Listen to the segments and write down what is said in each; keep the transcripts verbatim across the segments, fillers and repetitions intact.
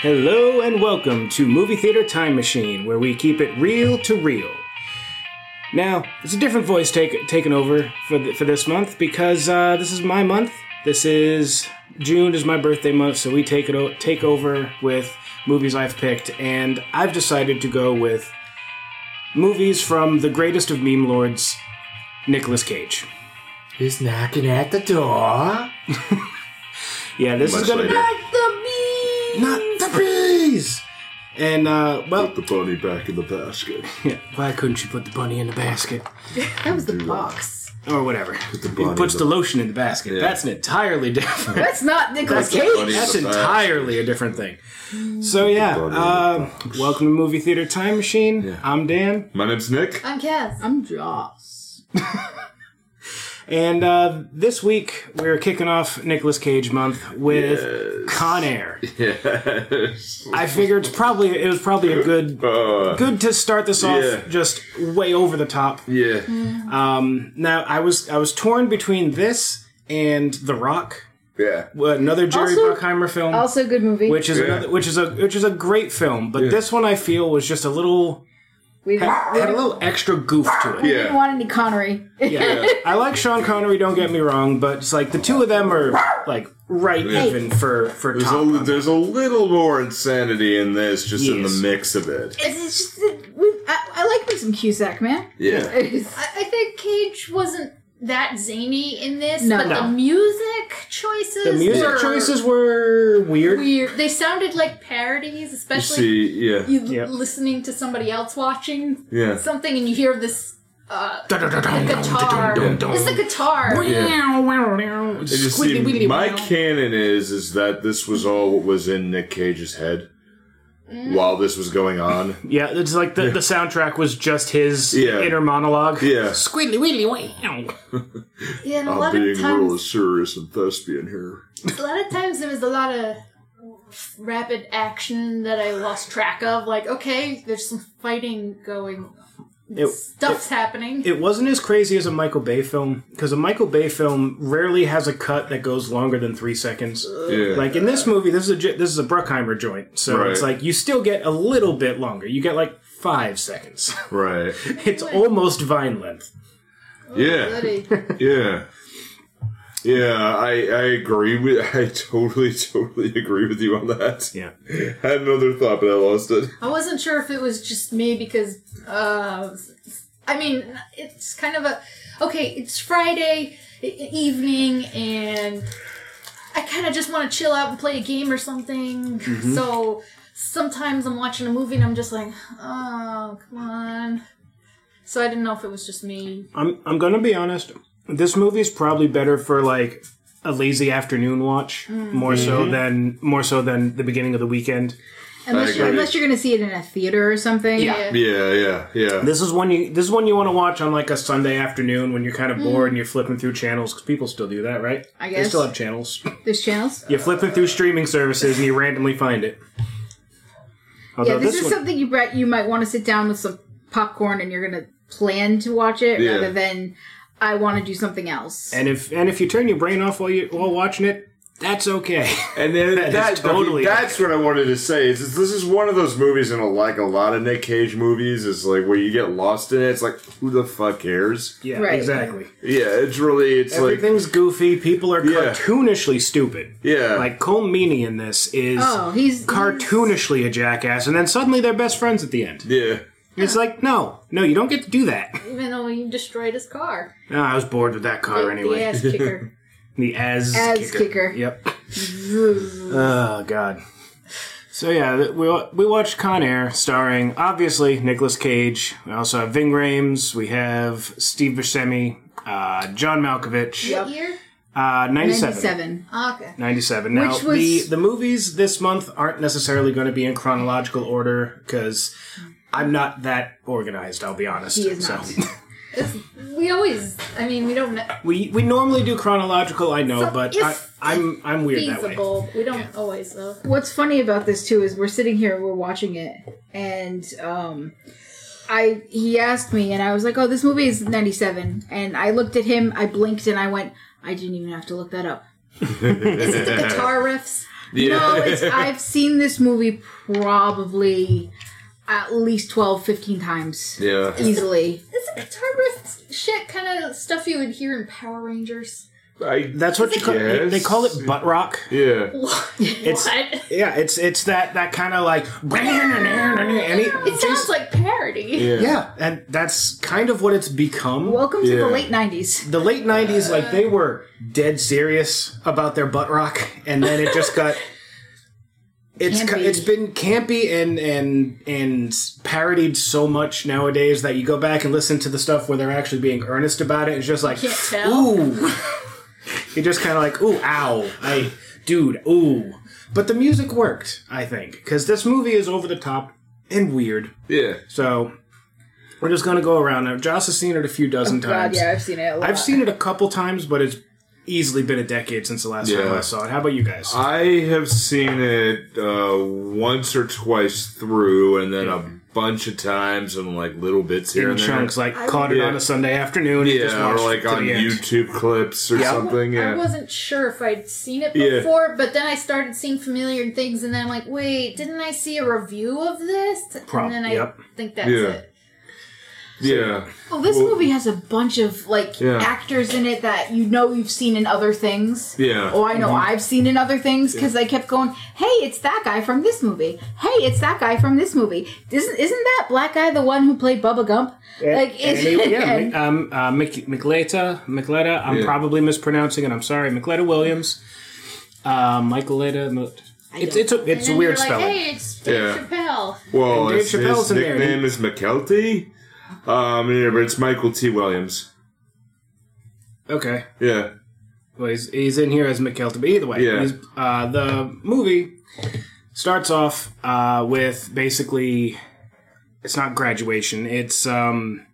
Hello and welcome to Movie Theater Time Machine, where we keep it real to real. Now, it's a different voice take, taken over for the, for this month because uh, this is my month. This is June is my birthday month, so we take it o- take over with movies I've picked, and I've decided to go with movies from the greatest of meme lords, Nicolas Cage. He's knocking at the door. yeah, this Much is gonna later. Knock the bees. Not the bees. And uh, well, put the bunny back in the basket. Yeah, why couldn't you put the bunny in the basket? That was the Do box, that. Or whatever. Put the bunny he puts the, the lotion in the basket. Yeah. That's an entirely different. That's not Nicolas Cage. That's entirely a different thing. So yeah, uh, welcome to Movie Theater Time Machine. Yeah. I'm Dan. My name's Nick. I'm Cass. I'm Joss. And uh, this week, we're kicking off Nicolas Cage month with yes. Con Air. Yes. I figured it's probably, it was probably a good uh, good to start this off yeah. just way over the top. Yeah. Mm. Um, now, I was I was torn between this and The Rock. Yeah. Another Jerry also, Bruckheimer film. Also a good movie. Which is, yeah. another, which is, a, which is a great film. But yeah. this one, I feel, was just a little... We had, had a little extra goof to it. We yeah. didn't want any Connery. yeah. I like Sean Connery, don't get me wrong, but it's like the two of them are like right yeah. even for, for there's top. A, there's a little more insanity in this, just yes. in the mix of it. It's just, it, we, I, I like me some Cusack, man. Yeah. I, I think Cage wasn't that zany in this, no. but no. the music choices The music were choices were weird. Weird. They sounded like parodies, especially See, yeah. you yep. listening to somebody else watching yeah. something and you hear this uh, dun, dun, dun, dun, guitar. Dun, dun, dun. It's the guitar. Yeah. It just seemed, my canon is, is that this was all what was in Nick Cage's head. Mm. While this was going on. Yeah, it's like the, yeah. the soundtrack was just his yeah. inner monologue. Yeah. Squiddly wheedly wow. Yeah, and a I'm lot being of times, real serious and thespian here. A lot of times there was a lot of rapid action that I lost track of. Like, okay, there's some fighting going on. It, Stuff's it, happening. It wasn't as crazy as a Michael Bay film, because a Michael Bay film rarely has a cut that goes longer than three seconds. Yeah. Like in this movie, this is a this is a Bruckheimer joint, so right. it's like you still get a little bit longer. You get like five seconds. Right. It's almost Vine length. Oh, yeah. yeah. Yeah, I, I agree with I totally, totally agree with you on that. Yeah. I had another thought, but I lost it. I wasn't sure if it was just me because, uh, I mean, it's kind of a, okay, it's Friday evening and I kind of just want to chill out and play a game or something. Mm-hmm. So sometimes I'm watching a movie and I'm just like, oh, come on. So I didn't know if it was just me. I'm I'm going to be honest. This movie is probably better for like a lazy afternoon watch, mm. more mm-hmm. so than more so than the beginning of the weekend. Unless you're, unless you're going to see it in a theater or something. Yeah, yeah, yeah, yeah. This is one you this is one you want to watch on like a Sunday afternoon when you're kind of mm. bored and you're flipping through channels because people still do that, right? I guess they still have channels. There's channels. You're flipping through streaming services and you randomly find it. Although yeah, this, this is one, something you you might want to sit down with some popcorn and you're going to plan to watch it yeah. rather than. I want to do something else. And if and if you turn your brain off while you while watching it, that's okay. And then that that, totally that's okay. What I wanted to say is, is this is one of those movies, and like a lot of Nick Cage movies, is like where you get lost in it. It's like who the fuck cares? Yeah, right. Exactly. Yeah, it's really it's everything's like, goofy. People are yeah. cartoonishly stupid. Yeah, like Colm Meaney in this is oh, he's cartoonishly he's... a jackass, and then suddenly they're best friends at the end. Yeah. It's like, no, no, you don't get to do that. Even though you destroyed his car. No, I was bored with that car the, anyway. The ass kicker. the ass kicker. Ass kicker. Yep. Oh, God. So, yeah, we we watched Con Air, starring, obviously, Nicolas Cage. We also have Ving Rhames. We have Steve Buscemi, uh, John Malkovich. What year? Uh, ninety-seven. ninety-seven. Oh, okay. ninety-seven. Now, Which was... the, the movies this month aren't necessarily going to be in chronological order, because... I'm not that organized, I'll be honest. He is so. Not. It's, we always, I mean, we don't... Know. We we normally do chronological, I know, so but I, I'm I'm weird feasible. That way. We don't yeah. always, though. What's funny about this, too, is we're sitting here, we're watching it, and um, I he asked me, and I was like, oh, this movie is ninety-seven. And I looked at him, I blinked, and I went, I didn't even have to look that up. Is it the guitar riffs? Yeah. No, it's, I've seen this movie probably at least twelve, fifteen times. Yeah. Easily. Is the guitarist shit kind of stuff you would hear in Power Rangers? I That's what you call it. They call it butt rock. Yeah. What? It's, what? Yeah, it's it's that, that kind of like... It, it sounds just, like parody. Yeah. yeah, and that's kind of what it's become. Welcome to yeah. the late nineties. The late nineties, uh, like, they were dead serious about their butt rock, and then it just got... It's campy. It's been campy and, and and parodied so much nowadays that you go back and listen to the stuff where they're actually being earnest about it. It's just like, ooh. You're just kind of like, ooh, ow. I, dude, ooh. But the music worked, I think, because this movie is over the top and weird. Yeah. So we're just going to go around. Now, Joss has seen it a few dozen oh, times. God, yeah, I've seen it a lot. I've seen it a couple times, but it's... easily been a decade since the last yeah. time I saw it. How about you guys? I have seen it uh, once or twice through, and then yeah. a bunch of times, and like little bits here in and chunks, there. Like I caught would, it yeah. on a Sunday afternoon, yeah, and just watched or like it to on the YouTube end. Clips or yeah. something. Yeah, I wasn't sure if I'd seen it before, yeah. but then I started seeing familiar things, and then I'm like, wait, didn't I see a review of this? Prob- and then I yep. think that's yeah. it. So, yeah. Well, this well, movie has a bunch of, like, yeah. actors in it that you know you've seen in other things. Yeah. Oh, I know mm-hmm. I've seen in other things, because yeah. I kept going, hey, it's that guy from this movie. Hey, it's that guy from this movie. Isn't isn't that black guy the one who played Bubba Gump? Yeah. Like, is it? Yeah, um, uh, Mykelti, Mykelti, I'm yeah. probably mispronouncing it, I'm sorry, Mykelti Williams, uh, Mykelti... It's it's a it's a weird like, spelling. Hey, it's Dave yeah. Chappelle. Well, Dave Chappelle's his nickname in there. Is Mykelti? Um, yeah, but it's Mykelti Williams. Okay. Yeah. Well, he's, he's in here as Mykelti, but either way. Yeah. He's, uh, the movie starts off uh, with basically, it's not graduation, it's, um,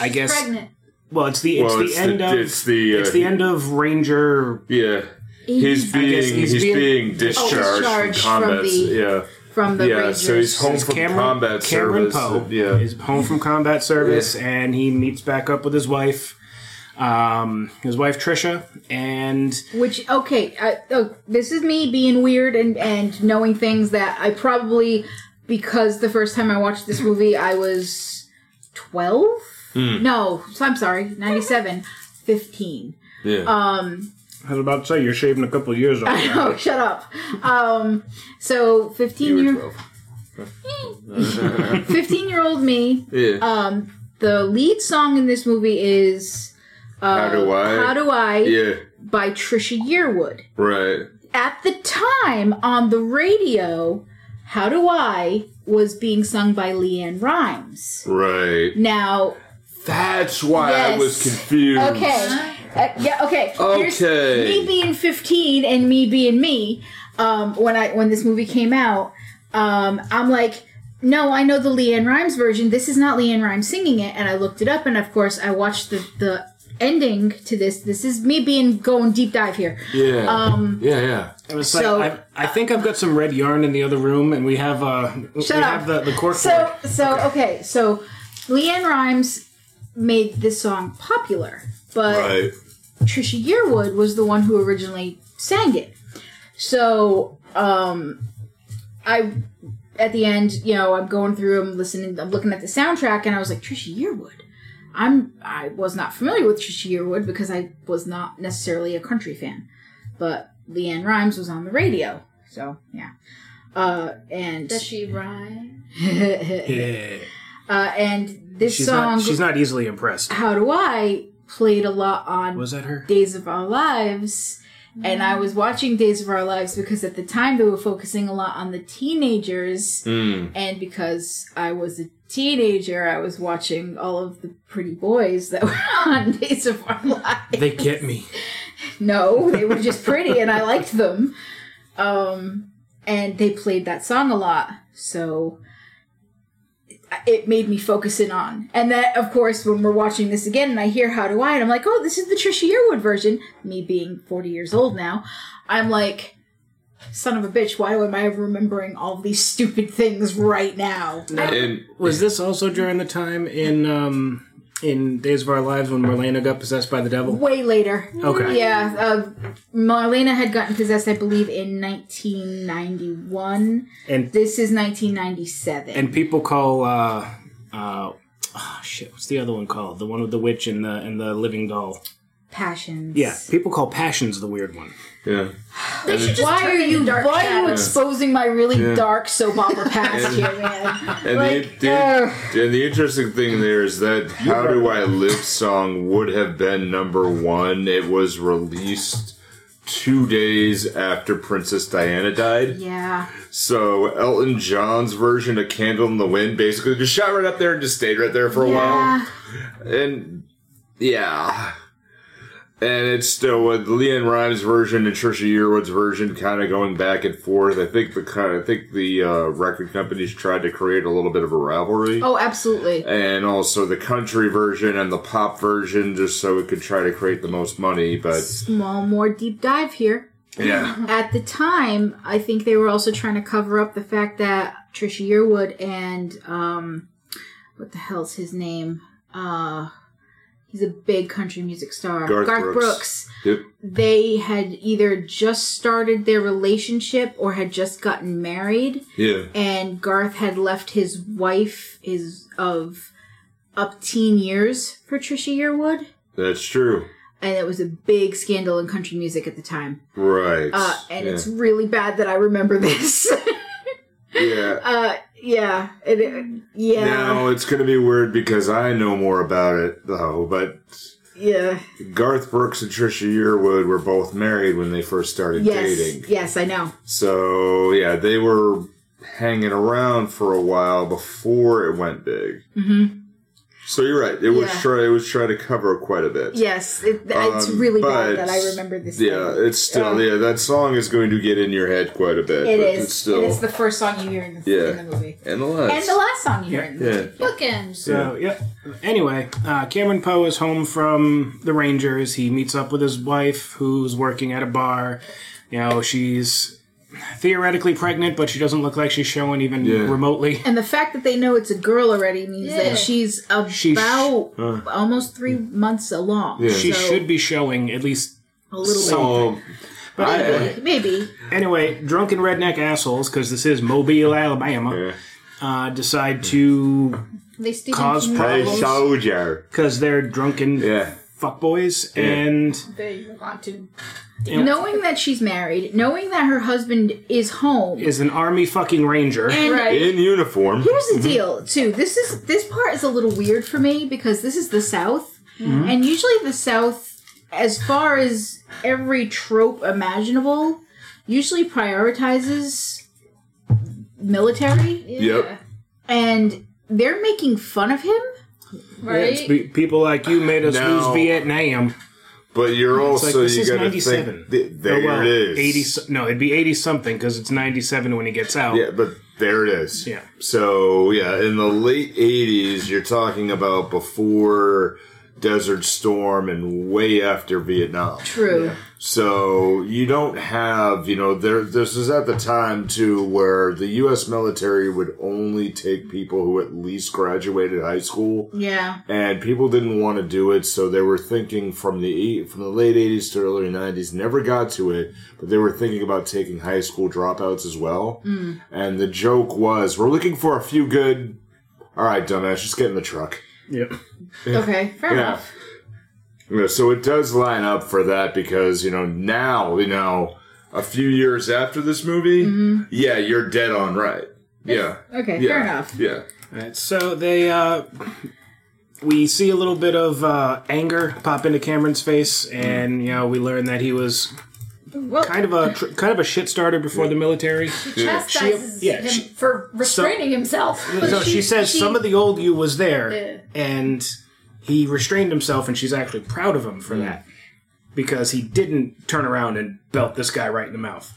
I guess... She's pregnant. Well, it's the, it's well, the it's end the, of... It's the, uh, it's the end of Ranger... Yeah. He's being, he's, he's being, being discharged, oh, discharged from combat. From the, yeah. From the yeah, Rangers. So he's home from Cameron, combat Cameron service. Cameron Po yeah. is home from combat service, yeah. and he meets back up with his wife, um, his wife Trisha, and... Which, okay, I, oh, this is me being weird and, and knowing things that I probably, because the first time I watched this movie, I was twelve? Mm. No, I'm sorry, ninety-seven. fifteen. Yeah. Um... I was about to say, you're shaving a couple of years off. I know, shut up. Um, so, fifteen-year-old fifteen-year-old me. Yeah. Um, the lead song in this movie is uh, How Do I? How Do I? Yeah. By Trisha Yearwood. Right. At the time, on the radio, How Do I was being sung by LeAnn Rimes. Right. Now... That's why yes. I was confused. Okay. Uh, yeah, okay. Okay. Here's me being fifteen and me being me, um, when I when this movie came out, um, I'm like, no, I know the LeAnn Rimes version. This is not LeAnn Rimes singing it. And I looked it up, and of course, I watched the, the ending to this. This is me being going deep dive here. Yeah. Um, yeah, yeah. It was so, like, I, I think I've got some red yarn in the other room, and we have uh, we up. have the, the cork. So, so okay. okay, so LeAnn Rimes made this song popular. But right. Trisha Yearwood was the one who originally sang it. So, um, I, at the end, you know, I'm going through, I'm listening, I'm looking at the soundtrack, and I was like, Trisha Yearwood. I'm, I was not familiar with Trisha Yearwood because I was not necessarily a country fan. But LeAnn Rimes was on the radio. So, yeah. Uh, and... Does she rhyme? yeah. Uh, and this she's song... Not, she's not easily impressed. How do I... played a lot on was that her? Days of Our Lives, mm-hmm. and I was watching Days of Our Lives because at the time they were focusing a lot on the teenagers, mm. and because I was a teenager, I was watching all of the pretty boys that were on Days of Our Lives. They get me. No, they were just pretty, and I liked them. Um, and they played that song a lot, so... it made me focus in on. And then, of course, when we're watching this again and I hear How Do I, and I'm like, oh, this is the Trisha Yearwood version, me being forty years old now, I'm like, son of a bitch, why am I remembering all these stupid things right now? And was this also during the time in um, in Days of Our Lives when Marlena got possessed by the devil? Way later. Okay. Yeah. Uh, Marlena had gotten possessed, I believe, in nineteen ninety-one. And this is nineteen ninety-seven. And people call... Uh, uh, oh, shit. What's the other one called? The one with the witch and the and the living doll. Passions. Yeah. People call Passions the weird one. Yeah. They should just why turn are you dark why shadows. Are you exposing my really yeah. dark soap opera past here, man? And, like, the, uh, the, and the interesting thing there is that How Do I Live song would have been number one. It was released two days after Princess Diana died. Yeah. So Elton John's version of Candle in the Wind basically just shot right up there and just stayed right there for a yeah. while. And yeah. And it's still with LeAnn Rimes' version and Trisha Yearwood's version kind of going back and forth. I think the kind of, I think the uh, record companies tried to create a little bit of a rivalry. Oh, absolutely. And also the country version and the pop version just so it could try to create the most money. But small, more deep dive here. Yeah. At the time, I think they were also trying to cover up the fact that Trisha Yearwood and, um, what the hell's his name? Uh... He's a big country music star. Garth, Garth Brooks. Brooks. Yep. They had either just started their relationship or had just gotten married. Yeah. And Garth had left his wife his of up teen years for Trisha Yearwood. That's true. And it was a big scandal in country music at the time. Right. Uh, and yeah. it's really bad that I remember this. yeah. Uh, Yeah, it, it, yeah. Now, it's going to be weird because I know more about it, though, but... Yeah. Garth Brooks and Trisha Yearwood were both married when they first started yes. dating. Yes, I know. So, yeah, they were hanging around for a while before it went big. Mm-hmm. So you're right. It yeah. was try. It was try to cover quite a bit. Yes, it, it's um, really bad that I remember this. Yeah, thing. It's still um, yeah. That song is going to get in your head quite a bit. It but is. It's still, it is the first song you hear in the, yeah. in the movie, and the last, and the last song you yeah. hear in the yeah. movie. Bookends. So yeah. yeah. Anyway, uh, Cameron Poe is home from the Rangers. He meets up with his wife, who's working at a bar. You know, she's theoretically pregnant, but she doesn't look like she's showing even yeah. remotely. And the fact that they know it's a girl already means yeah. that she's about she sh- uh, almost three months along. Yeah. She so should be showing at least a little so bit. But I, anyway, uh, maybe. Anyway, drunken redneck assholes, because this is Mobile, Alabama, yeah. uh, decide to they cause problems because they're drunken yeah. fuckboys yeah. and they want to. Yeah. Knowing that she's married, knowing that her husband is home, is an army fucking ranger and right. in uniform. Here's the deal, too. This is this part is a little weird for me because this is the South, mm-hmm. and usually the South, as far as every trope imaginable, usually prioritizes military. Yeah. Yep, and they're making fun of him, right? Yeah, be- people like you made us no. lose Vietnam. But you're it's also like, you got to think th- there oh, well, it is. eighty, no, it'd be eighty something because it's ninety-seven when he gets out. Yeah, but there it is. Yeah. So yeah, in the late eighties, you're talking about before Desert Storm and way after Vietnam. True. Yeah. So you don't have, you know, there. This is at the time too where the U S military would only take people who at least graduated high school. Yeah, and people didn't want to do it, so they were thinking from the from the late eighties to early nineties. Never got to it, but they were thinking about taking high school dropouts as well. Mm. And the joke was, we're looking for a few good. All right, dumbass, just get in the truck. Yep. Okay, fair yeah. enough. Yeah, so it does line up for that because, you know, now, you know, a few years after this movie, mm-hmm. yeah, you're dead on right. Yes. Yeah. Okay, yeah. fair enough. Yeah. All right, so they, uh, we see a little bit of uh, anger pop into Cameron's face, and, you know, we learn that he was well, kind of a tr- kind of a shit starter before yeah. the military. She chastises yeah. him yeah, she, for restraining so, himself. So she, she says she, some of the old you was there, uh, and... He restrained himself, and she's actually proud of him for mm. that because he didn't turn around and belt this guy right in the mouth.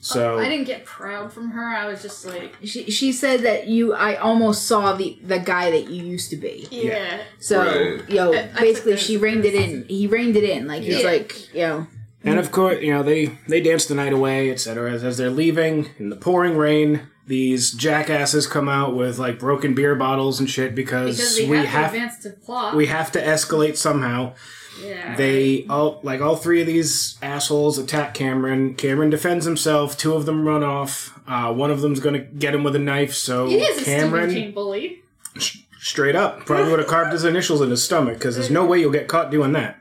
So I didn't get proud from her. I was just like she. She said that you. I almost saw the, the guy that you used to be. Yeah. So right. yo, know, basically, she reined it in. He reined it in. Like yeah. he's like yo. Know, and of course, you know they they dance the night away, et cetera. As, as they're leaving in the pouring rain, these jackasses come out with like broken beer bottles and shit because, because we have, have to advance to plot. We have to escalate somehow. Yeah. They all like all three of these assholes attack Cameron. Cameron defends himself. Two of them run off. Uh, one of them's gonna get him with a knife. So it is Cameron, a Stephen King bully. Sh- straight up, probably would have carved his initials in his stomach because there's no way you'll get caught doing that.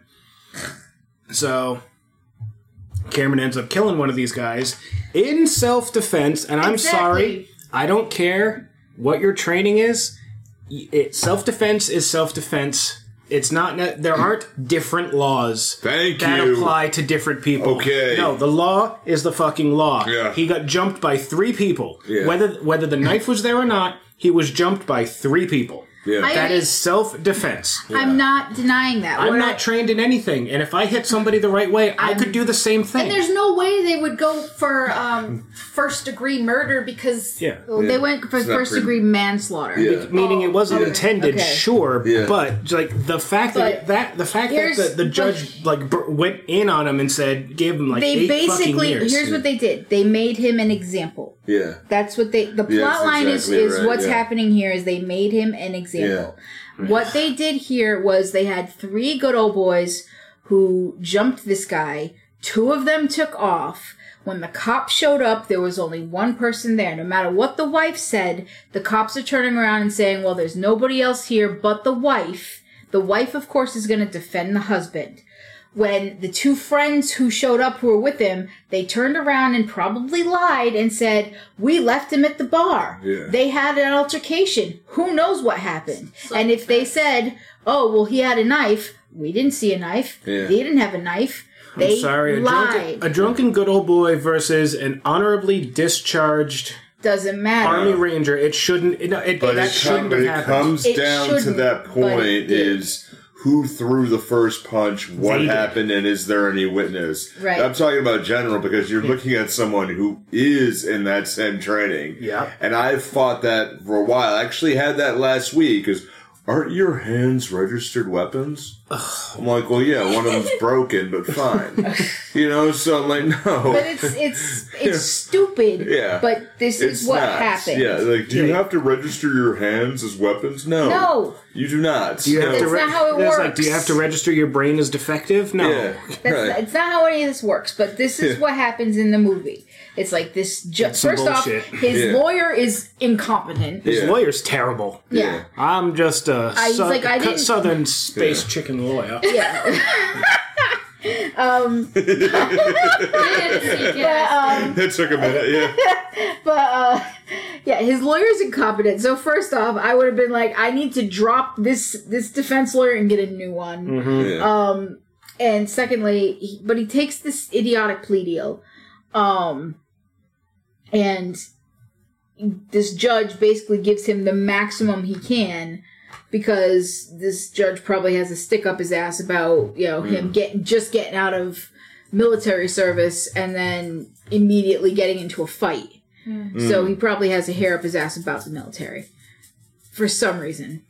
So Cameron ends up killing one of these guys in self-defense, and I'm exactly. sorry, I don't care what your training is. It, self-defense is self-defense. It's not. There aren't different laws Thank that you. apply to different people. Okay. No, the law is the fucking law. Yeah. He got jumped by three people. Yeah. Whether whether the knife was there or not, he was jumped by three people. Yeah. That agree. is self-defense. Yeah. I'm not denying that. I'm We're not I, trained in anything, and if I hit somebody the right way, I'm, I could do the same thing. And there's no way they would go for um, first-degree murder because yeah. they yeah. went for first-degree manslaughter. Yeah. Be- meaning it wasn't yeah. intended, okay. sure, yeah. but like the fact but that, that the fact that the, the judge like b- went in on him and said gave him like they eight basically fucking years. Here's yeah. what they did. They made him an example. Yeah, that's what they. The plot yes, line exactly is, is right. what's yeah. happening here is they made him an example. Example. Yeah. What they did here was they had three good old boys who jumped this guy. Two of them took off. When the cops showed up, there was only one person there. No matter what the wife said, the cops are turning around and saying, well, there's nobody else here but the wife. The wife, of course, is going to defend the husband. When the two friends who showed up who were with him, they turned around and probably lied and said, we left him at the bar. Yeah. They had an altercation. Who knows what happened? So and if they said, oh, well, he had a knife. We didn't see a knife. Yeah. They didn't have a knife. They I'm sorry, lied. A drunken, a drunken good old boy versus an honorably discharged... Doesn't matter. Army Ranger. It shouldn't... It, it, but that it, shouldn't but it comes it down to that point is... Who threw the first punch? What happened? And is there any witness? Right. I'm talking about general because you're looking at someone who is in that same training. Yeah. And I've fought that for a while. I actually had that last week because aren't your hands registered weapons? Ugh. I'm like, well, yeah, one of them's broken, but fine. You know, so I'm like, no. But it's it's it's stupid. Yeah. But this it's is what not. happened. Yeah. Like, do yeah. you have to register your hands as weapons? No. No. You do not. Do you have no. to That's re- not how it works. Like, do you have to register your brain as defective? No. Yeah, That's right. not, it's not how any of this works, but this is yeah. what happens in the movie. It's like this... Ju- first bullshit. off, his yeah. lawyer is incompetent. His yeah. lawyer's terrible. Yeah. yeah. I'm just a I, su- like, I southern space yeah. chicken lawyer. Yeah. um, but, um, it took a minute, yeah. But, uh... yeah, his lawyer's incompetent. So first off, I would have been like, I need to drop this this defense lawyer and get a new one. Mm-hmm. Yeah. Um, and secondly, he, but he takes this idiotic plea deal. Um, and this judge basically gives him the maximum he can because this judge probably has a stick up his ass about, you know, mm. him getting just getting out of military service and then immediately getting into a fight. Mm. So he probably has a hair up his ass about the military. For some reason.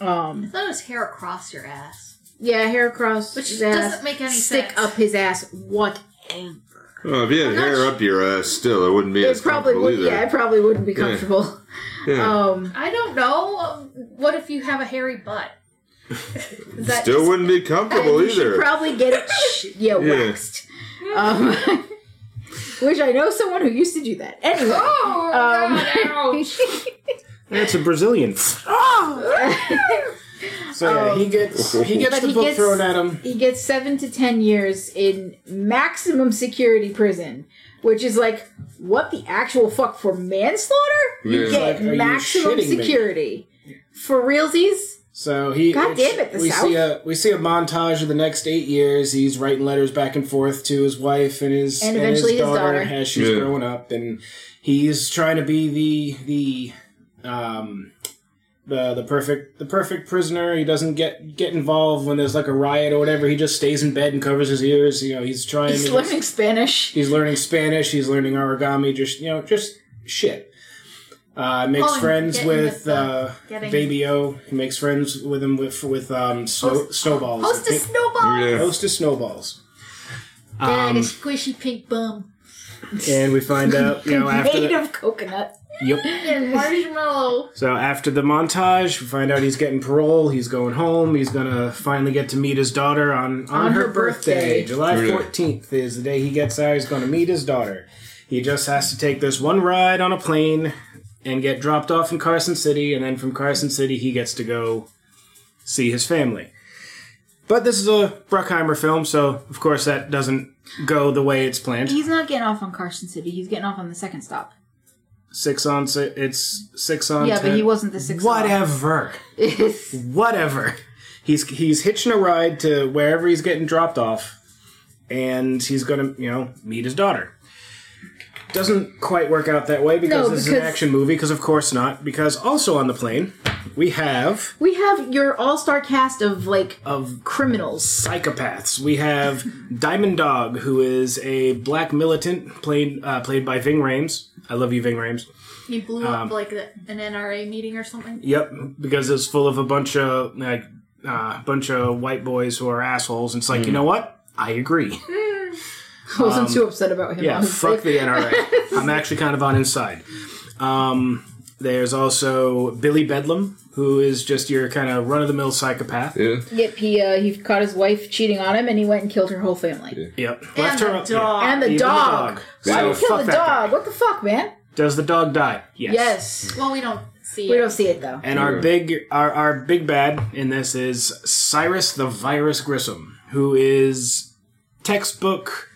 Um, I thought it was hair across your ass. Yeah, hair across Which his ass. Which doesn't make any stick sense. Stick up his ass, whatever. Well, if you had I'm hair up your ass still, it wouldn't be it as probably comfortable would, either. Yeah, it probably wouldn't be comfortable. Yeah. Yeah. Um, I don't know. What if you have a hairy butt? that still just, wouldn't be comfortable either. You should probably get it sh- yeah, yeah. waxed. Yeah. Um, Which I know someone who used to do that. Anyway. Oh, um, God, that's a Brazilian. Oh. So yeah, um, he gets he gets the book gets, thrown at him. He gets seven to ten years in maximum security prison, which is like what the actual fuck for manslaughter? You yeah. get like, maximum you security me? for realsies. So he, God damn it, the we South. see a we see a montage of the next eight years. He's writing letters back and forth to his wife and his and, and eventually his daughter, his daughter. as she's yeah. growing up, and he's trying to be the the um the the perfect the perfect prisoner. He doesn't get, get involved when there's like a riot or whatever. He just stays in bed and covers his ears. You know, he's trying. He's learning Spanish. He's learning Spanish. He's learning origami. Just you know, just shit. Uh, makes oh, friends with, with uh, Baby O. He makes friends with him with with um, snow, Host, snowballs. Hostess snowballs. Yeah. Hostess snowballs. Dad, um, a squishy pink bum. And we find out, you know, after made the, of coconut. Yep. And Marshmallow. So after the montage, we find out he's getting parole. He's going home. He's gonna finally get to meet his daughter on, on, on her, her birthday. birthday. July fourteenth is the day he gets there. He's gonna meet his daughter. He just has to take this one ride on a plane and get dropped off in Carson City, and then from Carson City he gets to go see his family. But this is a Bruckheimer film, so of course that doesn't go the way it's planned. He's not getting off on Carson City. He's getting off on the second stop. Six on... It's six on... Yeah, ten. But he wasn't the six Whatever. On. Whatever. He's he's hitching a ride to wherever he's getting dropped off, and he's going to, you know, meet his daughter. Doesn't quite work out that way because no, this because is an action movie, because of course not, because also on the plane, we have... We have your all-star cast of, like, of criminals. Psychopaths. We have Diamond Dog, who is a black militant played uh, played by Ving Rhames. I love you, Ving Rhames. He blew um, up, like, the, an N R A meeting or something? Yep, because it's full of a bunch of, like, uh, bunch of white boys who are assholes, and it's like, mm. you know what? I agree. Mm. I wasn't um, too upset about him. Yeah, honestly. Fuck the N R A. I'm actually kind of on his side. Um, there's also Billy Bedlam, who is just your kind of run-of-the-mill psychopath. Yeah. Yep, he uh, he caught his wife cheating on him, and he went and killed her whole family. Yeah. Yep. And Left the her, dog. Yeah. And the dog. dog. So Why did he kill the dog? Guy. What the fuck, man? Does the dog die? Yes. Yes. Well, we don't see it. We don't see it, though. And mm. our big our, our big bad in this is Cyrus the Virus Grissom, who is textbook...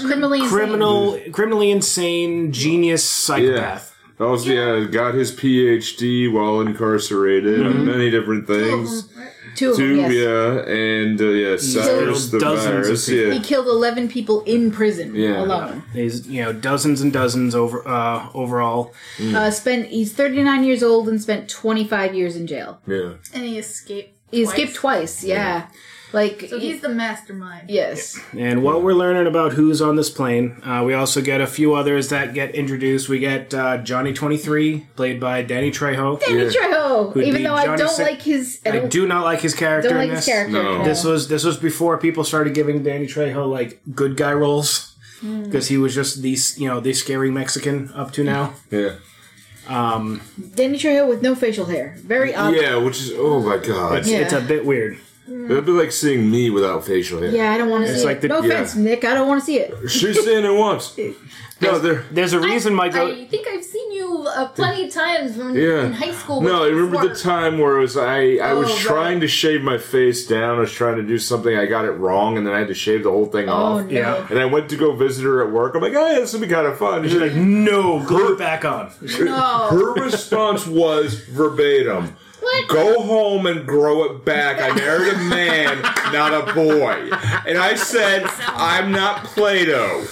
Criminally insane. Criminal, criminally insane, genius psychopath. Yeah. Also, yeah, got his P H D while incarcerated mm-hmm. on many different things. Two of them, yes. Yeah, and, uh, yeah, Cyrus the Virus. Yeah. He killed eleven people in prison yeah. alone. He's, you know, dozens and dozens over uh, overall. Mm. Uh, spent, he's thirty-nine years old and spent twenty-five years in jail. Yeah. And he escaped He twice. escaped twice, yeah. yeah. Like, so he's the mastermind. Yes. And what we're learning about who's on this plane, uh, we also get a few others that get introduced. We get uh, Johnny twenty-three, played by Danny Trejo. Danny yeah. Trejo! Even though Johnny I don't Sick. like his... I, I do not like his character don't like in this. His character no. This was This was before people started giving Danny Trejo, like, good guy roles. Because mm. he was just the, you know, the scary Mexican up to now. Yeah. Um, Danny Trejo with no facial hair. Very odd. Yeah, which is... Oh, my God. It's, yeah. it's a bit weird. It would be like seeing me without facial hair. Yeah, I don't want to see like it. The, no yeah. offense, Nick. I don't want to see it. She's seen it once. No, there, there's a reason, I, Michael. I think I've seen you uh, plenty of times when yeah. in high school. No, I remember before. the time where it was I, I oh, was right. trying to shave my face down. I was trying to do something. I got it wrong, and then I had to shave the whole thing oh, off. No. Yeah. And I went to go visit her at work. I'm like, hey, this would be kind of fun. And she's like, no, go her, back on. No. Her response was verbatim. What? Go home and grow it back. I married a man, not a boy. And I said, I'm not Play-Doh.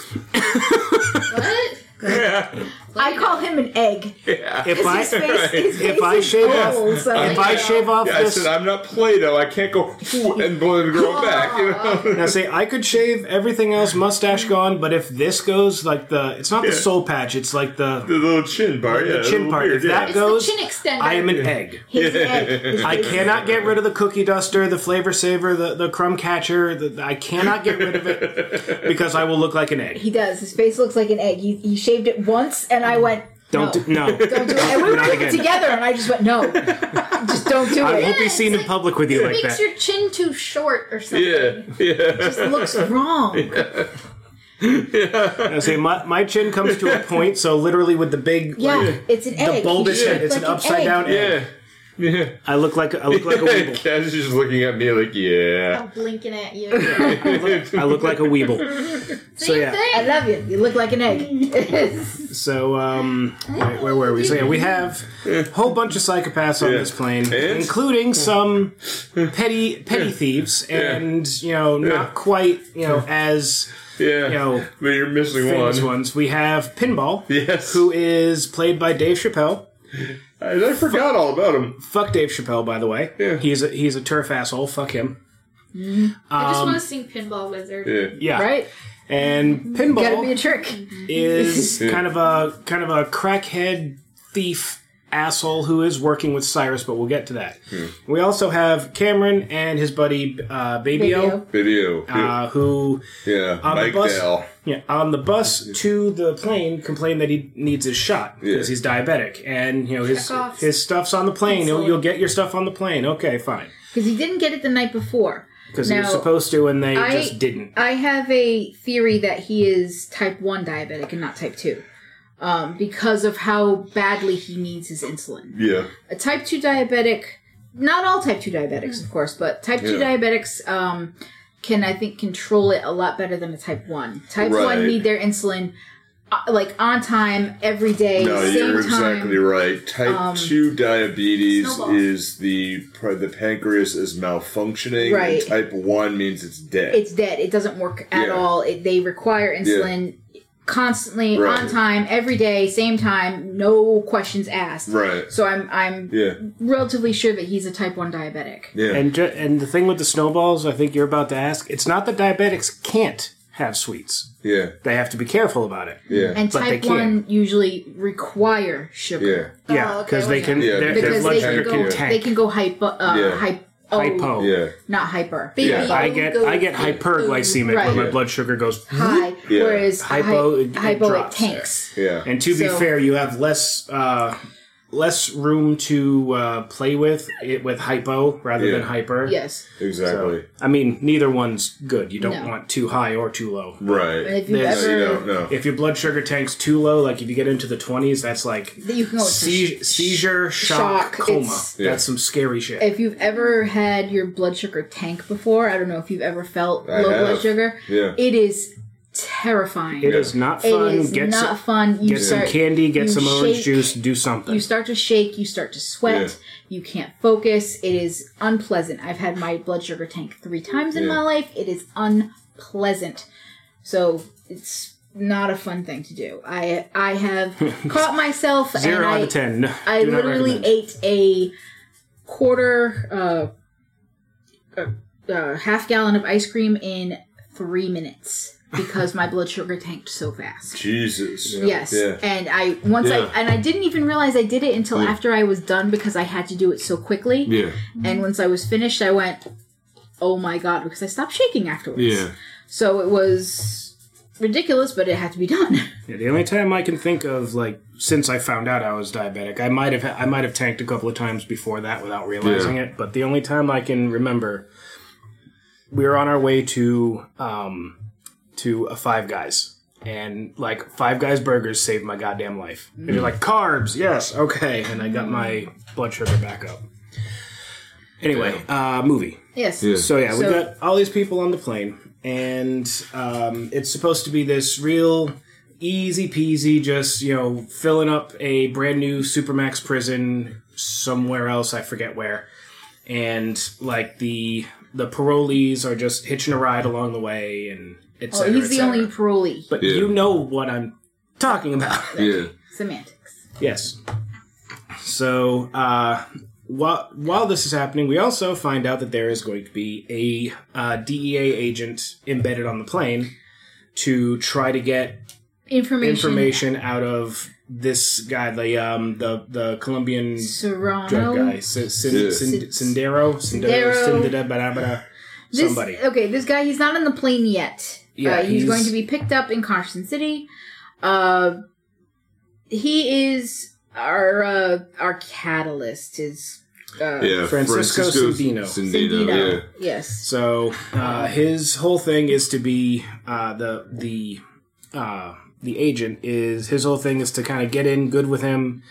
What? Yeah. I call him an egg. Yeah. If I face, right. if I shave gold, off, so if I know. shave off, yeah, this, I said I'm not Play-Doh. I can't go and blow and grow back. You know? Now say I could shave everything else, mustache gone, but if this goes like the, it's not yeah. the soul patch. It's like the the little chin bar, like yeah, the chin part. Weird, if yeah. that it's goes, the chin extender. I am an egg. His yeah. egg. I cannot get rid of the cookie duster, the flavor saver, the, the crumb catcher. The, I cannot get rid of it because I will look like an egg. He does. His face looks like an egg. He he shaved it once and. And I went, no. Don't do, no. Don't do it. And we were doing it together, and I just went, no. Just don't do it. I won't yeah, be seen in like, public with you like that. It makes your chin too short or something. Yeah, yeah. It just looks wrong. Yeah. Yeah. I say my my chin comes to a point, so literally with the big, yeah, like, it's an egg. The bulbous yeah. head, it's like an upside an down egg. egg. Yeah, yeah. I look like I look like a weeble. Kaz is just looking at me like, yeah. I'm blinking at you. I, look, I look like a weeble. So yeah, I love you. You look like an egg. So, um, wait, where were we? So, yeah, we have a whole bunch of psychopaths on yeah. this plane, and? including some petty petty yeah. thieves, and, yeah. you know, not yeah. quite, you know, as, yeah. you know, but you're missing famous one. ones. We have Pinball, yes. who is played by Dave Chappelle. I, I forgot fuck, all about him. Fuck Dave Chappelle, by the way. Yeah. He's a, he's a turf asshole. Fuck him. Mm. Um, I just want to sing Pinball Wizard. Yeah. yeah. Right? And Pinball gotta be a trick. is yeah. kind of a kind of a crackhead thief asshole who is working with Cyrus, but we'll get to that. Hmm. We also have Cameron and his buddy uh, Baby O, Baby O, uh, who yeah, on Mike the bus, Dale. yeah, on the bus to the plane, complained that he needs his shot because yeah. he's diabetic, and you know his his stuff's on the plane. You'll, you'll get your stuff on the plane. Okay, fine. Because he didn't get it the night before. Because he was supposed to, and they I, just didn't. I have a theory that he is type one diabetic and not type two. Um, because of how badly he needs his insulin. Yeah. A type two diabetic, not all type two diabetics, of course, but type yeah. two diabetics um, can, I think, control it a lot better than a type one. Type right. one need their insulin, uh, like, on time, every day, no, same you're exactly time. right. Type um, two diabetes snowballs. is the the pancreas is malfunctioning. Right. And type one means it's dead. It's dead. It doesn't work at yeah. all. It, they require insulin. Yeah. Constantly, right. on time, every day, same time, no questions asked. Right. So I'm I'm yeah. relatively sure that he's a type one diabetic. Yeah. And ju- and the thing with the snowballs, I think you're about to ask, it's not that diabetics can't have sweets. Yeah. They have to be careful about it. Yeah. And but type one usually require sugar. Yeah. Yeah. Because oh, okay, they can. Yeah. They're, because they're they, can go, they can go hyper. Uh, yeah. hyper Oh, Hypo. Yeah. Not hyper. Baby yeah. I get I get hyperglycemic right. where my blood sugar goes high, yeah. whereas hypo, it, hypo it, drops. it tanks. Yeah. And to so, be fair, you have less uh, less room to uh, play with it with hypo rather yeah. than hyper. Yes. Exactly. So, I mean, neither one's good. You don't no. want too high or too low. Right. If, you ever, you don't, no. if your blood sugar tanks too low, like if you get into the twenties, that's like you can go se- seizure, shock, shock. coma. Yeah. That's some scary shit. If you've ever had your blood sugar tank before, I don't know if you've ever felt I low have. blood sugar. Yeah. It is terrifying. It yeah. is not fun. It is get not some, fun. You get start, some candy, get some orange shake, juice, do something. You start to shake, you start to sweat, yeah. you can't focus. It is unpleasant. I've had my blood sugar tank three times in yeah. my life. It is unpleasant. So it's not a fun thing to do. I I have caught myself Zero and out I, of ten. No, I literally ate a quarter, uh, uh, uh, half gallon of ice cream in three minutes. Because my blood sugar tanked so fast. Jesus. Yeah. Yes. Yeah. And I once yeah. I and I didn't even realize I did it until yeah. after I was done because I had to do it so quickly. Yeah. And once I was finished, I went, "Oh my god!" Because I stopped shaking afterwards. Yeah. So it was ridiculous, but it had to be done. Yeah. The only time I can think of, like, since I found out I was diabetic, I might have I might have tanked a couple of times before that without realizing yeah. it. But the only time I can remember, we were on our way to. Um, to a Five Guys, and like Five Guys burgers saved my goddamn life. Mm. And you're like, carbs, yes, okay, and I got my blood sugar back up. Anyway, uh, movie. Yes. Yeah. So yeah, so, we got all these people on the plane, and um, it's supposed to be this real easy peasy, just, you know, filling up a brand new Supermax prison somewhere else, I forget where, and like the the parolees are just hitching a ride along the way, and Oh, cetera, he's the only parolee. But yeah. you know what I'm talking about. Yeah. Semantics. Yes. So, uh, while, while this is happening, we also find out that there is going to be a uh, D E A agent embedded on the plane to try to get information, information out of this guy, the um, the, the Colombian Serrano? drug guy. Cindero? Cindero. Somebody. This, okay, this guy, he's not on the plane yet. Yeah, uh, he's, he's going to be picked up in Carson City. Uh, he is our uh, our catalyst. Is uh, yeah, Francisco, Francisco Cindino. Cindino. Cindino. Yeah. Yes. So uh, his whole thing is to be uh, the the uh, the agent. Is his whole thing is to kind of get in good with him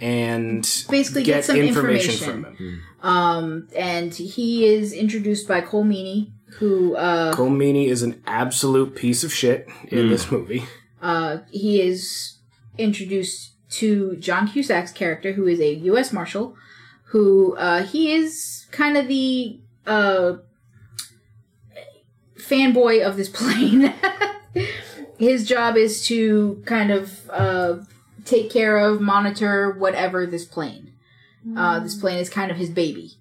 and basically get, get some information, information from him. Mm. Um, and he is introduced by Colm Meaney. Who uh, Colm Meaney is an absolute piece of shit in mm. this movie. Uh, he is introduced to John Cusack's character, who is a U S Marshal, who uh, he is kind of the uh, fanboy of this plane. His job is to kind of uh, take care of, monitor, whatever, this plane. Mm. Uh, this plane is kind of his baby.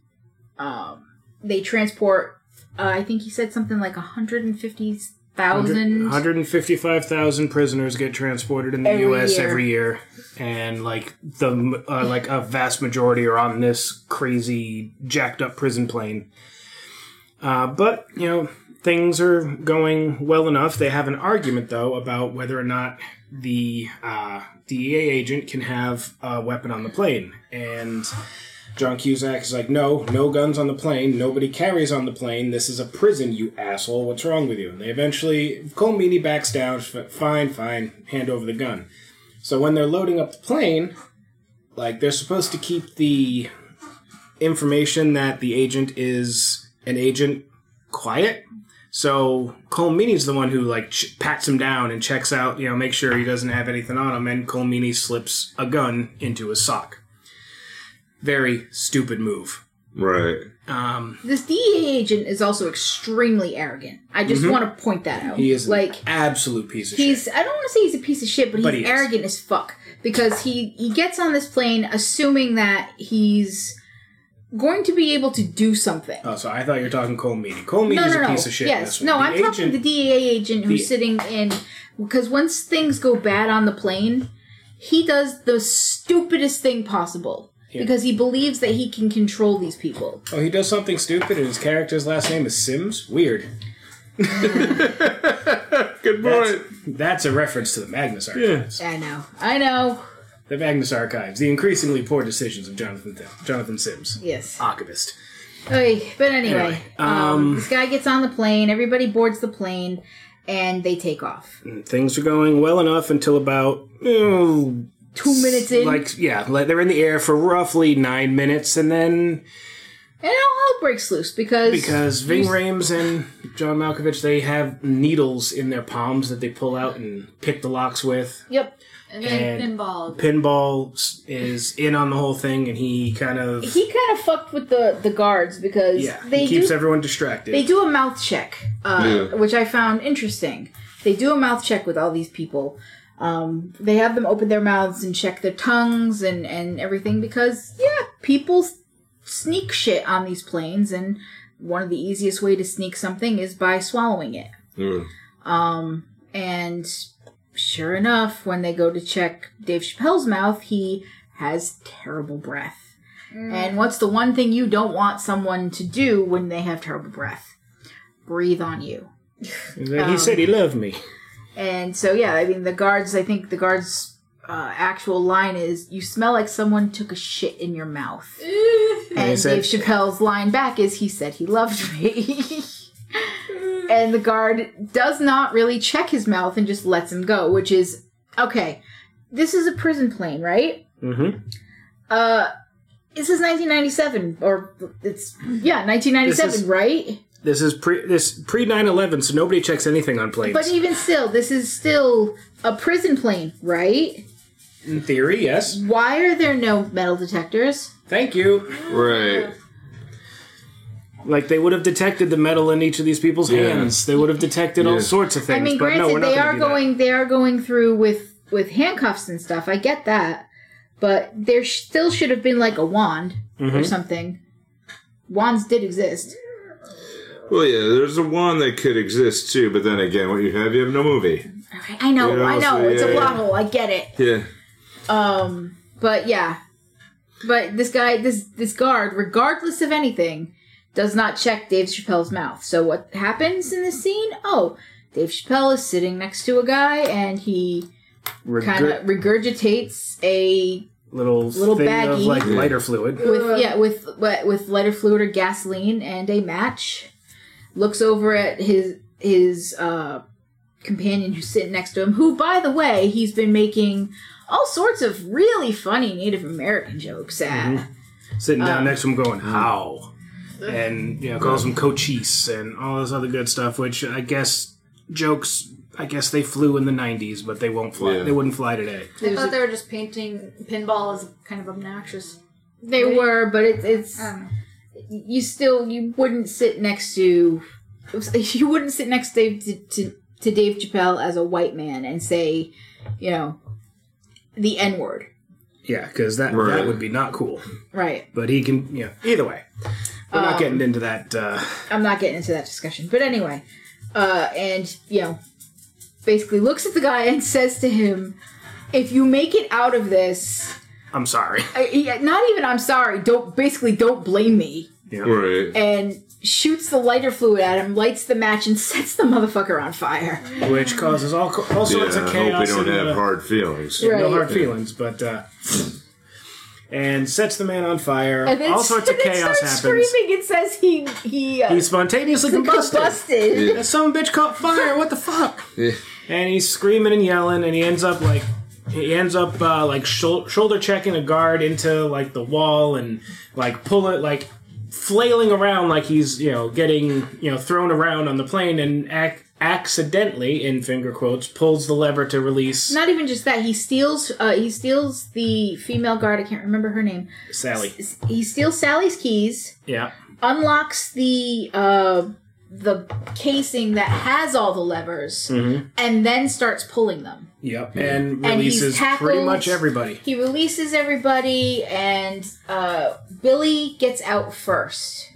Um, they transport... Uh, I think he said something like one hundred fifty Thousand? one hundred fifty-five thousand prisoners get transported in the every U S year. every year. And, like, the uh, like a vast majority are on this crazy, jacked-up prison plane. Uh, but, you know, things are going well enough. They have an argument, though, about whether or not the uh, D E A agent can have a weapon on the plane. And John Cusack is like, no, no guns on the plane. Nobody carries on the plane. This is a prison, you asshole. What's wrong with you? And they eventually, Colm Meaney backs down. Fine, fine. Hand over the gun. So when they're loading up the plane, like, they're supposed to keep the information that the agent is an agent quiet. So Colm Meaney's the one who, like, ch- pats him down and checks out, you know, make sure he doesn't have anything on him. And Colm Meaney slips a gun into his sock. Very stupid move. Right. Um, this D E A agent is also extremely arrogant. I just mm-hmm. want to point that out. He is like, an absolute piece of he's, shit. I don't want to say he's a piece of shit, but, but he's he arrogant as fuck. Because he, he gets on this plane assuming that he's going to be able to do something. Oh, so I thought you were talking Colm Meaney. Colm Meaney no, no, is a no. piece of shit. Yes. No, I'm agent, talking the D E A agent who's the, sitting in... Because once things go bad on the plane, he does the stupidest thing possible. Yeah. Because he believes that he can control these people. Oh, he does something stupid, and his character's last name is Sims? Weird. Good point. That's, that's a reference to the Magnus Archives. Yeah. I know. I know. The Magnus Archives. The increasingly poor decisions of Jonathan Jonathan Sims. Yes. Archivist. Okay, but anyway, anyway um, um, this guy gets on the plane, everybody boards the plane, and they take off. Things are going well enough until about... Ooh, Two minutes in? Like, yeah, like they're in the air for roughly nine minutes, and then... And all hell breaks loose, because... Because Ving Rhames and John Malkovich, they have needles in their palms that they pull out and pick the locks with. Yep. And then and Pinball. Pinball is in on the whole thing, and he kind of... He kind of fucked with the, the guards, because... Yeah, they he keeps do, everyone distracted. They do a mouth check, uh, yeah. which I found interesting. They do a mouth check with all these people. Um, they have them open their mouths and check their tongues and, and everything because, yeah, people s- sneak shit on these planes, and one of the easiest way to sneak something is by swallowing it. Mm. Um, and sure enough, when they go to check Dave Chappelle's mouth, he has terrible breath. Mm. And what's the one thing you don't want someone to do when they have terrible breath? Breathe on you. He um, said he loved me. And so, yeah, I mean, the guards, I think the guards' uh, actual line is, you smell like someone took a shit in your mouth. And said, Dave Chappelle's line back is, he said he loved me. And the guard does not really check his mouth and just lets him go, which is, okay, this is a prison plane, right? Mm-hmm. Uh, this is nineteen ninety-seven, or it's, yeah, nineteen ninety-seven, is- right? This is pre this pre nine eleven, so nobody checks anything on planes. But even still, this is still a prison plane, right? In theory, yes. Why are there no metal detectors? Thank you. Right. Like, they would have detected the metal in each of these people's yeah. hands. They would have detected yeah. all sorts of things. I mean, granted, but no, we're not they are going that. they are going through with with handcuffs and stuff. I get that, but there still should have been like a wand mm-hmm. or something. Wands did exist. Well, yeah, there's a wand that could exist, too, but then again, what you have, you have no movie. Okay, I know, you know I know, so, it's yeah, a plot yeah. hole, I get it. Yeah. Um, but yeah. But this guy, this this guard, regardless of anything, does not check Dave Chappelle's mouth. So what happens in this scene? Oh, Dave Chappelle is sitting next to a guy, and he Regur- kind of regurgitates a... Little, little thing baggie of, like, lighter fluid. With, yeah, with, with lighter fluid or gasoline and a match. Looks over at his his uh, companion who's sitting next to him, who, by the way, he's been making all sorts of really funny Native American jokes at. Mm-hmm. Sitting down um, next to him going, how? And, you know, calls him Cochise and all this other good stuff, which I guess jokes... I guess they flew in the nineties, but they won't fly. Yeah. They wouldn't fly today. I thought they were just painting pinball as kind of obnoxious. They right? were, but it, it's um. you still you wouldn't sit next to you wouldn't sit next to, to to Dave Chappelle as a white man and say, you know, the N word. Yeah, because that right. that would be not cool. Right. But he can, you know, either way. We're um, not getting into that. Uh... I'm not getting into that discussion. But anyway, uh, and, you know, basically looks at the guy and says to him, if you make it out of this... I'm sorry. I, not even I'm sorry. Don't Basically, don't blame me. Yeah. Right. And shoots the lighter fluid at him, lights the match, and sets the motherfucker on fire. Which causes all, all sorts yeah, of chaos. I hope we don't have the, hard feelings. Right. No hard feelings, but... Uh, and sets the man on fire. And then, all sorts and of chaos starts happens. Screaming and says he he uh, he spontaneously combusted. combusted. Yeah. That son of a bitch caught fire. What the fuck? Yeah. And he's screaming and yelling, and he ends up like he ends up uh, like shul- shoulder checking a guard into like the wall and like pull it like flailing around like he's you know getting you know thrown around on the plane and act. accidentally, in finger quotes, pulls the lever to release. Not even just that, he steals uh, he steals the female guard, I can't remember her name. Sally. S- he steals Sally's keys. Yeah. Unlocks the uh, the casing that has all the levers, mm-hmm. and then starts pulling them. Yep. And releases and tackled, pretty much everybody. He releases everybody, and uh, Billy gets out first,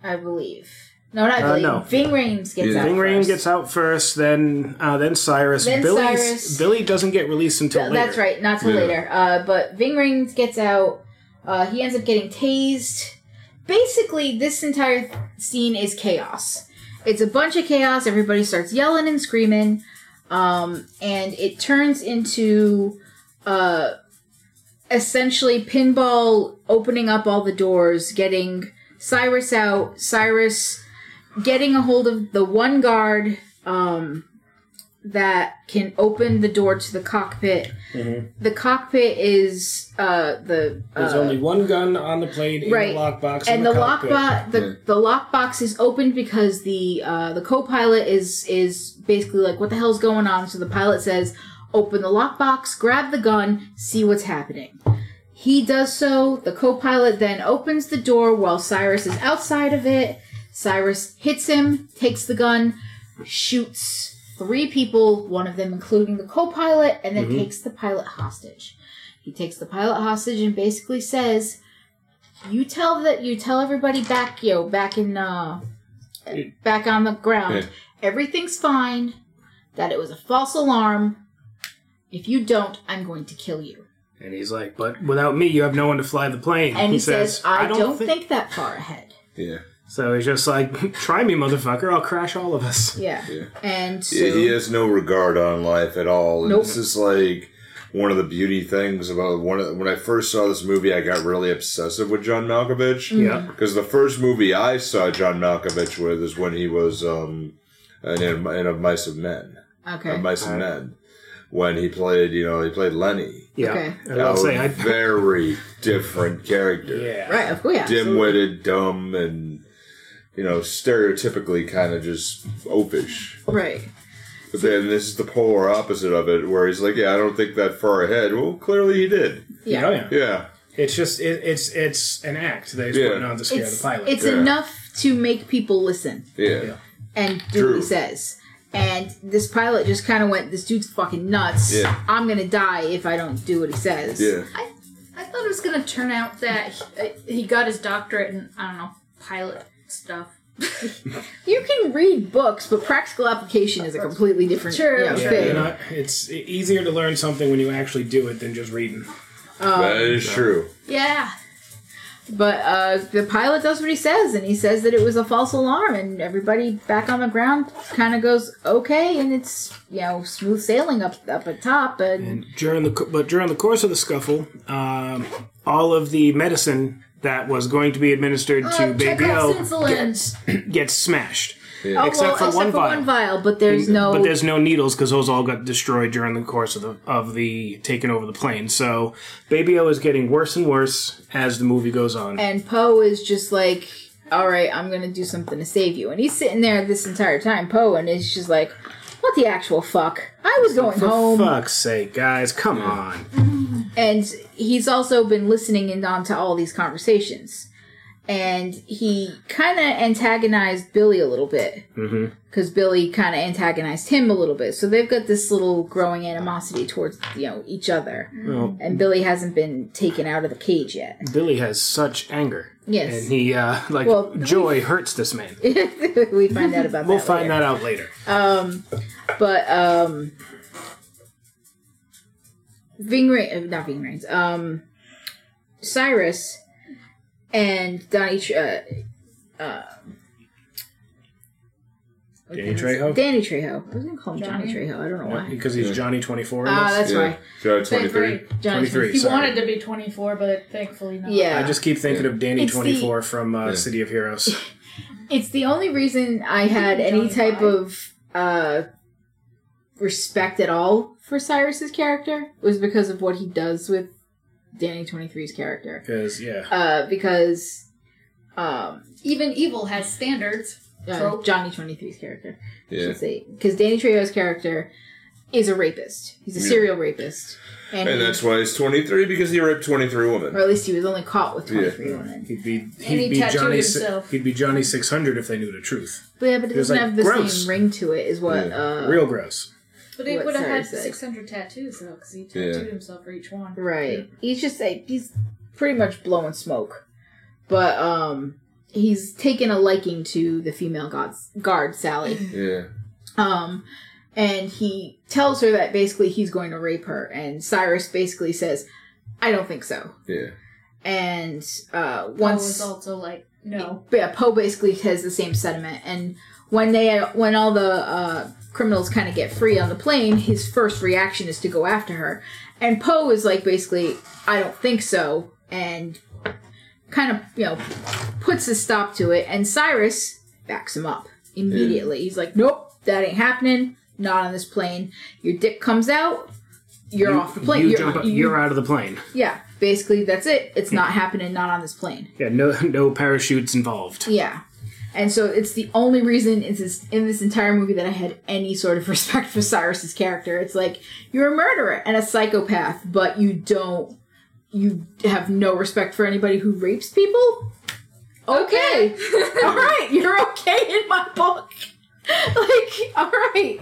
I believe. No, not Billy. Uh, no. Ving Rhames gets yeah. out Ving Rhames gets out first, then uh, then Cyrus. Then Cyrus. Billy doesn't get released until no, later. That's right, not till yeah. later. Uh, but Ving Rhames gets out. Uh, he ends up getting tased. Basically, this entire th- scene is chaos. It's a bunch of chaos. Everybody starts yelling and screaming. Um, and it turns into uh, essentially pinball opening up all the doors, getting Cyrus out, Cyrus... getting a hold of the one guard um, that can open the door to the cockpit. Mm-hmm. The cockpit is uh, the... Uh, There's only one gun on the plane right. in the lockbox. And the, the lockbox bo- the, yeah. the lockbox is opened because the uh, the co-pilot is, is basically like, what the hell's going on? So the pilot says, open the lockbox, grab the gun, see what's happening. He does so. The co-pilot then opens the door while Cyrus is outside of it. Cyrus hits him, takes the gun, shoots three people, one of them including the co-pilot, and then mm-hmm. takes the pilot hostage. He takes the pilot hostage and basically says, "You tell that you tell everybody back, yo, back in, uh, back on the ground, yeah. everything's fine. That it was a false alarm. If you don't, I'm going to kill you." And he's like, "But without me, you have no one to fly the plane." And he, he says, says, "I, I don't, don't think-, think that far ahead." Yeah. So he's just like, try me, motherfucker. I'll crash all of us. Yeah. yeah. And so, yeah, he has no regard on life at all. And nope. This is like one of the beauty things about one of the, when I first saw this movie, I got really obsessive with John Malkovich. Mm-hmm. Yeah. Because the first movie I saw John Malkovich with is when he was um, in, in Of Mice and Men. Okay. Of Mice and Men. When he played, you know, he played Lenny. Yeah. Okay. And I'll say I very different character. Yeah. Right. Of course. Yeah, dim-witted, dumb, and you know, stereotypically kind of just oafish. Right. But then this is the polar opposite of it, where he's like, yeah, I don't think that far ahead. Well, clearly he did. Yeah. Oh, yeah. yeah. It's just, it, it's it's an act that he's yeah. putting on to scare it's, the pilot. It's yeah. enough to make people listen. Yeah. yeah. And do what he says. And this pilot just kind of went, this dude's fucking nuts. Yeah. I'm going to die if I don't do what he says. Yeah. I, I thought it was going to turn out that he, he got his doctorate in, I don't know, pilot stuff. You can read books, but practical application is a completely different sure. you know, yeah, thing. Not, it's easier to learn something when you actually do it than just reading. Um, that is so. true. Yeah. But uh, the pilot does what he says, and he says that it was a false alarm, and everybody back on the ground kind of goes, okay, and it's, you know, smooth sailing up up at top. And, and during the But during the course of the scuffle, um, all of the medicine that was going to be administered uh, to Baby O gets, gets smashed. Yeah. Oh, except well, for, except one, for vial. one vial. But there's no But there's no needles because those all got destroyed during the course of the of the taking over the plane. So Baby O is getting worse and worse as the movie goes on. And Poe is just like, all right, I'm going to do something to save you. And he's sitting there this entire time, Poe, and it's just like, what the actual fuck? I was going for home. For fuck's sake, guys, come on. And he's also been listening in on to all these conversations. and he kind of antagonized Billy a little bit. Mm-hmm. Because Billy kind of antagonized him a little bit. So they've got this little growing animosity towards, you know, each other. Well, and Billy hasn't been taken out of the cage yet. Billy has such anger. Yes. And he, uh, like, well, joy hurts this man. we find out about we'll that We'll find later. that out later. Um, but, um... Ving Rhames, not Ving Rhames, um... Cyrus and Danny, uh, uh, Danny Trejo? Danny Trejo. I was going to call him Johnny, Johnny Trejo. I don't know why. Because he's Johnny twenty-four. Oh, uh, that's yeah. right. Johnny twenty-three. Johnny twenty-three. He sorry. wanted to be twenty-four, but thankfully not. Yeah. I just keep thinking yeah. of Danny it's twenty-four the, from uh, yeah. City of Heroes. It's the only reason I had any type of uh, respect at all for Cyrus's character was because of what he does with Danny twenty-three's character. Because, yeah. Uh, because, um... Even evil has standards. Uh, Johnny twenty-three's character, yeah. I should say. Because Danny Trejo's character is a rapist. He's a yeah. serial rapist. And, and that's why he's twenty-three, because he raped twenty-three women. Or at least he was only caught with twenty-three yeah. women. He'd be, he'd and he be tattooed Johnny, himself. He'd be Johnny six hundred if they knew the truth. But yeah, but it doesn't like, have the gross. same ring to it, is what... Yeah. Uh, Real gross. But he would have had six hundred tattoos, though, because he tattooed yeah. himself for each one. Right. Yeah. He's just, a, he's pretty much blowing smoke. But, um, he's taken a liking to the female gods, guard, Sally. Yeah. Um, and he tells her that basically he's going to rape her. And Cyrus basically says, I don't think so. Yeah. And, uh, once... Po was also like, no. Yeah, Po basically has the same sentiment. And when they, when all the, uh... criminals kind of get free on the plane, his first reaction is to go after her. And Po is like, basically, I don't think so, and kind of, you know, puts a stop to it. And Cyrus backs him up immediately. Yeah. He's like, nope, that ain't happening. Not on this plane. Your dick comes out, you're you, off the plane. You you're, jump up, you, you're out of the plane. Yeah, basically, that's it. It's yeah. not happening, not on this plane. Yeah, no, no parachutes involved. Yeah. And so it's the only reason in this, in this entire movie that I had any sort of respect for Cyrus's character. It's like, you're a murderer and a psychopath, but you don't, you have no respect for anybody who rapes people? Okay. okay. All right. You're okay in my book. Like, all right.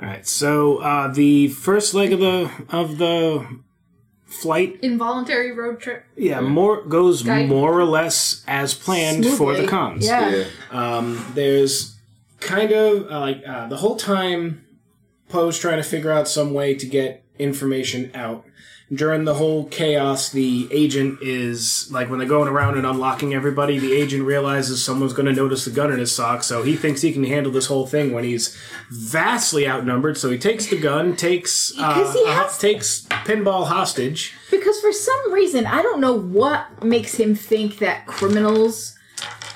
All right. So uh, the first leg of the, of the... flight. Involuntary road trip. Yeah, more goes Guided. more or less as planned Smoothly. for the cons. Yeah. yeah. Um, there's kind of, uh, like, uh, the whole time Poe's trying to figure out some way to get information out. During the whole chaos, the agent is, like, when they're going around and unlocking everybody, the agent realizes someone's going to notice the gun in his sock, so he thinks he can handle this whole thing when he's vastly outnumbered, so he takes the gun, takes uh, he has- uh, takes Pinball hostage. Because for some reason, I don't know what makes him think that criminals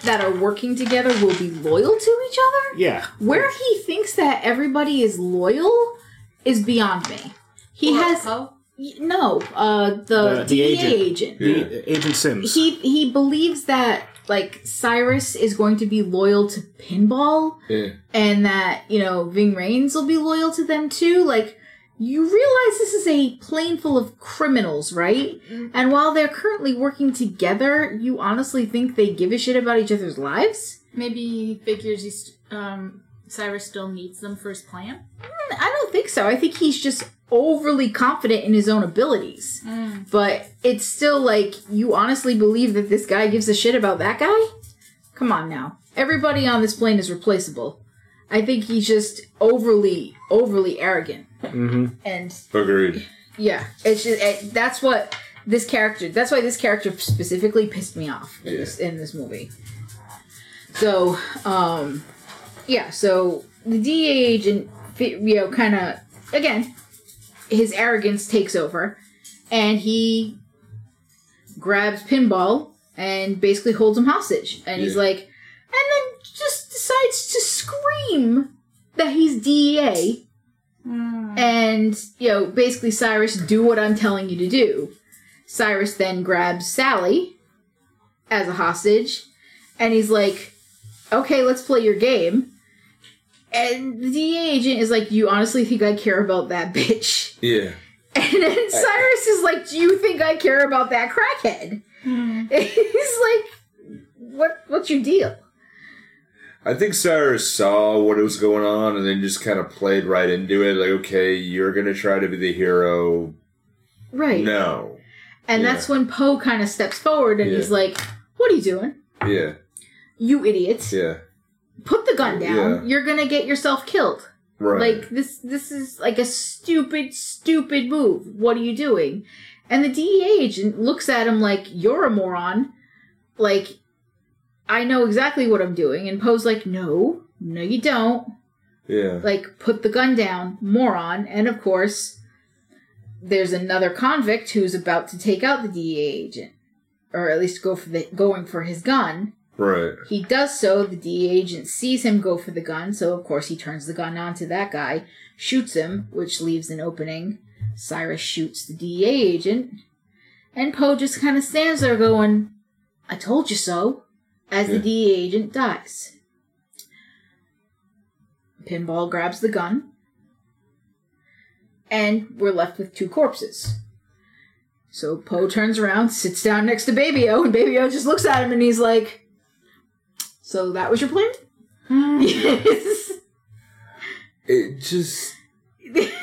that are working together will be loyal to each other. Yeah. Where he thinks that everybody is loyal is beyond me. He or has... Poe? No, uh, the, the, the D E A agent. agent. Yeah. The, Agent Sims. He he believes that, like, Cyrus is going to be loyal to Pinball, yeah. and that, you know, Ving Rhames will be loyal to them too. Like, you realize this is a plane full of criminals, right? Mm-hmm. And while they're currently working together, you honestly think they give a shit about each other's lives? Maybe he figures he's, um, Cyrus still needs them for his plan? Mm, I don't think so. I think he's just... overly confident in his own abilities. Mm. But it's still like, you honestly believe that this guy gives a shit about that guy? Come on now. Everybody on this plane is replaceable. I think he's just overly, overly arrogant. Mm-hmm. And agreed. Yeah. It's just, it, that's what this character, that's why this character specifically pissed me off yeah. in, this, in this movie. So, um, yeah, so the D E A agent, you know, kind of, again, his arrogance takes over, and he grabs Pinball and basically holds him hostage. And yeah. he's like, and then just decides to scream that he's D E A. Mm. And, you know, basically, Cyrus, do what I'm telling you to do. Cyrus then grabs Sally as a hostage, and he's like, okay, let's play your game. And the D E A agent is like, you honestly think I care about that bitch? Yeah. And then Cyrus I, is like, do you think I care about that crackhead? Mm. He's like, what what's your deal? I think Cyrus saw what was going on and then just kind of played right into it. Like, okay, you're going to try to be the hero. Right. No. And yeah. that's when Poe kind of steps forward and yeah. he's like, what are you doing? Yeah. You idiots. Yeah. Put the gun down. Yeah. You're going to get yourself killed. Right. Like, this this is like a stupid, stupid move. What are you doing? And the D E A agent looks at him like, you're a moron. Like, I know exactly what I'm doing. And Poe's like, no, no you don't. Yeah. Like, put the gun down, moron. And of course, there's another convict who's about to take out the D E A agent. Or at least go for the, going for his gun. Right. He does so. The D E A agent sees him go for the gun. So, of course, he turns the gun on to that guy. Shoots him, which leaves an opening. Cyrus shoots the D E A agent. And Poe just kind of stands there going, I told you so. As yeah. the D E A agent dies. Pinball grabs the gun. And we're left with two corpses. So Poe turns around, sits down next to Baby-O, and Baby-O just looks at him and he's like, so that was your plan? Mm. Yes. It just... it,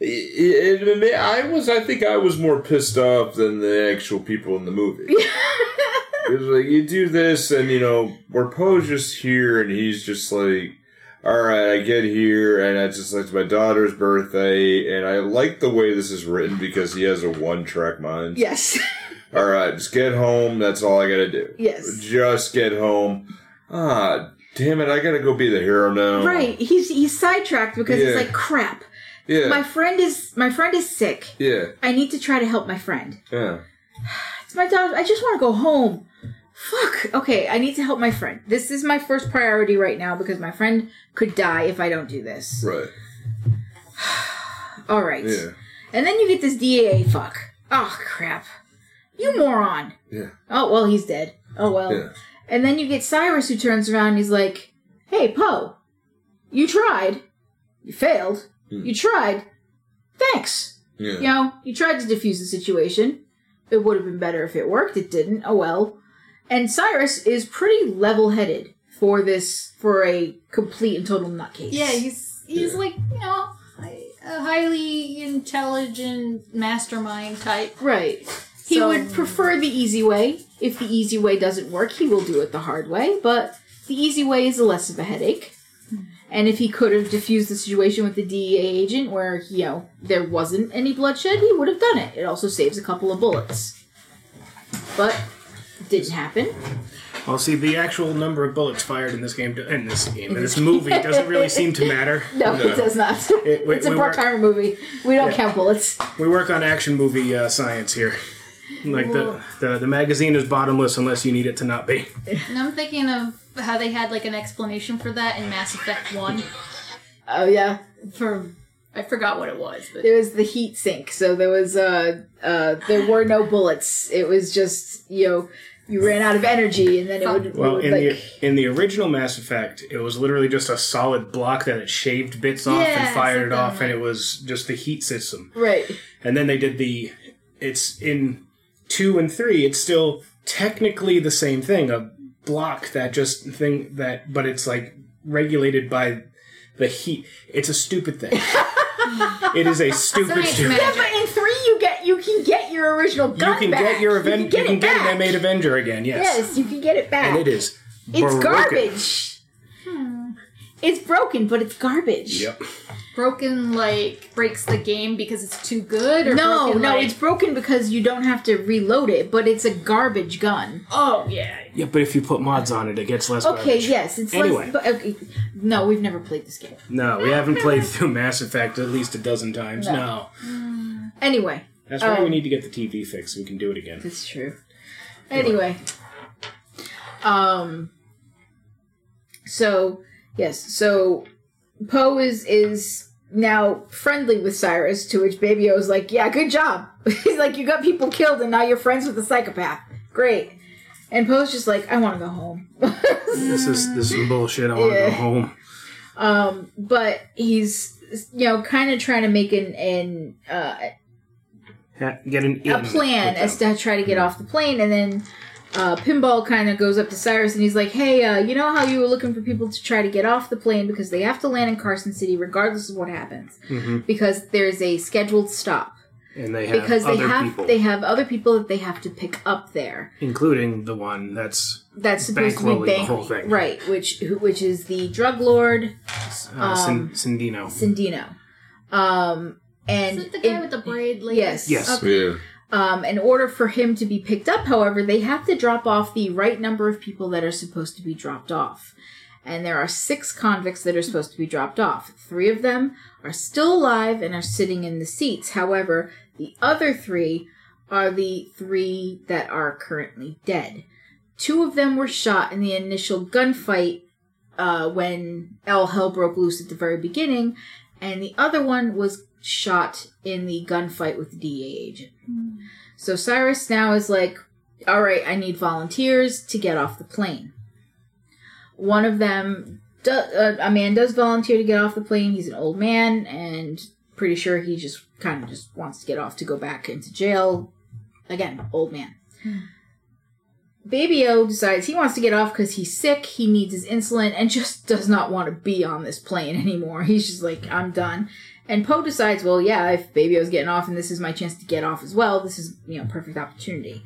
it, it, I was. I think I was more pissed off than the actual people in the movie. It was like, you do this, and, you know, where Poe's just here, and he's just like, all right, I get here, and I just, like, it's my daughter's birthday, and I like the way this is written, because he has a one-track mind. Yes. All right, just get home, that's all I gotta do. Yes. Just get home. Ah, damn it, I gotta go be the hero now. Right, he's he's sidetracked, because yeah. he's like, crap. Yeah. My friend is, my friend is sick. Yeah. I need to try to help my friend. Yeah. It's my daughter, I just want to go home. Fuck. Okay, I need to help my friend. This is my first priority right now because my friend could die if I don't do this. Right. All right. Yeah. And then you get this D A A fuck. Oh, crap. You moron. Yeah. Oh, well, he's dead. Oh, well. Yeah. And then you get Cyrus who turns around and he's like, hey, Poe, you tried. You failed. Mm. You tried. Thanks. Yeah. You know, you tried to defuse the situation. It would have been better if it worked. It didn't. Oh, well. And Cyrus is pretty level-headed for this, for a complete and total nutcase. Yeah, he's he's yeah. like, you know, a highly intelligent mastermind type. Right. So, he would prefer the easy way. If the easy way doesn't work, he will do it the hard way. But the easy way is less of a headache. And if he could have defused the situation with the D E A agent where, you know, there wasn't any bloodshed, he would have done it. It also saves a couple of bullets. But... didn't happen. Well, see, the actual number of bullets fired in this game, in this game, in this movie, doesn't really seem to matter. No, no. It does not. It, we, it's a Bruckheimer movie. We don't yeah. count bullets. We work on action movie uh, science here. Like, the, the the magazine is bottomless unless you need it to not be. And I'm thinking of how they had, like, an explanation for that in Mass Effect one. Oh, yeah. For... I forgot what it was. But. It was the heat sink. So there was, uh, uh, there were no bullets. It was just, you know, you ran out of energy and then it would... Well, it would in, like... the, in the original Mass Effect, it was literally just a solid block that it shaved bits off yeah, and fired it off. Like... And it was just the heat system. Right. And then they did the... It's in two and three, it's still technically the same thing. A block that just thing that... But it's like regulated by the heat. It's a stupid thing. It is a stupid stupid. Yeah, but in three you get you can get your original gun back. You can back. get your Aven- you can get, you can get an M eight Avenger again. Yes. Yes, you can get it back. And it is. It's broken. Garbage. Hmm. It's broken, but it's garbage. Yep. Broken like breaks the game because it's too good. Or no, broken, no, like... it's broken because you don't have to reload it. But it's a garbage gun. Oh yeah. Yeah, but if you put mods on it, it gets less. Okay, garbage. Yes, it's anyway. Less, okay. No, we've never played this game. No, we haven't played through Mass Effect at least a dozen times. No. no. Anyway. That's why um, we need to get the T V fixed. So we can do it again. That's true. Anyway. Um. So yes, so Poe is is now friendly with Cyrus, to which Baby O's like, "Yeah, good job." He's like, "You got people killed, and now you're friends with a psychopath. Great." And Poe's just like, I want to go home. this is this is bullshit. I want to yeah. go home. Um, but he's, you know, kind of trying to make an an uh, get an a plan as to try to get yeah. off the plane, and then uh, Pinball kind of goes up to Cyrus and he's like, hey, uh, you know how you were looking for people to try to get off the plane because they have to land in Carson City regardless of what happens, mm-hmm. because there's a scheduled stop. And they have because other they have people. They have other people that they have to pick up there, including the one that's that's supposed to be bank- the whole thing, right? Which which is the drug lord, um, uh, Cindino. Cindino, um, and is that the guy it, with the braid? Later? Yes, yes. Okay. Yeah. Um, in order for him to be picked up, however, they have to drop off the right number of people that are supposed to be dropped off. And there are six convicts that are supposed to be dropped off. Three of them are still alive and are sitting in the seats. However, the other three are the three that are currently dead. Two of them were shot in the initial gunfight uh, when all hell broke loose at the very beginning, and the other one was shot in the gunfight with the D E A agent. Mm-hmm. So Cyrus now is like, all right, I need volunteers to get off the plane. One of them, do, uh, a man does volunteer to get off the plane. He's an old man, and pretty sure he just kind of just wants to get off to go back into jail. Again, old man. Baby O decides he wants to get off because he's sick, he needs his insulin, and just does not want to be on this plane anymore. He's just like, I'm done. And Poe decides, well, yeah, if Baby O's getting off and this is my chance to get off as well, this is, you know, perfect opportunity.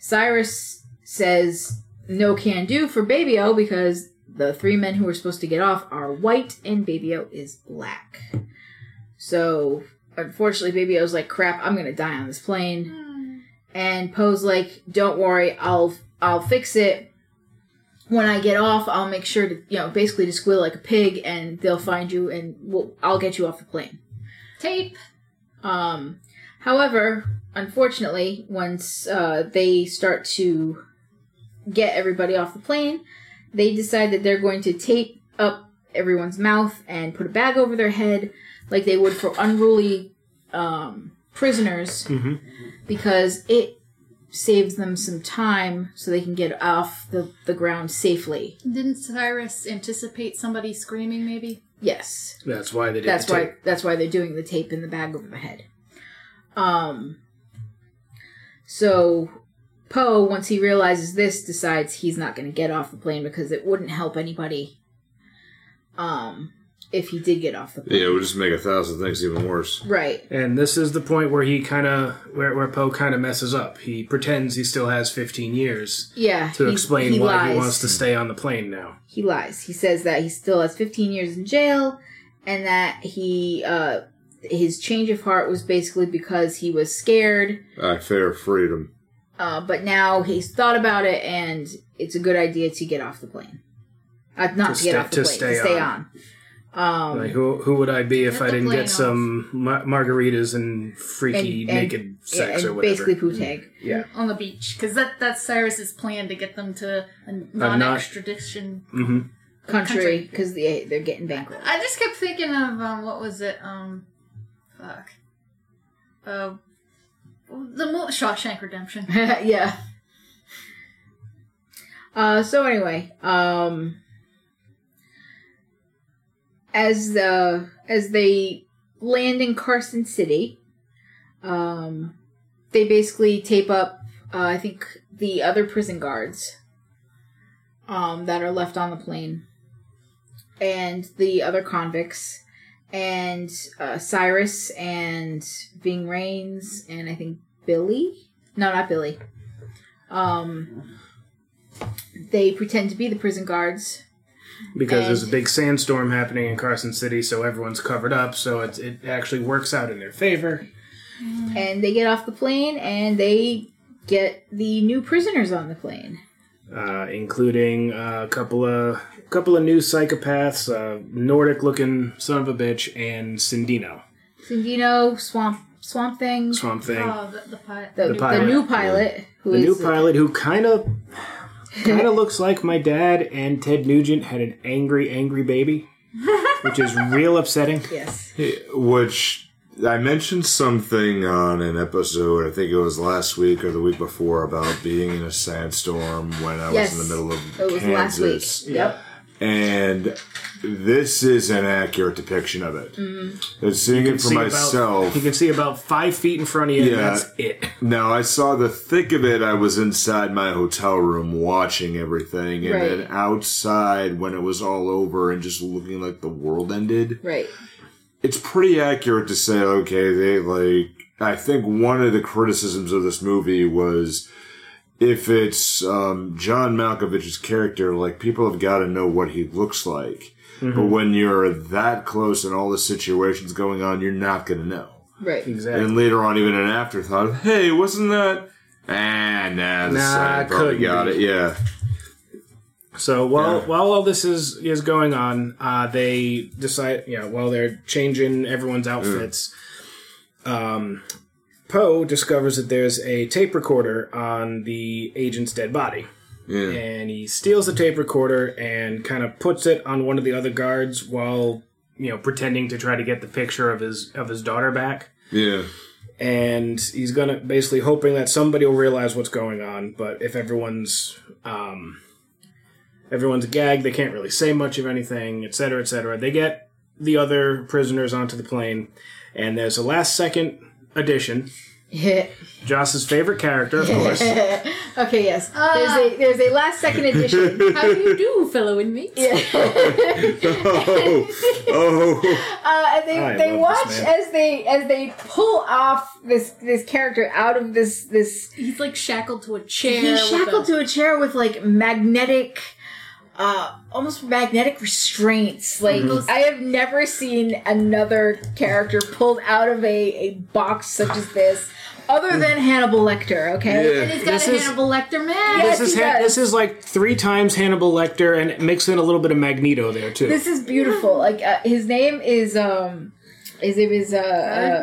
Cyrus says no can do for Baby O because the three men who were supposed to get off are white, and Baby O is black. So, unfortunately, Baby O's like, crap, I'm gonna die on this plane. Mm. And Poe's like, don't worry, I'll I'll fix it. When I get off, I'll make sure to, you know, basically to squeal like a pig, and they'll find you, and we'll, I'll get you off the plane. Tape! Um, however, unfortunately, once uh, they start to get everybody off the plane, they decide that they're going to tape up everyone's mouth and put a bag over their head like they would for unruly um, prisoners, mm-hmm. because it saves them some time so they can get off the, the ground safely. Didn't Cyrus anticipate somebody screaming, maybe? Yes. That's why they did that's the why, tape. That's why they're doing the tape in the bag over the head. Um. So Poe, once he realizes this, decides he's not going to get off the plane because it wouldn't help anybody um, if he did get off the plane. Yeah, it would just make a thousand things even worse. Right. And this is the point where he kind of, where, where Poe kind of messes up. He pretends he still has fifteen years yeah, to he, explain he why lies. He wants to stay on the plane now. He lies. He says that he still has fifteen years in jail and that he... Uh, his change of heart was basically because he was scared. Uh, fair freedom. Uh, but now he's thought about it, and it's a good idea to get off the plane. Uh, not to, to get st- off the to plane, stay to stay on. on. Um, like, who who would I be if I didn't get off. some ma- margaritas and freaky and, and, naked sex yeah, or whatever? Basically poo-tag. Yeah. On the beach. Because that, that's Cyrus's plan to get them to a non-extradition not, mm-hmm. country, because they, they're getting bankrupt. I just kept thinking of, um, what was it? Um, fuck. Uh... The mo- Shawshank Redemption. Yeah. Uh, so anyway, um, as uh, as they land in Carson City, um, they basically tape up, uh, I think, the other prison guards um, that are left on the plane, and the other convicts. And uh, Cyrus and Ving Rhames and I think Billy? No, not Billy. Um, they pretend to be the prison guards. Because there's a big sandstorm happening in Carson City, so everyone's covered up, so it, it actually works out in their favor. And they get off the plane, and they get the new prisoners on the plane. Uh, including uh, a couple of couple of new psychopaths, uh, Nordic-looking son of a bitch, and Cindino. Cindino, Swamp Swamp Thing. Swamp Thing. Oh, the, the, pi- the, the, new, pilot. the new pilot. Yeah. Who the is new the, pilot who kind of kind of looks like my dad and Ted Nugent had an angry, angry baby, which is real upsetting. Yes. Which... I mentioned something on an episode, I think it was last week or the week before, about being in a sandstorm when I yes. was in the middle of it Kansas. It was last week. Yep. And this is an accurate depiction of it. Mm-hmm. I was seeing it for myself. About, you can see about five feet in front of you, yeah. and that's it. Now, I saw the thick of it. I was inside my hotel room watching everything, and right. then outside when it was all over and just looking like the world ended. Right. It's pretty accurate to say, okay, they, like... I think one of the criticisms of this movie was... If it's um, John Malkovich's character, like, people have got to know what he looks like. Mm-hmm. But when you're that close and all the situation's going on, you're not going to know. Right. Exactly. And later on, even an afterthought of, hey, wasn't that... Ah, nah, the nah, I probably got be. it, yeah. So while yeah. while all this is, is going on, uh, they decide, you know, while they're changing everyone's outfits... Mm. um. Poe discovers that there's a tape recorder on the agent's dead body. Yeah. And he steals the tape recorder and kind of puts it on one of the other guards while, you know, pretending to try to get the picture of his of his daughter back. Yeah. And he's gonna basically hoping that somebody will realize what's going on, but if everyone's um, everyone's gagged, they can't really say much of anything, et cetera, et cetera. They get the other prisoners onto the plane, and there's a last second addition. Yeah. Joss's favorite character, of course. Okay, yes. Ah. There's a there's a last second edition. How do you do, fellow inmates? Yeah. oh, oh. Uh, and they I they watch as they as they pull off this this character out of this this. He's like shackled to a chair. He's shackled a, to a chair with like magnetic. Uh, almost magnetic restraints. Like, mm-hmm. I have never seen another character pulled out of a, a box such as this, other than Hannibal Lecter, okay? Yeah. And he's got this a is, Hannibal Lecter mask. This, yes, is Han- this is like three times Hannibal Lecter, and it mixed in a little bit of Magneto there, too. This is beautiful. Like, uh, his name is, um, his name is, uh...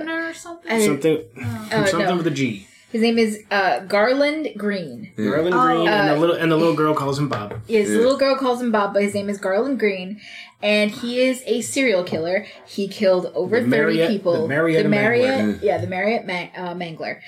Lerner or something? Uh, something oh. uh, something no. with a G. His name is uh, Garland Green. Yeah. Garland Green, uh, and, the little, and the little girl calls him Bob. Yes, yeah. The little girl calls him Bob, but his name is Garland Green, and he is a serial killer. He killed over the thirty people. The Marriott, the Marriott Mangler. Yeah, the Marriott Man- uh, Mangler.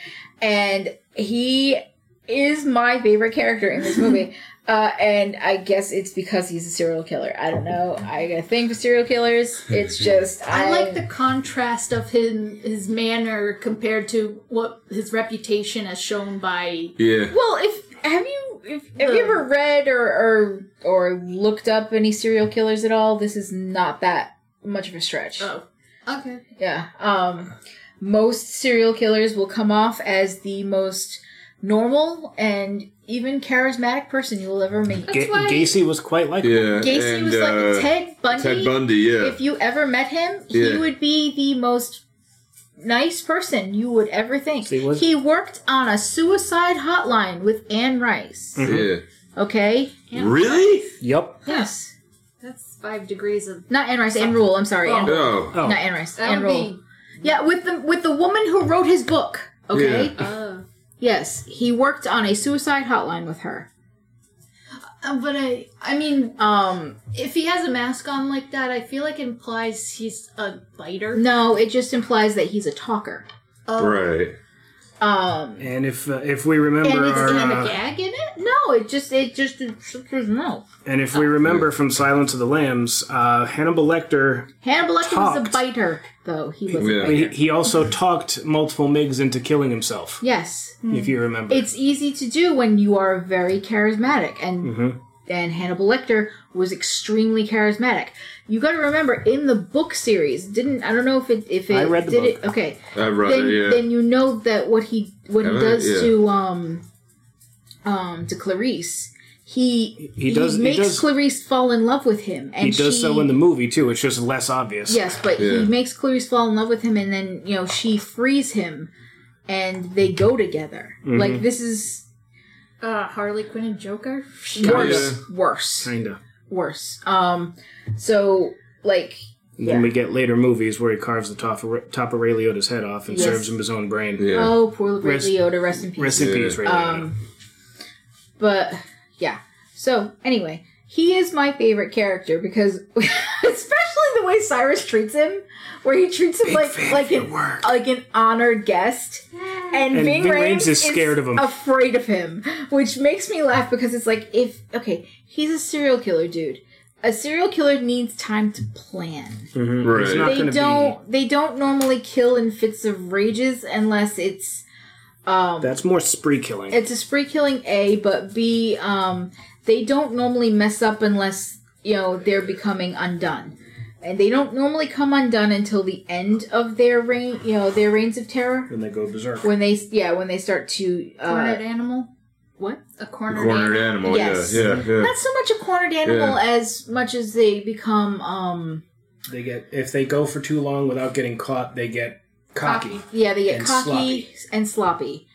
And he is my favorite character in this movie, uh, and I guess it's because he's a serial killer. I don't know. I got a thing for serial killers. It's just... I, I like the contrast of him, his manner compared to what... his reputation as shown by... Yeah. Well, if have you if have the, you ever read or, or or looked up any serial killers at all? This is not that much of a stretch. Oh. Okay. Yeah. Um, most serial killers will come off as the most normal and even charismatic person you will ever meet. G- Gacy was quite like yeah, that. Gacy and, was like uh, Ted Bundy. Ted Bundy, yeah. If you ever met him, yeah. he would be the most... nice person you would ever think. See, was- he worked on a suicide hotline with Anne Rice. Mm-hmm. Yeah. Okay. Anne really? Rice. Yep. Yes. That's five degrees of not Anne Rice. Anne Rule. I'm sorry. Oh. Anne Rule. Oh. Not Anne Rice. That Anne Rule. Be- yeah, with the with the woman who wrote his book. Okay. Yeah. Uh. Yes, he worked on a suicide hotline with her. Uh, but I, I mean, um, if he has a mask on like that, I feel like it implies he's a biter. No, it just implies that he's a talker. Oh. Right. Um, and if uh, if we remember, and our, does it have uh, a gag in it? No, it just it just there's no. And if oh. we remember from Silence of the Lambs, uh, Hannibal Lecter. Hannibal Lecter talked. was a biter, though he was. Yeah. A biter. He, he also talked multiple MIGs into killing himself. Yes, mm. if you remember, it's easy to do when you are very charismatic, and mm-hmm. and Hannibal Lecter was extremely charismatic. You got to remember in the book series, didn't I don't know if it if it I read the did book. it okay. I read then, it. Yeah. Then you know that what he what I he does it, yeah. to um um to Clarice, he he, does, he makes he does, Clarice fall in love with him. And he does she, so in the movie too. It's just less obvious. Yes, but yeah. he makes Clarice fall in love with him, and then you know she frees him, and they go together. Mm-hmm. Like this is uh, Harley Quinn and Joker. Worse, yeah. worse, kinda. Worse. Um, so, like... Yeah. Then we get later movies where he carves the top of, top of Ray Liotta's head off and yes. serves him his own brain. Yeah. Oh, poor Ray rest, Liotta, rest in peace. Rest in yeah. peace, Ray Liotta. Um, but, yeah. So, anyway, he is my favorite character because... especially the way Cyrus treats him, where he treats him Big like like an, like an honored guest. Yeah. And, and Ving Rhames is scared is of him. afraid of him, which makes me laugh because it's like, if... Okay... He's a serial killer, dude. a serial killer needs time to plan. Mm-hmm. Right. It's not they don't. Be... They don't normally kill in fits of rages unless it's. Um, That's more spree killing. It's a spree killing, A, but B, um, they don't normally mess up unless, you know, they're becoming undone, and they don't normally come undone until the end of their reign. You know, their reigns of terror. When they go berserk. When they yeah, when they start to uh, cornered animal. What? A cornered, cornered animal. animal. Yes. Yeah, yeah, yeah. Not so much a cornered animal yeah. as much as they become. Um, they get if they go for too long without getting caught, they get cocky. cocky. Yeah, they get and cocky sloppy. and sloppy.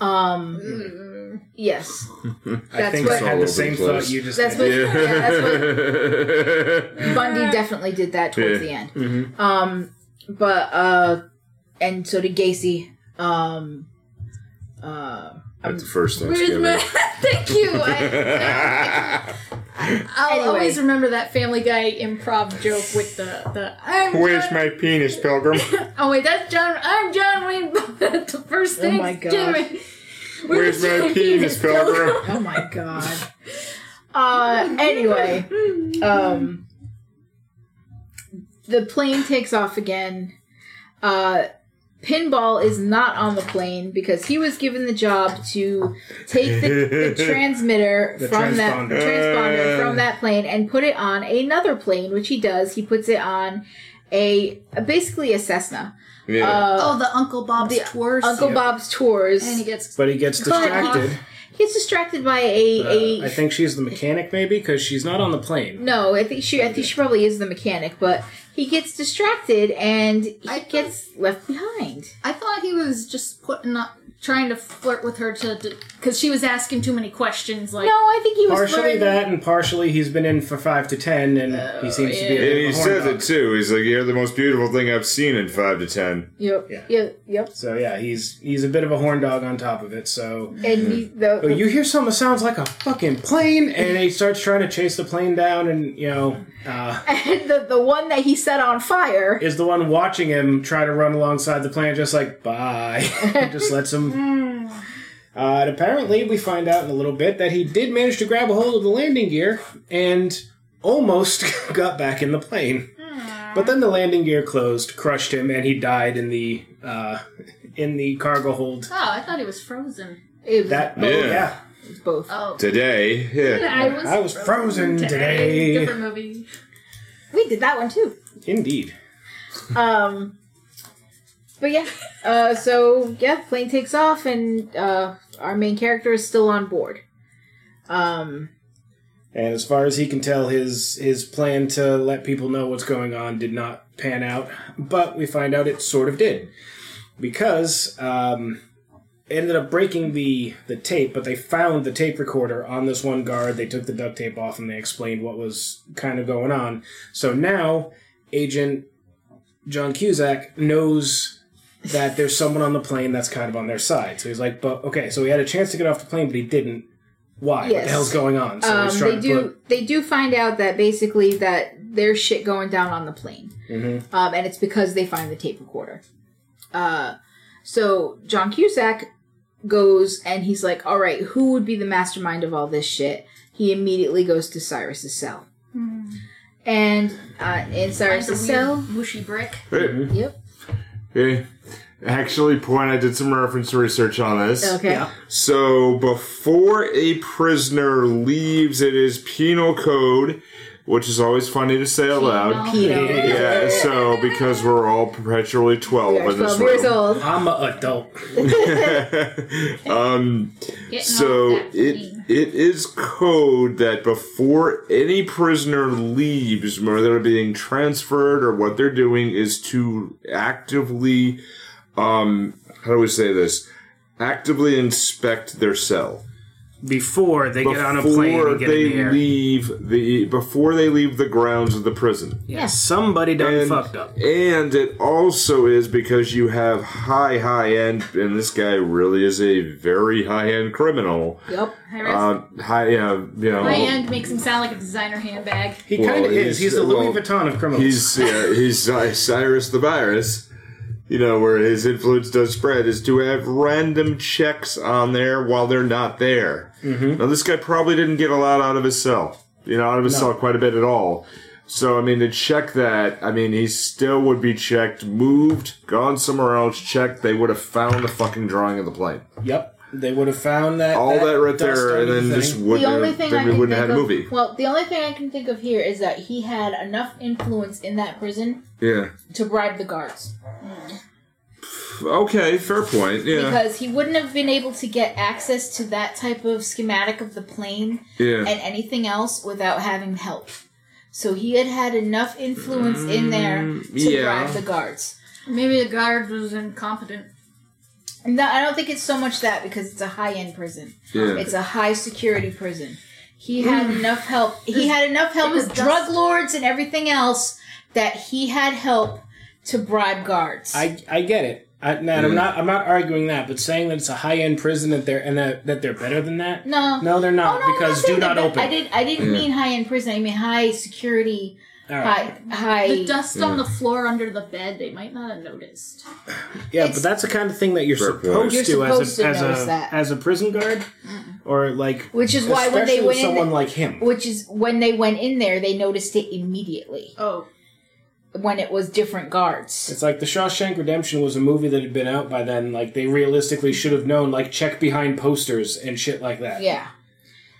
Um, mm. Yes, that's I think what, I had the same thought you just. That's did. What, yeah, that's what Bundy definitely did that towards yeah. the end. Mm-hmm. Um, but uh, and so did Gacy. Um, uh. At the first Thanksgiving. Thank you. I, I, I'll anyway. always remember that Family Guy improv joke with the... the I'm Where's John, my penis, Pilgrim? Oh, wait, that's John... I'm John Wayne at the first Thanksgiving. Oh, my God. Where's, Where's my, my penis, penis Pilgrim? Pilgrim? Oh, my God. Uh, anyway, um, the plane takes off again. Uh... Pinball is not on the plane because he was given the job to take the, the transmitter the from transponder. that the transponder from that plane and put it on another plane, which he does. He puts it on a, a basically a Cessna. Yeah. Uh, oh, the Uncle Bob's the tours. Uncle yeah. Bob's tours, and he gets but he gets distracted. Off. He gets distracted by a, uh, a. I think she's the mechanic, maybe, because she's not on the plane. No, I think she. I think she probably is the mechanic, but. He gets distracted and he I gets thought, left behind. I thought he was just putting up, trying to flirt with her to, because she was asking too many questions. Like, no, I think he was partially flirting. that, and partially he's been in for five to ten, and oh, he seems yeah. to be. A yeah, he says dog. it too. He's like, "You're the most beautiful thing I've seen in five to ten." Yep. Yeah. yeah yep. So yeah, he's he's a bit of a horn dog on top of it. So and mm-hmm. he, the, the, you hear something that sounds like a fucking plane, and he starts trying to chase the plane down, and you know. Uh, and the, the one that he set on fire is the one watching him try to run alongside the plane, just like, bye. Just lets him. Mm. Uh, and apparently, we find out in a little bit that he did manage to grab a hold of the landing gear and almost got back in the plane. Mm. But then the landing gear closed, crushed him, and he died in the uh, in the cargo hold. Oh, I thought he was frozen. It was that, yeah. Oh, yeah. Both. Oh. Today. Yeah. yeah I, was I was frozen, frozen today. today. Different movie. We did that one too. Indeed. Um, but yeah. Uh, so yeah, plane takes off, and uh, our main character is still on board. Um, and as far as he can tell, his his plan to let people know what's going on did not pan out. But we find out it sort of did, because. Um, ended up breaking the, the tape, but they found the tape recorder on this one guard. They took the duct tape off and they explained what was kind of going on. So now, Agent John Cusack knows that there's someone on the plane that's kind of on their side. So he's like, but okay, so he had a chance to get off the plane, but he didn't. Why? Yes. What the hell's going on? So um, he's trying they do, to put... They do find out that basically that there's shit going down on the plane. Mm-hmm. Um, and it's because they find the tape recorder. Uh... So John Cusack goes and he's like, all right, who would be the mastermind of all this shit? He immediately goes to Cyrus's cell. Mm. And uh, in Cyrus's cell... Mushy brick. Mm-hmm. Yep. Yeah. Actually, point, I did some reference research on this. Okay. Yeah. So before a prisoner leaves, it is penal code... Which is always funny to say out loud. Penal. Yeah, so because we're all perpetually twelve in this room. Years old. I'm an adult. um, so it it is code that before any prisoner leaves, whether they're being transferred or what they're doing, is to actively, um, how do we say this? Actively inspect their cell. Before they before get on a plane and get they in the air. leave the before they leave the grounds of the prison. Yeah, somebody done and, fucked up. And it also is because you have high, high end, and this guy really is a very high end criminal. Yep, high risk. Uh, high, yeah, you know, high end makes him sound like a designer handbag. He well, kind of is. He's the Louis well, Vuitton of criminals. He's yeah, he's uh, Cyrus the Virus. You know, where his influence does spread, is to have random checks on there while they're not there. Mm-hmm. Now, this guy probably didn't get a lot out of his cell. You know, I never no. saw quite a bit at all. So, I mean, to check that, I mean, he still would be checked, moved, gone somewhere else, checked. They would have found the fucking drawing of the plane. Yep. They would have found that. All that, that right there, and then this wouldn't have, then we wouldn't have had a movie. Well, the only thing I can think of here is that he had enough influence in that prison yeah. to bribe the guards. Mm. Okay, fair point, yeah. Because he wouldn't have been able to get access to that type of schematic of the plane yeah. and anything else without having help. So he had had enough influence mm, in there to yeah. bribe the guards. Maybe the guard was incompetent. No, I don't think it's so much that, because it's a high-end prison. Yeah. It's a high-security prison. He had mm. enough help. He had enough help with drug lords and everything else that he had help to bribe guards. I, I get it. I, Matt, mm. I'm not I'm not arguing that, but saying that it's a high-end prison that they're and that, that they're better than that? No. No, they're not, oh, no, because do not open. I, did, I didn't mm. mean high-end prison. I mean high-security. Right. High, high. The dust yeah. on the floor under the bed, they might not have noticed. Yeah, it's, but that's the kind of thing that you're supposed you're to supposed as a, to as, a that. as a prison guard, or like, which is why when they went someone in the, like him, which is when they went in there, they noticed it immediately. Oh, when it was different guards, it's like the Shawshank Redemption was a movie that had been out by then. Like they realistically should have known, like check behind posters and shit like that. Yeah.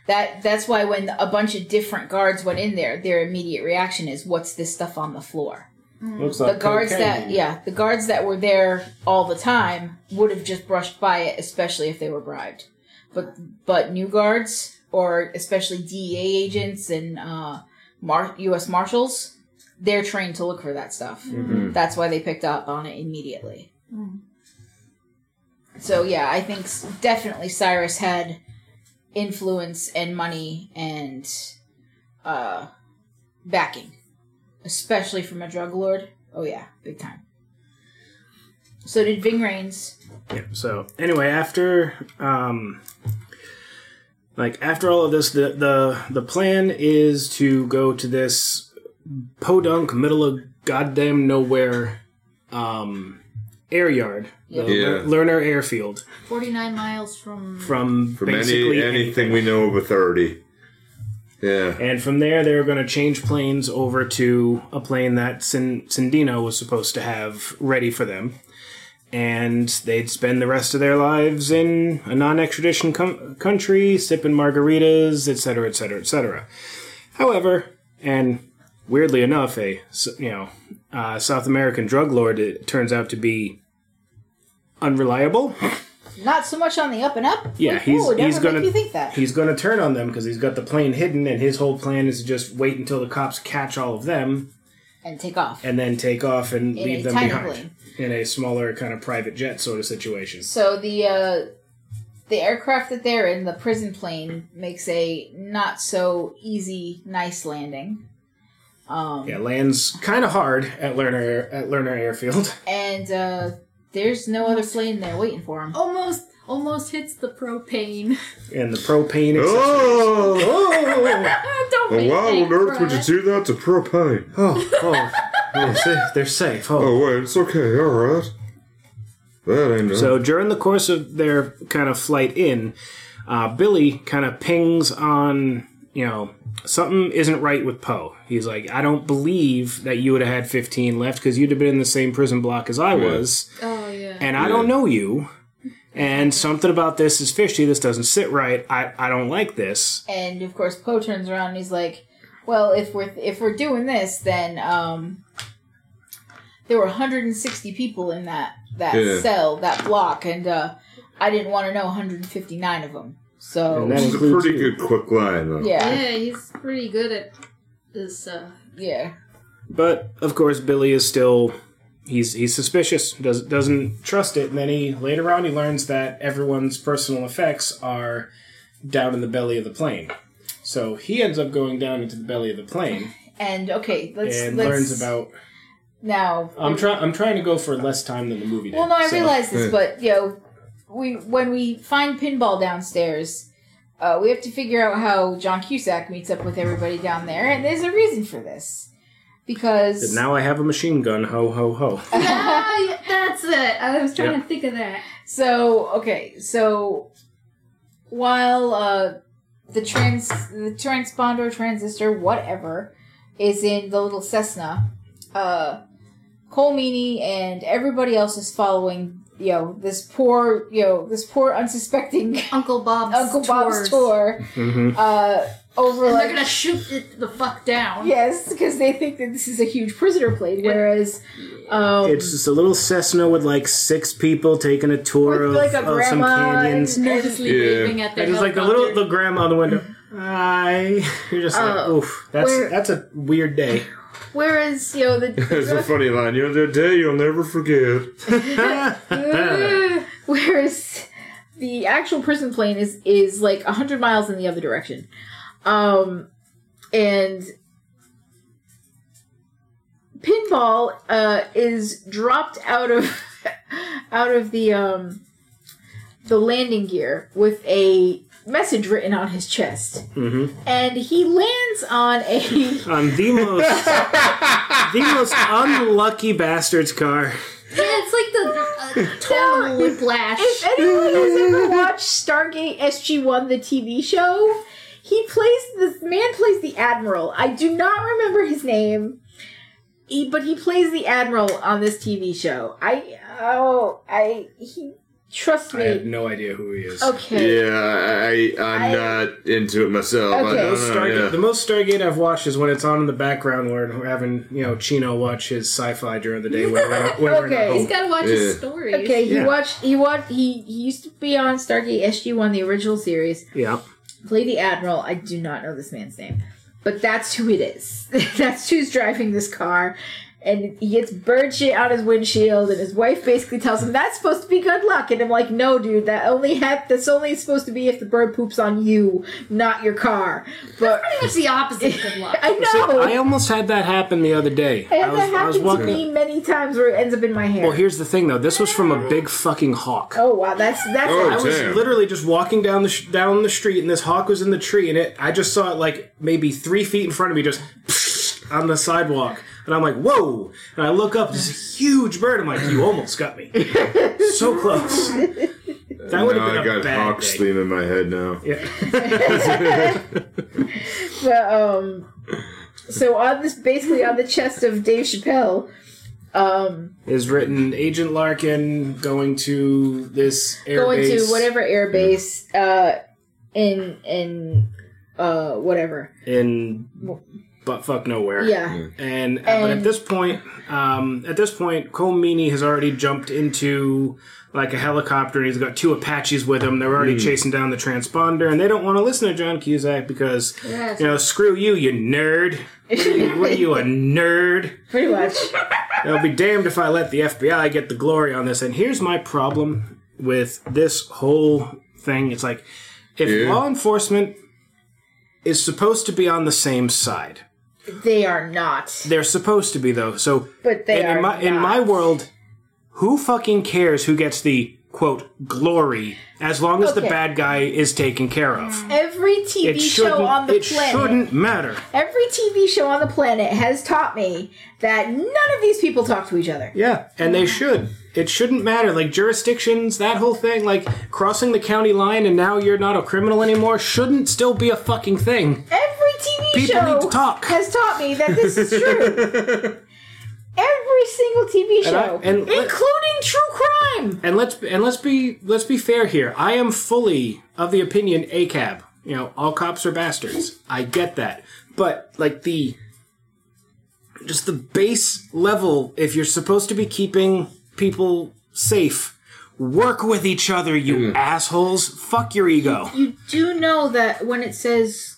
That That's why when a bunch of different guards went in there, their immediate reaction is, what's this stuff on the floor? Mm. Looks like the guards that yeah, the guards that were there all the time would have just brushed by it, especially if they were bribed. But but new guards, or especially D E A agents and uh, Mar- U S Marshals, they're trained to look for that stuff. Mm-hmm. That's why they picked up on it immediately. Mm. So yeah, I think definitely Cyrus had influence and money and uh, backing, especially from a drug lord. Oh yeah, big time. So did Ving Rhames. Yeah. So anyway, after um, like after all of this, the the the plan is to go to this podunk middle of goddamn nowhere um, air yard. Yeah. yeah. Lerner Airfield. forty-nine miles from... From, from basically any, anything we know of authority. Yeah. And from there, they were going to change planes over to a plane that Cindino was supposed to have ready for them. And they'd spend the rest of their lives in a non-extradition com- country, sipping margaritas, et cetera, et cetera, et cetera. However, and weirdly enough, a you know uh, South American drug lord, it turns out to be unreliable. Not so much on the up and up. Yeah, like, he's, he's going to he's going to turn on them because he's got the plane hidden, and his whole plan is to just wait until the cops catch all of them and take off, and then take off and in leave them behind plane. In a smaller kind of private jet sort of situation. So the uh, the aircraft that they're in, the prison plane, makes a not so easy, nice landing. Um, yeah, lands kind of hard at Lerner at Lerner Airfield, and. Uh, There's no other plane there waiting for him. Almost, almost hits the propane. And the propane. Oh, oh! Don't make well, why on earth would you do that to propane? Oh, oh, oh they're safe. Oh. oh wait, it's okay. All right. That ain't. So it. During the course of their kind of flight in, uh, Billy kind of pings on. You know, something isn't right with Poe. He's like, I don't believe that you would have had fifteen left because you'd have been in the same prison block as I yeah. was. Oh, yeah. And yeah. I don't know you. And something about this is fishy. This doesn't sit right. I, I don't like this. And, of course, Poe turns around and he's like, well, if we're, if we're doing this, then um, there were one hundred sixty people in that, that yeah. cell, that block, and uh, I didn't want to know one hundred fifty-nine of them. So that is a pretty good quick line, though. Yeah, yeah, he's pretty good at this. Uh, yeah, but of course Billy is still he's he's suspicious. Does doesn't trust it. And then he later on he learns that everyone's personal effects are down in the belly of the plane. So he ends up going down into the belly of the plane. And okay, let's and let's, learns about now. I'm trying. I'm trying to go for less time than the movie did. Well, no, I so. realize this, yeah. but you know. We when we find Pinball downstairs, uh, we have to figure out how John Cusack meets up with everybody down there, and there's a reason for this. Because... And now I have a machine gun, ho, ho, ho. ah, that's it. I was trying yep. to think of that. So, okay, so while uh, the trans the transponder transistor, whatever, is in the little Cessna. Uh, Colm Meaney and everybody else is following. You know, this poor, you know, this poor unsuspecting Uncle Bob's Uncle Bob's tour. Mm-hmm. Uh, over and like, they're gonna shoot it the fuck down. Yes, because they think that this is a huge prisoner plate. Whereas um, it's just a little Cessna with like six people taking a tour of, like a of some canyons. Nervously waving yeah. at their. It's like the little the grandma on the window. I you're just uh, like, oof, that's where, that's a weird day. Whereas, you know, the... There's a funny line. You know, the day you'll never forget. Whereas the actual prison plane is, is like one hundred miles in the other direction. Um, and Pinball uh, is dropped out of out of the um, the landing gear with a... message written on his chest, mm-hmm. and he lands on a on the most the most unlucky bastard's car. Yeah, it's like the uh, total whiplash. If anyone has ever watched Stargate S G one, the T V show, he plays this man plays the admiral. I do not remember his name, he, but he plays the admiral on this T V show. I oh I he. Trust me. I have no idea who he is. Okay. Yeah, I, I'm I, not into it myself. Okay. I don't know, Stargate, yeah. The most Stargate I've watched is when it's on in the background where we're having, you know, Chino watch his sci-fi during the day. When we're, when okay. We're in He's got to watch yeah. his stories. Okay, he yeah. watched, he watched, he, he used to be on Stargate S G one, the original series. Yeah. Play the Admiral. I do not know this man's name. But that's who it is. That's who's driving this car. And he gets bird shit on his windshield, and his wife basically tells him that's supposed to be good luck. And I'm like, no, dude, that only ha- that's only supposed to be if the bird poops on you, not your car. But that's pretty much the opposite of good luck. I know. See, I almost had that happen the other day. I had I was, that happen I was walking, to me many times where it ends up in my hair. Well, here's the thing, though. This was from a big fucking hawk. Oh wow, that's that's. Oh, I was damn. literally just walking down the sh- down the street, and this hawk was in the tree, and it I just saw it like maybe three feet in front of me, just on the sidewalk. And I'm like, whoa! And I look up, there's a huge bird. I'm like, you almost got me. So close. That would have been I a got bad hawk sleep in my head now. Yeah. so, um, so on this, basically on the chest of Dave Chappelle, um, is written Agent Larkin going to this airbase, going base. to whatever airbase, uh, in in uh, whatever in. But fuck nowhere. Yeah. yeah. And, uh, and but at this point, um, at this point, Colm Meaney has already jumped into like a helicopter, and he's got two Apaches with him. They're already mm. chasing down the transponder, and they don't want to listen to John Cusack because yeah, you know, right. Screw you, you nerd. What are you, what are you a nerd? Pretty much. I'll be damned if I let the F B I get the glory on this. And here's my problem with this whole thing. It's like if yeah. law enforcement is supposed to be on the same side. They are not. They're supposed to be, though. So, but they are in my, not. In my world, who fucking cares who gets the, quote, glory as long as okay. the bad guy is taken care of? Every T V show on the it planet... It shouldn't matter. Every T V show on the planet has taught me that none of these people talk to each other. Yeah, and they should. It shouldn't matter. Like, jurisdictions, that whole thing, like, crossing the county line and now you're not a criminal anymore shouldn't still be a fucking thing. Every T V People show need to talk. Has taught me that this is true. Every single T V show, and I, and including let, true crime. And let's and let's be let's be fair here. I am fully of the opinion A C A B. You know, all cops are bastards. I get that, but like the just the base level. If you're supposed to be keeping people safe, work with each other, you mm. assholes. Fuck your ego. You, you do know that when it says.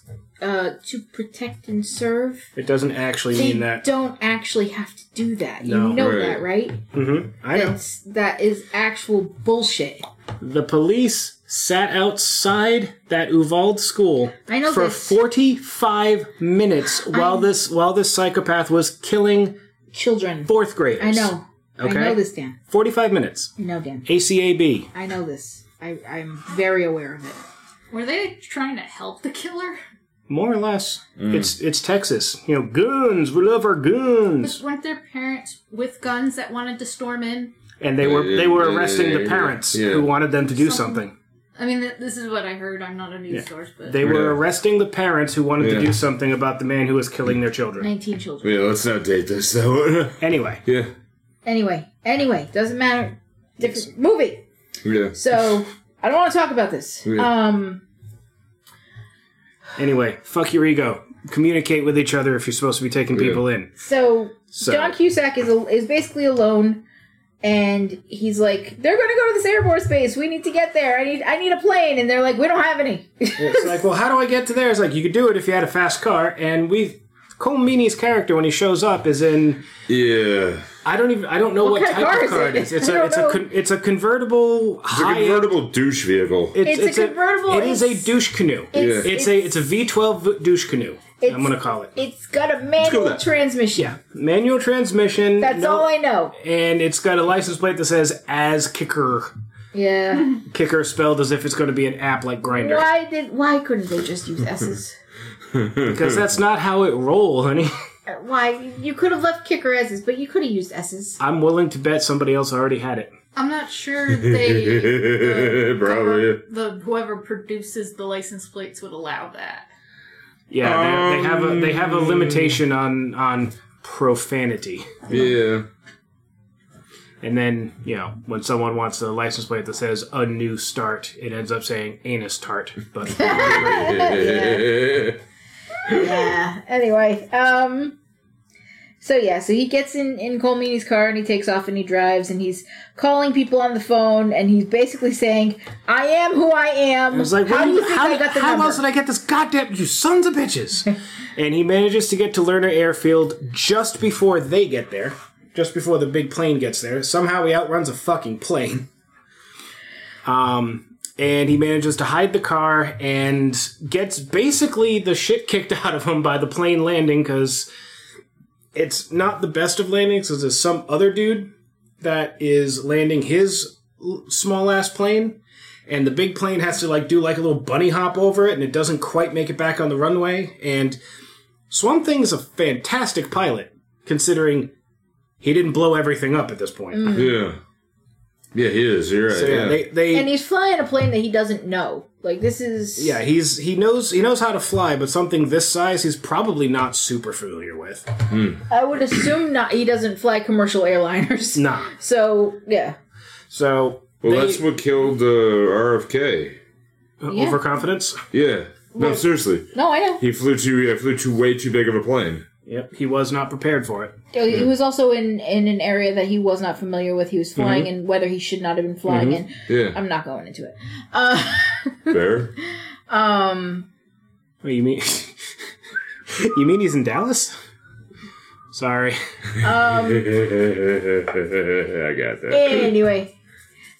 Uh, to protect and serve. It doesn't actually mean that. They don't actually have to do that. No, you know right. that, right? Mm-hmm. I That's, know. That is actual bullshit. The police sat outside that Uvalde school I know for this. forty-five minutes while I'm, this while this psychopath was killing children, fourth graders. I know. Okay? I know this, Dan. forty-five minutes. I know, Dan. A C A B. I know this. I, I'm very aware of it. Were they trying to help the killer? More or less. Mm. It's it's Texas. You know, guns. We love our guns. But weren't there parents with guns that wanted to storm in? And they were they were arresting the parents yeah. who wanted them to do something. something. I mean, th- this is what I heard. I'm not a news yeah. source, but... They were yeah. arresting the parents who wanted yeah. to do something about the man who was killing their children. nineteen children. Yeah, let's not date this, though. anyway. Yeah. Anyway. Anyway. Doesn't matter. Different movie. Yeah. So, I don't want to talk about this. Yeah. Um. Anyway, fuck your ego. Communicate with each other if you're supposed to be taking yeah. people in. So, so, John Cusack is a, is basically alone... And he's like, they're going to go to this Air Force base. We need to get there. I need I need a plane. And they're like, we don't have any. It's like, well, how do I get to there? It's like, you could do it if you had a fast car. And we, Colm Meaney's character, when he shows up, is in... Yeah. I don't even... I don't know what, what type of car, of car it is. It's, a, it's, a, con, it's a convertible... It's high, a convertible douche vehicle. It's, it's, it's a convertible... A, it is a douche canoe. It's, yeah. it's, it's, a, it's a V twelve douche canoe. I'm going to call it. It's got a manual transmission. Yeah, manual transmission. That's no, all I know. And it's got a license plate that says "as kicker." Yeah. Kicker spelled as if it's going to be an app like Grindr. Why did? Why couldn't they just use S's? Because that's not how it roll, honey. Why? You could have left kicker S's, but you could have used S's. I'm willing to bet somebody else already had it. I'm not sure they the, Probably. the whoever produces the license plates would allow that. Yeah, they, they have a they have a limitation on on profanity. Yeah. And then, you know, when someone wants a license plate that says a new start, it ends up saying anus tart. But yeah. yeah. Anyway, um so yeah, so he gets in, in Colm Meaney's car and he takes off and he drives and he's calling people on the phone and he's basically saying, I am who I am. I was like, how do you think I got the number? How else did I get this goddamn, you sons of bitches? And he manages to get to Lerner Airfield just before they get there, just before the big plane gets there. Somehow he outruns a fucking plane. Um... And he manages to hide the car and gets basically the shit kicked out of him by the plane landing because... It's not the best of landings because there's some other dude that is landing his small ass plane, and the big plane has to like do like a little bunny hop over it, and it doesn't quite make it back on the runway. And Swamp Thing is a fantastic pilot, considering he didn't blow everything up at this point. Mm. Yeah. Yeah, he is. You're right. So, yeah. they, they, and he's flying a plane that he doesn't know. Like, this is... Yeah, he's he knows he knows how to fly, but something this size he's probably not super familiar with. Mm. I would assume not. He doesn't fly commercial airliners. Nah. So, yeah. So... Well, they, that's what killed uh, R F K. Uh, yeah. Overconfidence? Yeah. No, well, seriously. No, I know. He flew too, yeah, flew too way too big of a plane. Yep, he was not prepared for it. He yeah. was also in, in an area that he was not familiar with. He was flying mm-hmm. in whether he should not have been flying mm-hmm. in. Yeah. I'm not going into it. Uh, Fair. um, what do you mean? You mean he's in Dallas? Sorry. Um, I got that. Anyway,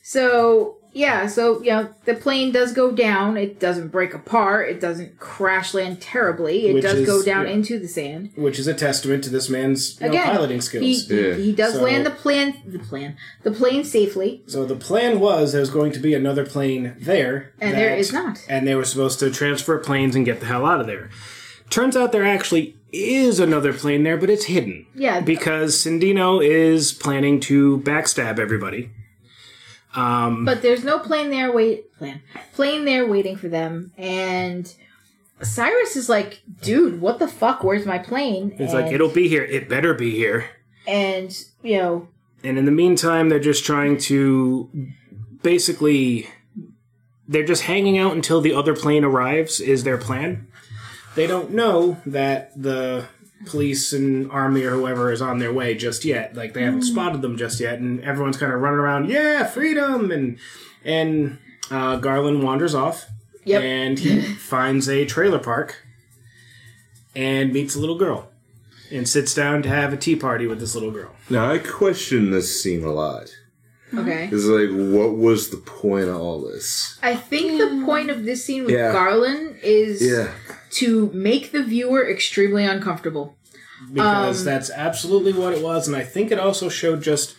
so... Yeah, so, you know, the plane does go down. It doesn't break apart. It doesn't crash land terribly. It which does is, go down yeah. into the sand. Which is a testament to this man's you know, Again, piloting skills. He, yeah. he does so, land the plan, the plan, the plane safely. So the plan was there was going to be another plane there. And that, there is not. And they were supposed to transfer planes and get the hell out of there. Turns out there actually is another plane there, but it's hidden. Yeah. Because Cindino is planning to backstab everybody. Um, but there's no plane there wait plan plane there waiting for them, and Cyrus is like, dude, what the fuck, where's my plane? He's and, like, it'll be here, it better be here. And you know and in the meantime they're just trying to basically they're just hanging out until the other plane arrives is their plan. They don't know that the police and army or whoever is on their way just yet. Like, they haven't mm. spotted them just yet, and everyone's kind of running around, yeah, freedom! And and uh, Garland wanders off, yep. and he finds a trailer park and meets a little girl and sits down to have a tea party with this little girl. Now, I question this scene a lot. Okay. It's like, what was the point of all this? I think mm. the point of this scene with yeah. Garland is... Yeah. To make the viewer extremely uncomfortable. Because um, that's absolutely what it was, and I think it also showed just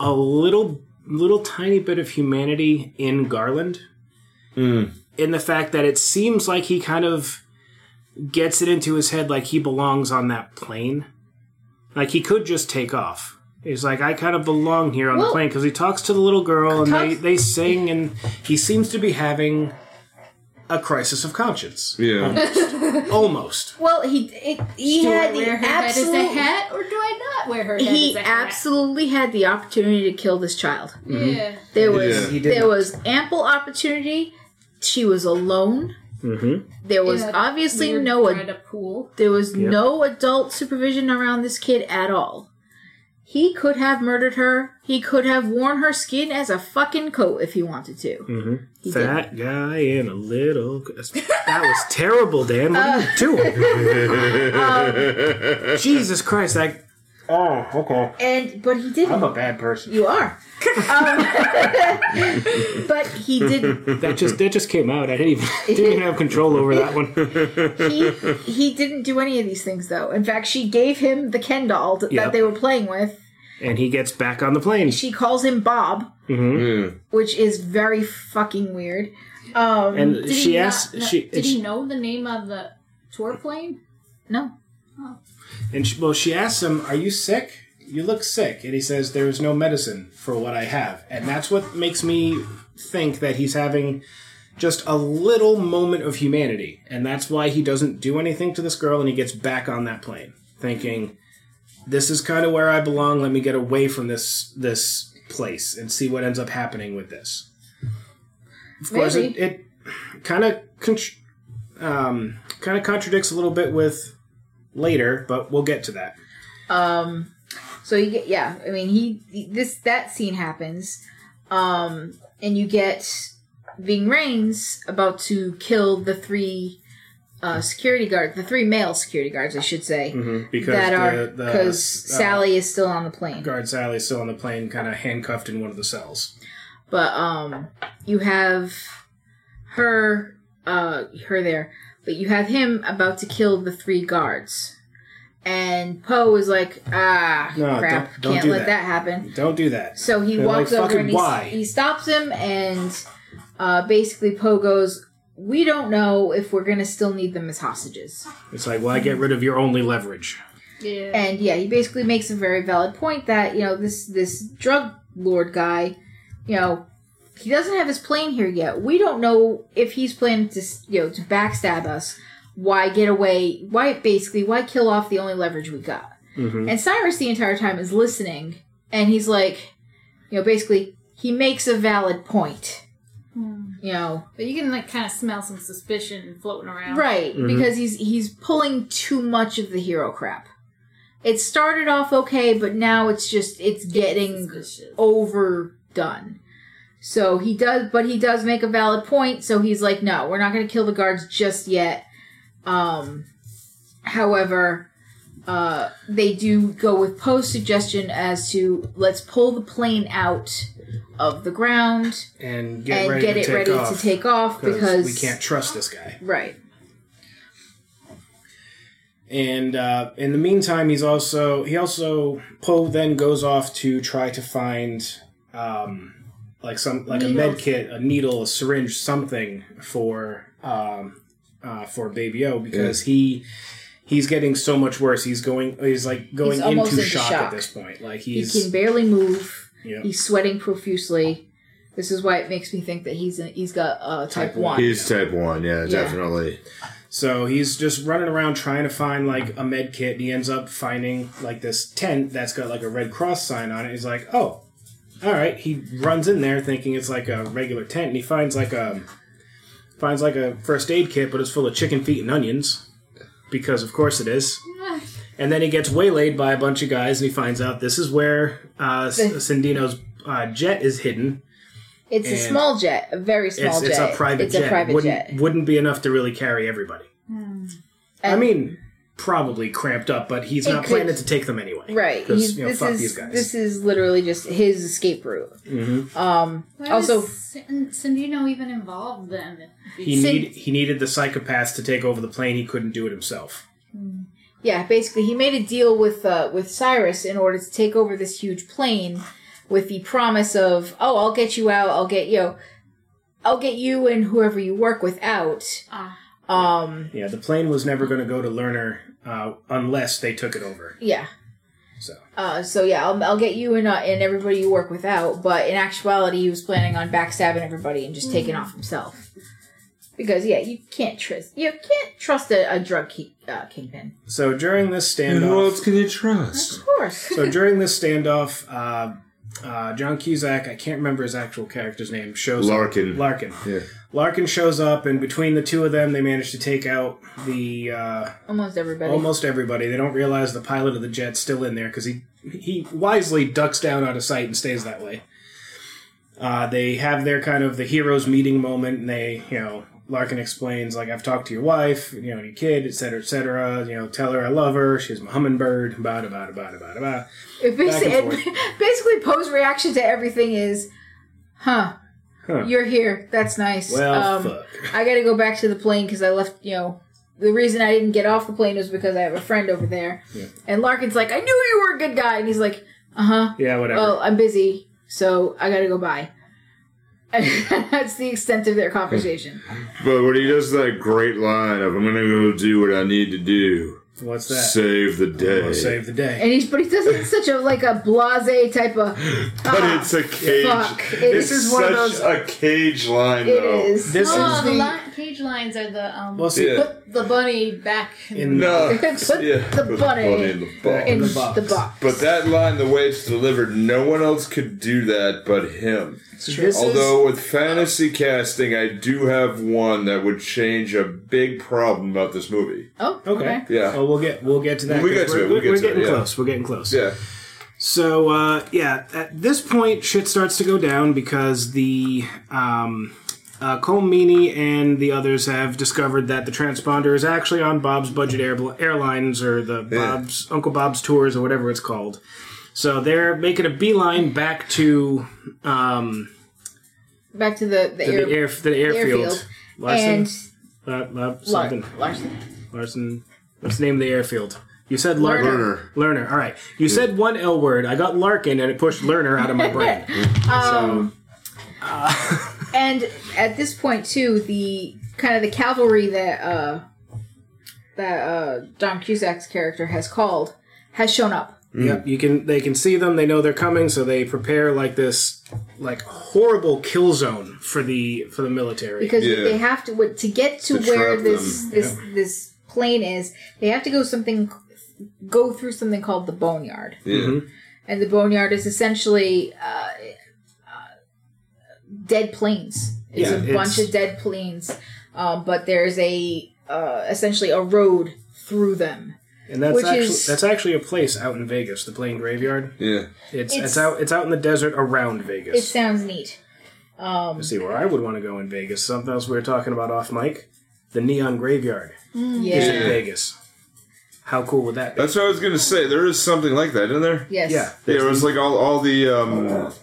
a little, little tiny bit of humanity in Garland. Mm. In the fact that it seems like he kind of gets it into his head like he belongs on that plane. Like, he could just take off. He's like, I kind of belong here on well, the plane, because he talks to the little girl, and they, they sing, and he seems to be having a crisis of conscience. Yeah. Almost. Almost. Well, he it, he do had I wear the her absolute, head as a hat, or do I not wear her head he as a hat? He absolutely had the opportunity to kill this child. Mm-hmm. Yeah. There was yeah. there was ample opportunity. She was alone. Mm-hmm. There was yeah, obviously no ad- pool. There was yep. no adult supervision around this kid at all. He could have murdered her. He could have worn her skin as a fucking coat if he wanted to. Mm-hmm. Fat didn't. guy in a little... That was terrible, Dan. What uh, are you doing? um, Jesus Christ, I... Oh, okay. And But he didn't. I'm a bad person. You are. Um, but he didn't. That just that just came out. I didn't even didn't have control over that one. he he didn't do any of these things, though. In fact, she gave him the Ken doll that yep. they were playing with. And he gets back on the plane. She calls him Bob, mm-hmm. which is very fucking weird. Um, and did she asks... Not, she, did he know the name of the tour plane? No. Oh. And, she, well, she asks him, are you sick? You look sick. And he says, there is no medicine for what I have. And that's what makes me think that he's having just a little moment of humanity. And that's why he doesn't do anything to this girl, and he gets back on that plane, thinking, this is kind of where I belong. Let me get away from this this place and see what ends up happening with this. Of Maybe. course, it, it kind of contr- um, kind of contradicts a little bit with... later, but we'll get to that. Um, so you get, yeah, I mean, he, this, that scene happens, um, and you get Ving Rhames about to kill the three, uh, security guards, the three male security guards, I should say, mm-hmm, because that are, because uh, Sally is still on the plane. Guard Sally is still on the plane, kind of handcuffed in one of the cells. But, um, you have her, uh, her there. But you have him about to kill the three guards. And Po is like, ah, no, crap, don't, don't can't do let that. that happen. Don't do that. So he They're walks like, over and he, he stops him, and uh, basically Po goes, we don't know if we're going to still need them as hostages. It's like, well, I get rid of your only leverage. Yeah. And yeah, he basically makes a very valid point that, you know, this, this drug lord guy, you know, he doesn't have his plane here yet. We don't know if he's planning to, you know, to backstab us. Why get away? Why, basically, why kill off the only leverage we got? Mm-hmm. And Cyrus the entire time is listening, and he's like, you know, basically, he makes a valid point. Mm. You know. But you can, like, kind of smell some suspicion floating around. Right, mm-hmm. because he's he's pulling too much of the hero crap. It started off okay, but now it's just, it's getting it's overdone. So he does, but he does make a valid point. So he's like, no, we're not going to kill the guards just yet. Um, however, uh, they do go with Poe's suggestion as to let's pull the plane out of the ground and get, and ready get to it take ready off to take off because we can't trust this guy. Right. And uh, in the meantime, he's also, he also, Poe then goes off to try to find, um, Like some, like Needles. a med kit, a needle, a syringe, something for, um, uh, for Baby O, because yeah. he, he's getting so much worse. He's going, he's like going he's into, into shock, shock at this point. Like he's he can barely move. Yeah. He's sweating profusely. This is why it makes me think that he's a, he's got uh, type, type one. He's type one, yeah, yeah, definitely. So he's just running around trying to find like a med kit, and he ends up finding like this tent that's got like a Red Cross sign on it. He's like, oh. All right, he runs in there thinking it's like a regular tent, and he finds like a finds like a first aid kit, but it's full of chicken feet and onions, because of course it is. And then he gets waylaid by a bunch of guys, and he finds out this is where uh, Cindino's uh, jet is hidden. It's a small jet, a very small it's, jet. It's a private it's jet. It's a private wouldn't, jet. Wouldn't be enough to really carry everybody. Mm. I mean, probably cramped up, but he's it not could, planning to take them anyway. Right. Because, you know, fuck is, these guys. This is literally just his escape route. Mm-hmm. Um, Why also, was Cindino even involved then? He, Cind- need, he needed the psychopaths to take over the plane. He couldn't do it himself. Yeah, basically, he made a deal with uh, with Cyrus in order to take over this huge plane with the promise of, oh, I'll get you out, I'll get, you know, I'll get you and whoever you work with out. Ah. Um, yeah, the plane was never going to go to Lerner uh, unless they took it over. Yeah. So, uh, so yeah, I'll, I'll get you and uh, and everybody you work with out. But in actuality, he was planning on backstabbing everybody and just mm-hmm. taking off himself. Because yeah, you can't trust you can't trust a, a drug key, uh, kingpin. So during this standoff, who else can you trust? Of course. So during this standoff, uh, uh, John Cusack, I can't remember his actual character's name, shows Larkin. Up. Larkin. Yeah. Larkin shows up, and between the two of them, they manage to take out the uh, almost everybody. Almost everybody. They don't realize the pilot of the jet's still in there because he he wisely ducks down out of sight and stays that way. Uh, they have their kind of the heroes meeting moment, and they you know. Larkin explains, like, I've talked to your wife, you know, and your kid, et cetera, et cetera. You know, tell her I love her. She's my hummingbird. Ba da ba da ba da ba da ba. Basically, basically Poe's reaction to everything is, huh, huh. You're here. That's nice. Well, um, fuck. I got to go back to the plane because I left, you know, the reason I didn't get off the plane was because I have a friend over there. Yeah. And Larkin's like, I knew you were a good guy. And he's like, uh-huh. Yeah, whatever. Well, I'm busy, so I got to go bye. That's the extent of their conversation. But when he does that great line of, I'm going to go do what I need to do. What's that? Save the day. Oh, save the day. And he's, but he does it in such a, like, a blasé type of... But ah, it's a cage. Fuck. It this is, is one of those... a cage line, it though. It is. This oh, is the... Li- cage lines are the... Um, well, see, yeah. Put the bunny back in the... Put yeah, the put bunny, bunny in, the box. in the, box. the box. But that line, the way it's delivered, no one else could do that but him. This Although is, with fantasy casting, I do have one that would change a big problem about this movie. Oh, okay. Yeah. Well, we'll get we'll get to that. We get to it. We're, we'll get we're to getting it, yeah. close. We're getting close. Yeah. So uh, yeah, at this point, shit starts to go down because the um, uh, Colm Meaney and the others have discovered that the transponder is actually on Bob's budget air- airlines or the yeah. Bob's Uncle Bob's tours or whatever it's called. So they're making a beeline back to, um, back to the the, to air, the, air, the airfield. airfield. Larson, and La, La, something. Larson. Larson. Let's name the airfield. You said Larkin. Lerner. Lerner. All right. You yeah. said one L word. I got Larkin, and it pushed Lerner out of my brain. um, so, uh, and at this point, too, the kind of the cavalry that uh, that uh, John Cusack's character has called has shown up. Mm. Yep, you can. They can see them. They know they're coming, so they prepare like this, like horrible kill zone for the for the military because yeah. they have to to get to, to where this this, yeah. this plane is. They have to go something, go through something called the boneyard, yeah. mm-hmm. and the boneyard is essentially uh, uh, dead planes. It's yeah, a it's... bunch of dead planes, uh, but there's a uh, essentially a road through them. And that's Which actually is, that's actually a place out in Vegas, the Plain Graveyard. Yeah, it's, it's it's out it's out in the desert around Vegas. It sounds neat. Um, Let's see where I would want to go in Vegas. Something else we were talking about off mic, the Neon Graveyard. Yeah, is in Vegas. How cool would that be? That's what I was gonna say. There is something like that, isn't there? Yes. Yeah. There was like all all the um, oh.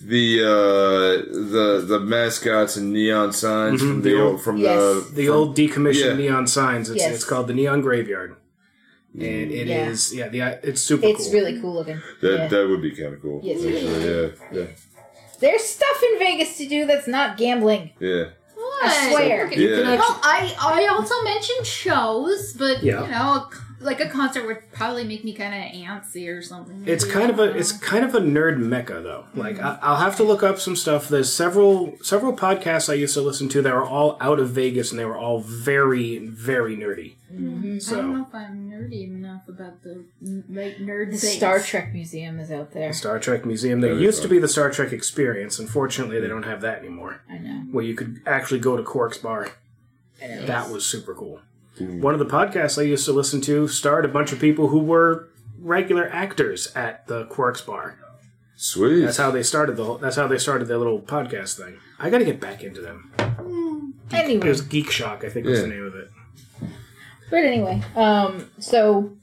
the uh, the the mascots and neon signs mm-hmm. from the, the old from yes. the the from, old decommissioned yeah. neon signs. It's yes. it's called the Neon Graveyard. And it yeah. is, yeah, the it's super it's cool. It's really cool looking. That yeah. that would be kind of cool. Yes, yeah, yeah, yeah. There's stuff in Vegas to do that's not gambling. Yeah. What? I swear. So, yeah. Well, I, I also mentioned shows, but, yeah. you know, like a concert would probably make me kind of antsy or something. It's kind of a know. it's kind of a nerd mecca, though. Mm-hmm. Like, I, I'll have to look up some stuff. There's several several podcasts I used to listen to that were all out of Vegas, and they were all very, very nerdy. Mm-hmm. So, I don't know if I'm nerdy enough about the like nerd things. The Star Trek Museum is out there. The Star Trek Museum. There used to be the Star Trek Experience. Unfortunately, they don't have that anymore. I know. Where you could actually go to Quark's Bar. I know. That was super cool. Mm-hmm. One of the podcasts I used to listen to starred a bunch of people who were regular actors at the Quark's Bar. Sweet. That's how they started the whole, that's how they started their little podcast thing. I got to get back into them. Mm. Anyway, it was Geek Shock, I think yeah. was the name of it. But anyway, um, so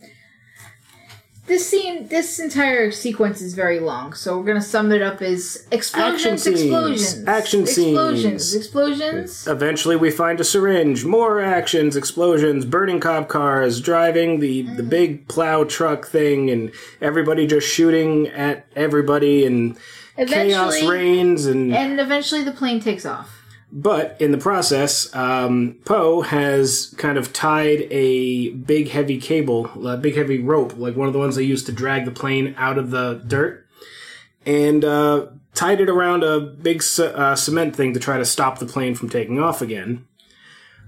this scene, this entire sequence is very long, so we're going to sum it up as explosions, action explosions, action explosions, scenes. explosions, explosions. Eventually we find a syringe, more actions, explosions, burning cop cars, driving the, mm. the big plow truck thing, and everybody just shooting at everybody, and eventually, chaos reigns. And, and eventually the plane takes off. But in the process, um, Poe has kind of tied a big, heavy cable, a big, heavy rope, like one of the ones they used to drag the plane out of the dirt, and uh, tied it around a big uh, cement thing to try to stop the plane from taking off again.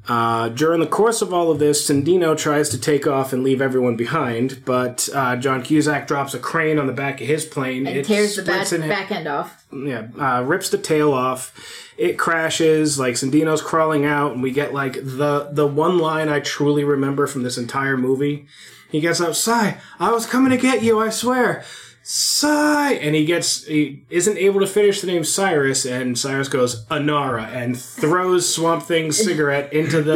Uh, during the course of all of this, Cindino tries to take off and leave everyone behind, but uh, John Cusack drops a crane on the back of his plane. And it tears the back, back end off. Yeah, uh, rips the tail off. It crashes, like Cindino's crawling out, and we get like the, the one line I truly remember from this entire movie. He gets up, "Sigh, I was coming to get you, I swear. Sigh!" And he gets, he isn't able to finish the name Cyrus, and Cyrus goes, "Anara," and throws Swamp Thing's cigarette into the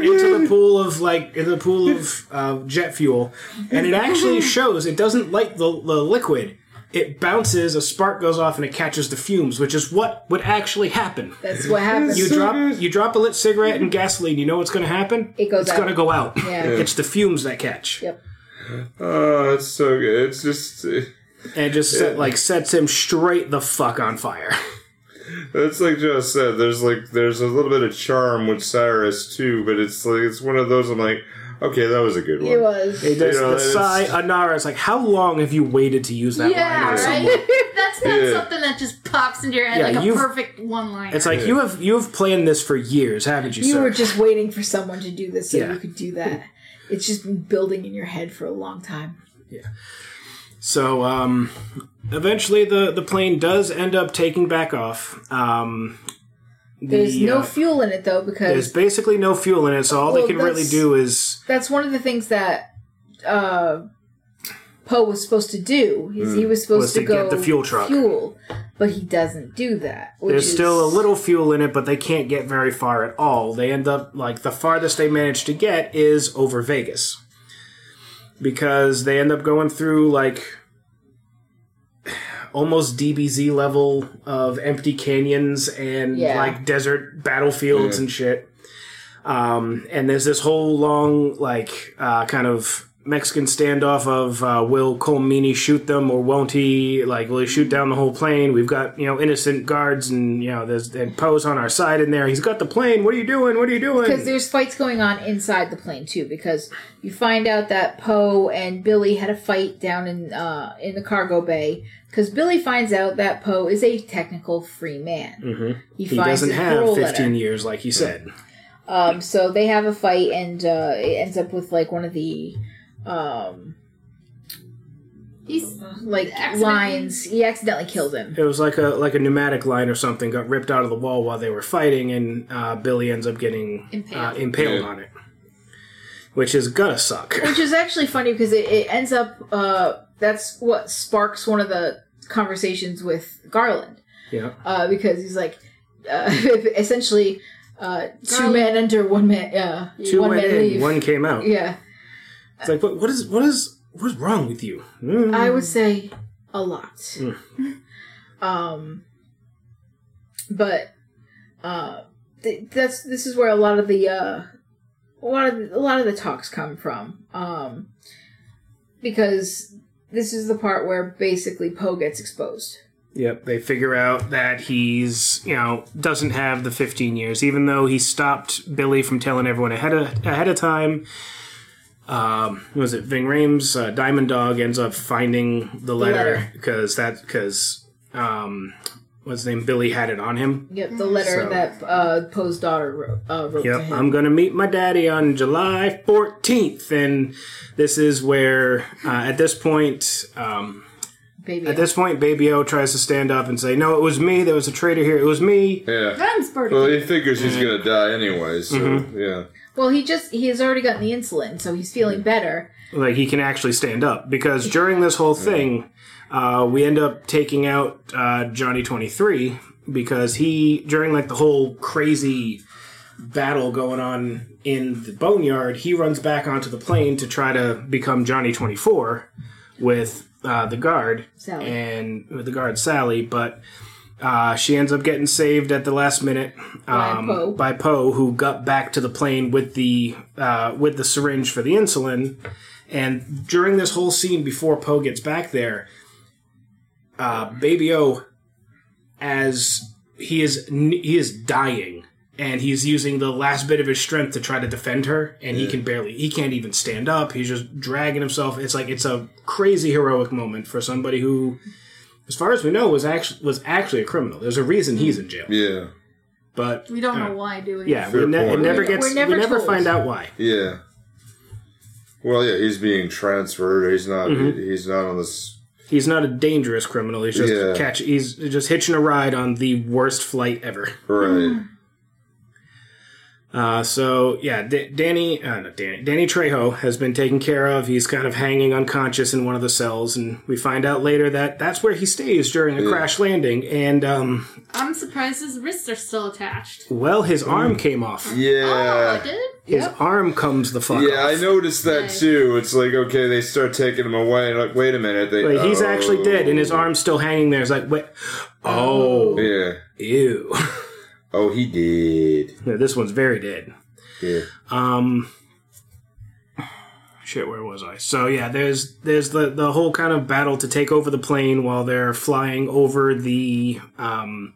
into the pool of like into the pool of uh, jet fuel, and it actually shows it doesn't light the, the liquid. It bounces, a spark goes off, and it catches the fumes, which is what would actually happen. That's what happens. You drop you drop a lit cigarette in gasoline. You know what's going to happen? It goes. It's going to go out. Yeah. It's the fumes that catch. Yep. Oh, it's so good. It's just. Uh... And just set, like sets him straight the fuck on fire. That's like Josh said. There's like there's a little bit of charm with Cyrus too, but it's like it's one of those. I'm like, okay, that was a good one. It was. It does, you know, the sigh, Anara. It's like, how long have you waited to use that yeah, line? Yeah, right. That's not yeah. something that just pops into your head yeah, like a perfect one line. It's like yeah. you have you have planned this for years, haven't you? You sir? were just waiting for someone to do this so yeah. you could do that. It's just been building in your head for a long time. Yeah. So, um, eventually the, the plane does end up taking back off. Um, the, there's no uh, fuel in it, though, because... There's basically no fuel in it, so all well, they can really do is... That's one of the things that uh, Poe was supposed to do. Is mm, he was supposed was to, to go... get the fuel truck. Fuel, but he doesn't do that. There's is... still a little fuel in it, but they can't get very far at all. They end up, like, the farthest they manage to get is over Vegas. Because they end up going through, like, almost D B Z level of empty canyons and, yeah. like, desert battlefields yeah. and shit. Um, and there's this whole long, like, uh, kind of Mexican standoff of uh, will Colm Meaney shoot them or won't he? Like, will he shoot down the whole plane? We've got, you know, innocent guards and, you know, there's and Poe's on our side in there. He's got the plane. What are you doing? What are you doing? Because there's fights going on inside the plane, too, because you find out that Poe and Billy had a fight down in uh, in the cargo bay because Billy finds out that Poe is a technical free man. Mm-hmm. He, he finds doesn't have fifteen letter. years, like he said. Um, so they have a fight, and uh, it ends up with, like, one of the... Um, He's like lines. He accidentally killed him. It was like a like a pneumatic line or something got ripped out of the wall while they were fighting, and uh, Billy ends up getting impaled, uh, impaled yeah. on it, which is gonna suck. Which is actually funny because it, it ends up. Uh, that's what sparks one of the conversations with Garland. Yeah, uh, because he's like, uh, essentially, uh, two men enter, one man. Uh, two one went man in, leave. One came out. Yeah. It's like, what, what is what is what is wrong with you? Mm. I would say a lot. Mm. um, but uh, th- that's this is where a lot of the uh, a lot of the, a lot of the talks come from, um, because this is the part where basically Poe gets exposed. Yep, they figure out that he's, you know, doesn't have the fifteen years, even though he stopped Billy from telling everyone ahead of, ahead of time. Um, was it Ving Rhames? Uh, Diamond Dog ends up finding the letter because that because um, what's his name? Billy had it on him. Yep, the letter so. that uh, Poe's daughter wrote, uh, wrote yep, to him. Yep, I'm gonna meet my daddy on July fourteenth, and this is where uh, at this point, um, Baby at o. this point, Baby O tries to stand up and say, "No, it was me. There was a traitor here. It was me." Yeah, well, he figures he's gonna die anyway, so mm-hmm. yeah. Well, he just, he has already gotten the insulin, so he's feeling better. Like, he can actually stand up. Because during this whole thing, uh, we end up taking out uh, Johnny twenty-three, because he, during, like, the whole crazy battle going on in the boneyard, he runs back onto the plane to try to become Johnny twenty-four with uh, the guard. Sally. And with the guard, Sally, but... Uh, she ends up getting saved at the last minute um, by Poe, by Poe, who got back to the plane with the uh, with the syringe for the insulin. And during this whole scene, before Poe gets back there, uh, Baby O, as he is he is dying, and he's using the last bit of his strength to try to defend her, and yeah. he can barely, he can't even stand up. He's just dragging himself. It's like, it's a crazy heroic moment for somebody who, as far as we know, was actually was actually a criminal. There's a reason he's in jail. Yeah. But we don't uh, know why, do we? Yeah, we ne- it never yeah. gets. We're never we never told. find out why. Yeah. Well, yeah, he's being transferred. He's not. Mm-hmm. He's not on this. He's not a dangerous criminal. He's just yeah. catch. He's just hitching a ride on the worst flight ever. Right. Uh, so yeah, D- Danny, uh, not Danny, Danny Trejo has been taken care of. He's kind of hanging unconscious in one of the cells, and we find out later that that's where he stays during a yeah. crash landing. And um, I'm surprised his wrists are still attached. Well, his mm. arm came off. Yeah, oh, I did. His yep. arm comes the fuck yeah, off. Yeah, I noticed that nice. too. It's like, okay, they start taking him away. Like, wait a minute, they, like, he's oh. actually dead, and his arm's still hanging there. It's like, wait, oh, yeah, ew. Oh, he did. Yeah, this one's very dead. Yeah. Um. Shit, where was I? So yeah, there's there's the the whole kind of battle to take over the plane while they're flying over the um.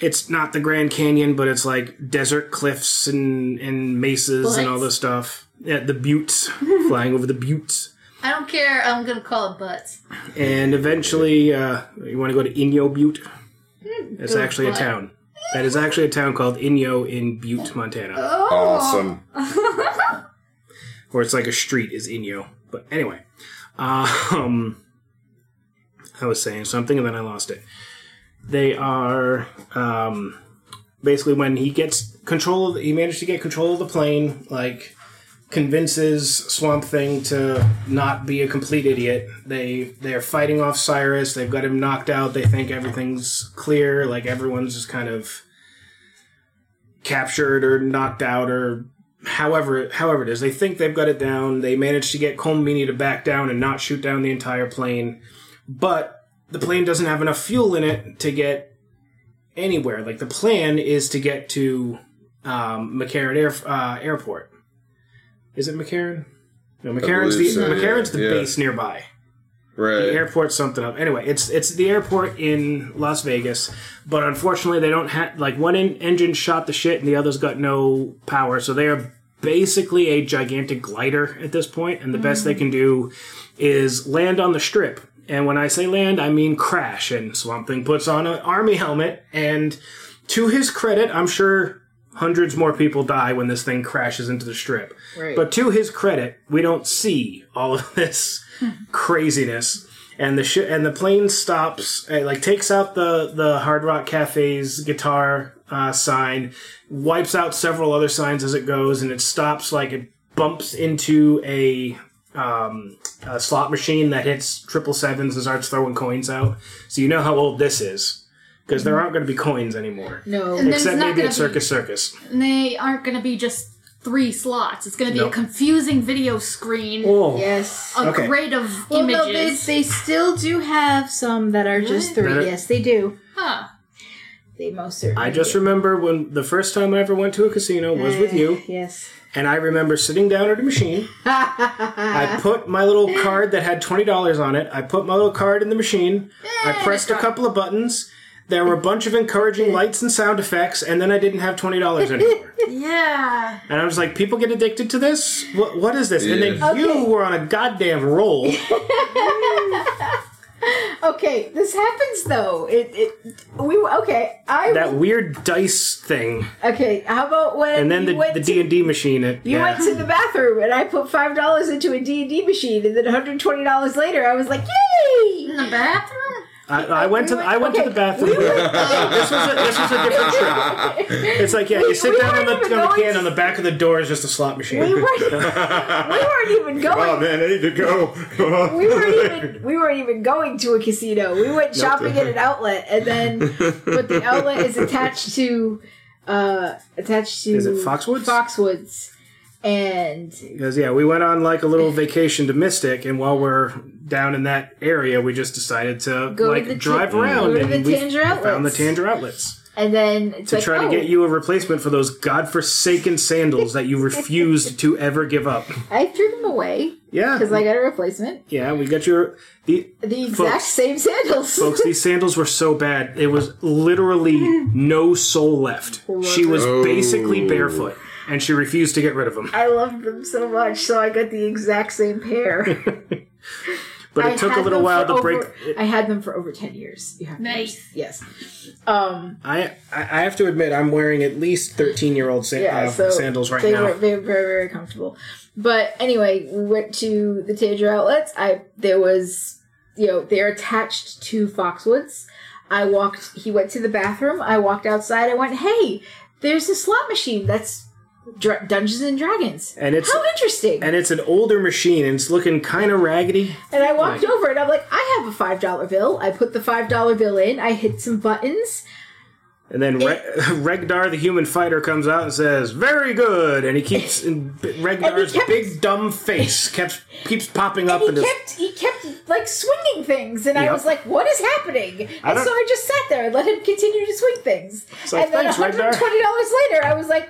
It's not the Grand Canyon, but it's like desert cliffs and and mesas Blitz. and all this stuff. Yeah, the buttes, flying over the buttes. I don't care. I'm gonna call it butts. And eventually, uh, you want to go to Inyo Butte? It's Good actually butt. a town. That is actually a town called Inyo in Butte, Montana. Oh. Awesome. Or it's like a street is Inyo. But anyway, um, I was saying something and then I lost it. They are um, basically when he gets control, of, he managed to get control of the plane, like convinces Swamp Thing to not be a complete idiot. They they are fighting off Cyrus. They've got him knocked out. They think everything's clear. Like everyone's just kind of captured or knocked out or however however it is. They think they've got it down. They manage to get Colm Meaney to back down and not shoot down the entire plane, but the plane doesn't have enough fuel in it to get anywhere. Like the plan is to get to um, McCarran Air uh, Airport. Is it McCarran? No, McCarran's the so, McCarran's yeah. the base yeah. nearby. Right. The airport's something up. Anyway, it's it's the airport in Las Vegas, but unfortunately they don't have like one in- engine shot the shit and the other's got no power, so they are basically a gigantic glider at this point, and the mm. best they can do is land on the strip. And when I say land, I mean crash. And Swamp Thing puts on an army helmet, and to his credit, I'm sure hundreds more people die when this thing crashes into the strip. Right. But to his credit, we don't see all of this craziness. And the sh- and the plane stops, it, like takes out the, the Hard Rock Cafe's guitar uh, sign, wipes out several other signs as it goes, and it stops, like it bumps into a, um, a slot machine that hits triple sevens and starts throwing coins out. So you know how old this is. Because there aren't going to be coins anymore. No. And except maybe at Circus be, Circus. And they aren't going to be just three slots. It's going to be nope. a confusing video screen. Oh. Yes. A okay. grade of well, images. No, they, they still do have some that are what? just three. That, yes, they do. Huh. They most certainly I just do. remember when the first time I ever went to a casino was uh, with you. Yes. And I remember sitting down at a machine. I put my little card that had twenty dollars on it. I put my little card in the machine. I pressed a couple of buttons. There were a bunch of encouraging lights and sound effects, and then I didn't have twenty dollars anymore. Yeah. And I was like, people get addicted to this? What, what is this? Yeah. And then okay. you were on a goddamn roll. Okay, this happens, though. It, it, we, okay, I... That weird dice thing. Okay, how about when... And then the, the D and D machine. It, you yeah. went to the bathroom, and I put five dollars into a D and D machine, and then one hundred twenty dollars later, I was like, yay! In the bathroom? I, I went to the, I went okay. to the bathroom. We were, uh, this was a, this was a different trip. It's like yeah, we, you sit down on the on the can to... on the back of the door is just a slot machine. We weren't, we weren't even going. Oh man, I need to go. we weren't even we weren't even going to a casino. We went shopping at an outlet, and then but the outlet is attached to uh, attached to. Is it Foxwoods? Foxwoods. And because yeah, we went on like a little vacation to Mystic, and while we're down in that area, we just decided to like to drive t- around, and we found the Tanger outlets. And then it's to like, try oh. to get you a replacement for those godforsaken sandals that you refused to ever give up. I threw them away. Yeah, because I got a replacement. Yeah, we got your the the exact folks, same sandals, folks. These sandals were so bad; it was literally no sole left. She was oh. basically barefoot, and she refused to get rid of them. I loved them so much, so I got the exact same pair. But it I took a little while to over, break. It, I had them for over ten years. You have nice. Yes. Um, I I have to admit I'm wearing at least thirteen-year-old sa- yeah, uh, so sandals right they now. Were, they were very very comfortable. But anyway, we went to the Tejo outlets. I there was you know they're attached to Foxwoods. I walked. He went to the bathroom. I walked outside. I went, hey, there's a slot machine that's. Dr- Dungeons and Dragons. And it's, how interesting. And it's an older machine, and it's looking kind of raggedy. And I walked like, over, and I'm like, I have a five dollar bill. I put the five dollar bill in. I hit some buttons. And then it, Re- Regdar the human fighter comes out and says, very good. And he keeps... And Regdar's he kept, big, dumb face kept, keeps popping up. And he, into, kept, he kept, like, swinging things. And yep. I was like, what is happening? I and so I just sat there and let him continue to swing things. Like, and then one hundred twenty dollars later, I was like...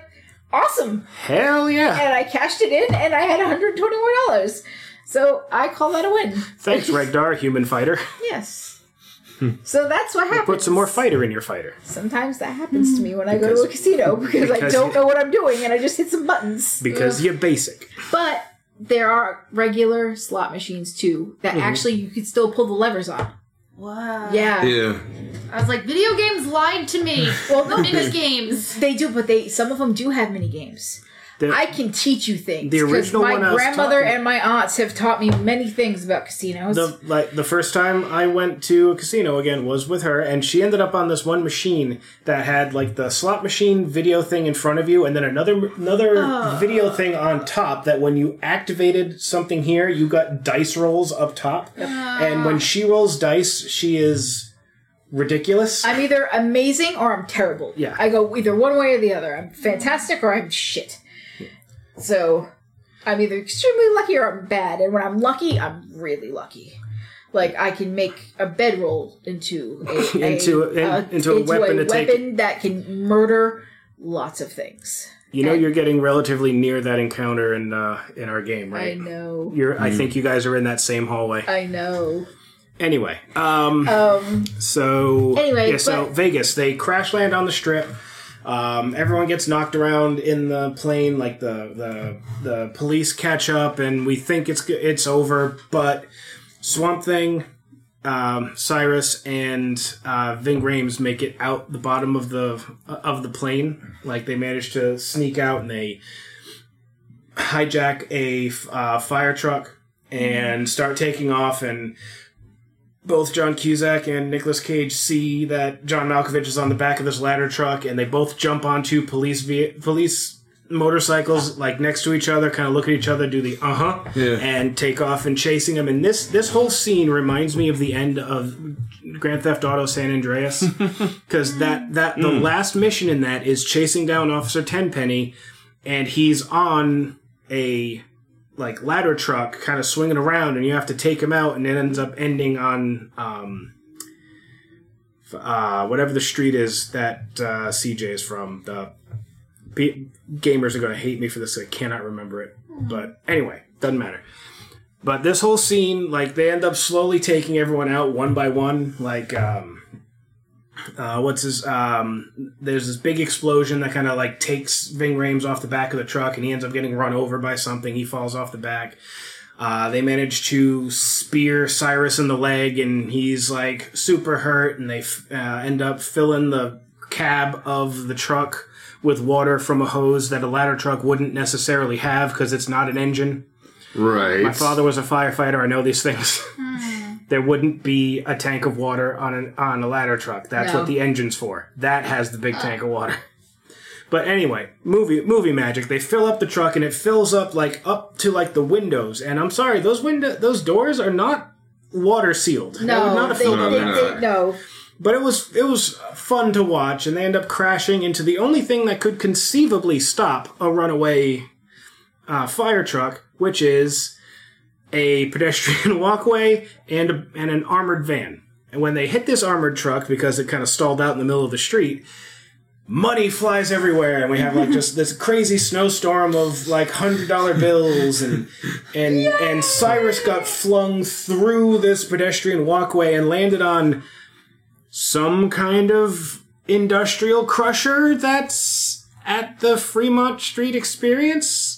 Awesome. Hell yeah. And I cashed it in, and I had one hundred twenty-one dollars. So I call that a win. Thanks, Regdar, human fighter. Yes. Hmm. So that's what happens. We'll put some more fighter in your fighter. Sometimes that happens to me when I because, go to a casino, because, because I don't know what I'm doing, and I just hit some buttons. Because Ugh. You're basic. But there are regular slot machines, too, that mm-hmm. actually you could still pull the levers on. Wow. Yeah. Yeah. I was like, video games lied to me. Well, no, mini games. They do, but they some of them do have mini games. The, I can teach you things. The original my one my grandmother and my aunts have taught me many things about casinos. The, like, the first time I went to a casino again was with her, and she ended up on this one machine that had like the slot machine video thing in front of you, and then another another oh. video thing on top that when you activated something here, you got dice rolls up top. Yep. Uh. And when she rolls dice, she is... ridiculous. I'm either amazing or I'm terrible. Yeah. I go either one way or the other. I'm fantastic or I'm shit. Yeah. So I'm either extremely lucky or I'm bad. And when I'm lucky, I'm really lucky. Like I can make a bedroll into a, into, a, a, in, into a into a weapon, a to weapon take... that can murder lots of things. You know and, you're getting relatively near that encounter in uh, in our game, right? I know. You're. Mm. I think you guys are in that same hallway. I know. Anyway, um, um, so anyway, yeah, so but, Vegas, they crash land on the Strip. Um, everyone gets knocked around in the plane, like the the the police catch up, and we think it's it's over. But Swamp Thing, um, Cyrus, and uh, Ving Rhames make it out the bottom of the of the plane. Like they manage to sneak out, and they hijack a uh, fire truck and start taking off and. Both John Cusack and Nicolas Cage see that John Malkovich is on the back of this ladder truck, and they both jump onto police ve- police motorcycles like next to each other, kind of look at each other, do the uh-huh, yeah. and take off and chasing them. And this, this whole scene reminds me of the end of Grand Theft Auto San Andreas, because that, that the mm. last mission in that is chasing down Officer Tenpenny, and he's on a... like ladder truck kind of swinging around and you have to take him out and it ends up ending on um, uh, whatever the street is that uh, C J is from. The P- gamers are going to hate me for this. I cannot remember it. But anyway, doesn't matter. But this whole scene, like they end up slowly taking everyone out one by one. Like um, uh, what's his um, there's this big explosion that kind of like takes Ving Rhames off the back of the truck and he ends up getting run over by something. He falls off the back. Uh, they manage to spear Cyrus in the leg and he's like super hurt and they f- uh, end up filling the cab of the truck with water from a hose that a ladder truck wouldn't necessarily have because it's not an engine. Right. My father was a firefighter. I know these things. There wouldn't be a tank of water on an, on a ladder truck. That's no. what the engine's for. That has the big tank of water. But anyway, movie movie magic. They fill up the truck and it fills up like up to like the windows. And I'm sorry, those window those doors are not water sealed. No, they would not have filled up. No, no, no. But it was it was fun to watch, and they end up crashing into the only thing that could conceivably stop a runaway uh, fire truck, which is. A pedestrian walkway and a, and an armored van. And when they hit this armored truck, because it kind of stalled out in the middle of the street, money flies everywhere, and we have like just this crazy snowstorm of like hundred dollar bills, and and yeah! and Cyrus got flung through this pedestrian walkway and landed on some kind of industrial crusher that's at the Fremont Street Experience.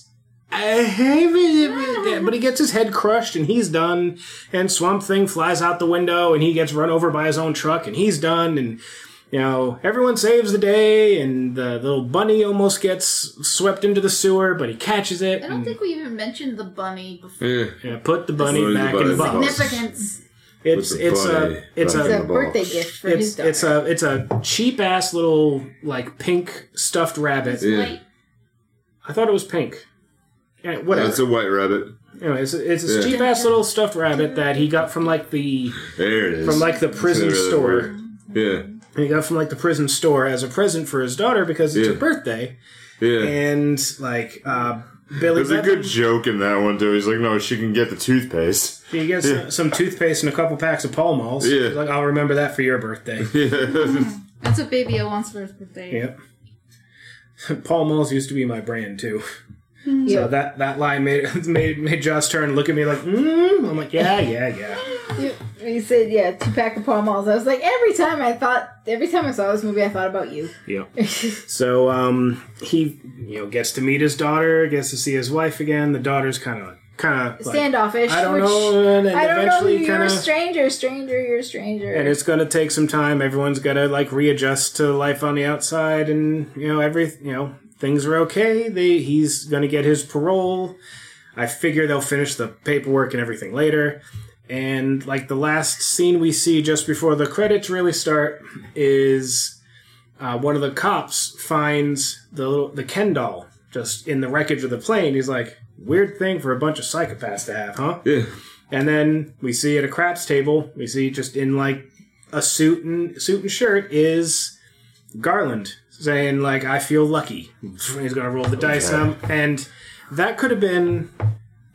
But he gets his head crushed and he's done, and Swamp Thing flies out the window and he gets run over by his own truck and he's done, and you know, everyone saves the day, and the, the little bunny almost gets swept into the sewer, but he catches it. I don't think we even mentioned the bunny before. Yeah, yeah put the bunny the back the in the box. Significance. It's it's a it's a, a birthday gift for his daughter. It's a it's a cheap ass little like pink stuffed rabbit. Yeah. I thought it was pink. Yeah, whatever. That's a white rabbit. Anyway, it's a, it's a yeah. cheap ass little stuffed rabbit that he got from like the there it is. from like the prison really store. Work. Yeah. And he got from, like, the prison store as a present for his daughter because it's yeah. her birthday. Yeah. And, like, uh, Billy... There's Benton, a good joke in that one, too. He's like, no, she can get the toothpaste. She gets yeah. some, some toothpaste and a couple packs of Pall Malls. Yeah. He's like, I'll remember that for your birthday. Yeah. That's what Baby O wants for his birthday. Yep. Pall Malls used to be my brand, too. Mm-hmm. So yeah. that, that line made, made made Josh turn and look at me like, mm. I'm like, yeah, yeah, yeah. You, you said, yeah, two pack of Pall Malls. I was like, every time I thought, every time I saw this movie, I thought about you. Yeah. So um, he, you know, gets to meet his daughter, gets to see his wife again. The daughter's kind of, kind of like, standoffish. I don't which, know. And I don't know. You're kinda, a stranger, stranger. You're a stranger. And it's gonna take some time. Everyone's gotta like readjust to life on the outside, and you know, every, you know. Things are okay. They, he's going to get his parole. I figure they'll finish the paperwork and everything later. And, like, the last scene we see just before the credits really start is uh, one of the cops finds the little, the Ken doll just in the wreckage of the plane. He's like, weird thing for a bunch of psychopaths to have, huh? Yeah. And then we see at a craps table, we see just in, like, a suit and suit and shirt is Garland. Saying, like, I feel lucky. He's going to roll the okay. dice. Um, and that could have been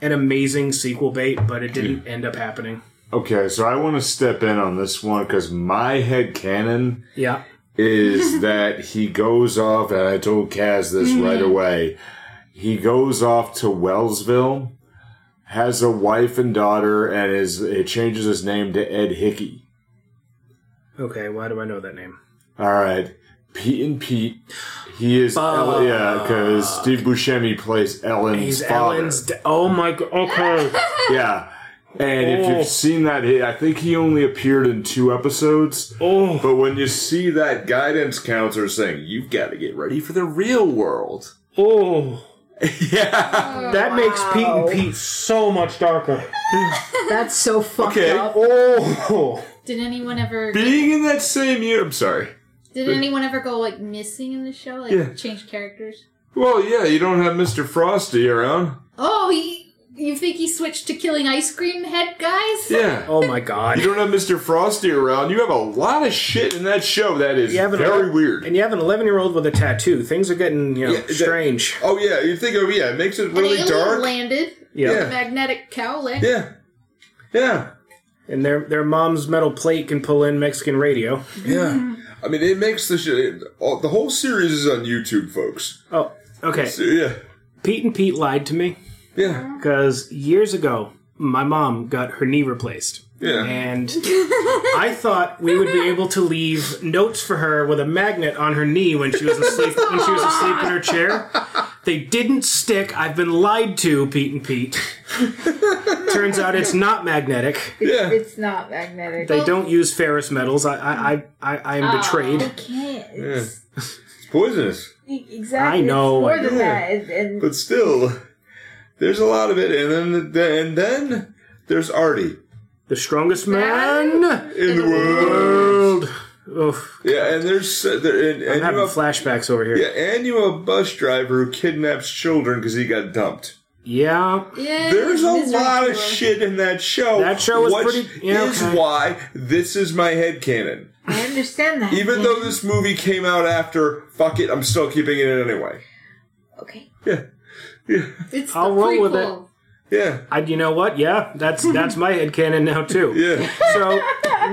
an amazing sequel bait, but it didn't end up happening. Okay, so I want to step in on this one, because my headcanon yeah. is that he goes off, and I told Kaz this mm-hmm. right away, he goes off to Wellsville, has a wife and daughter, and is it changes his name to Ed Hickey. Okay, why do I know that name? All right. Pete and Pete, he is, Ellen, yeah, because Steve Buscemi plays Ellen's He's father. Ellen's da- oh my god, okay. yeah, and oh. if you've seen that, I think he only appeared in two episodes, oh. but when you see that guidance counselor saying, you've got to get ready for the real world. Oh. yeah. Oh, that wow. makes Pete and Pete so much darker. That's so fucked okay. up. Oh. Did anyone ever... Being in that same year, I'm sorry. Did anyone ever go, like, missing in the show? Like, yeah. change characters? Well, yeah, you don't have Mister Frosty around. Oh, he, you think he switched to killing ice cream head guys? Yeah. Oh, my God. You don't have Mister Frosty around. You have a lot of shit in that show that is very weird. And you have an eleven-year-old with a tattoo. Things are getting, you know, yeah, strange. That, oh, yeah. You think, oh, yeah, it makes it really an dark. An alien landed yeah. with yeah. a magnetic cowlick. Yeah. Yeah. And their, their mom's metal plate can pull in Mexican radio. Yeah. I mean, it makes the shit... The whole series is on YouTube, folks. Oh, okay. It's, yeah. Pete and Pete lied to me. Yeah. Because years ago, my mom got her knee replaced. Yeah. And I thought we would be able to leave notes for her with a magnet on her knee when she was asleep, when she was asleep in her chair. They didn't stick. I've been lied to, Pete and Pete. Turns out it's not magnetic. It's, yeah. it's not magnetic. They don't use ferrous metals. I I I, I am oh, betrayed. I can't. Yeah. It's poisonous. Exactly. I know. More than yeah. that. And but still, there's a lot of it. And then and then there's Artie. The strongest man in, in the world. world. Oof. Yeah, and there's uh, there, and, and I'm having you have, flashbacks over here. Yeah, and you have a bus driver who kidnaps children because he got dumped. Yeah, yeah there's a lot of shit in that show. That show was pretty. Yeah, is okay. why this is my headcanon. I understand that. Even yeah. though this movie came out after, fuck it, I'm still keeping it in anyway. Okay. Yeah, yeah. It's I'll roll prequel. with it. Yeah. I, you know what? Yeah, that's that's my headcanon now, too. Yeah. So,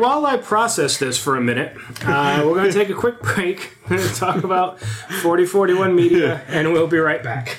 while I process this for a minute, uh, we're going to take a quick break and talk about forty forty-one Media, and we'll be right back.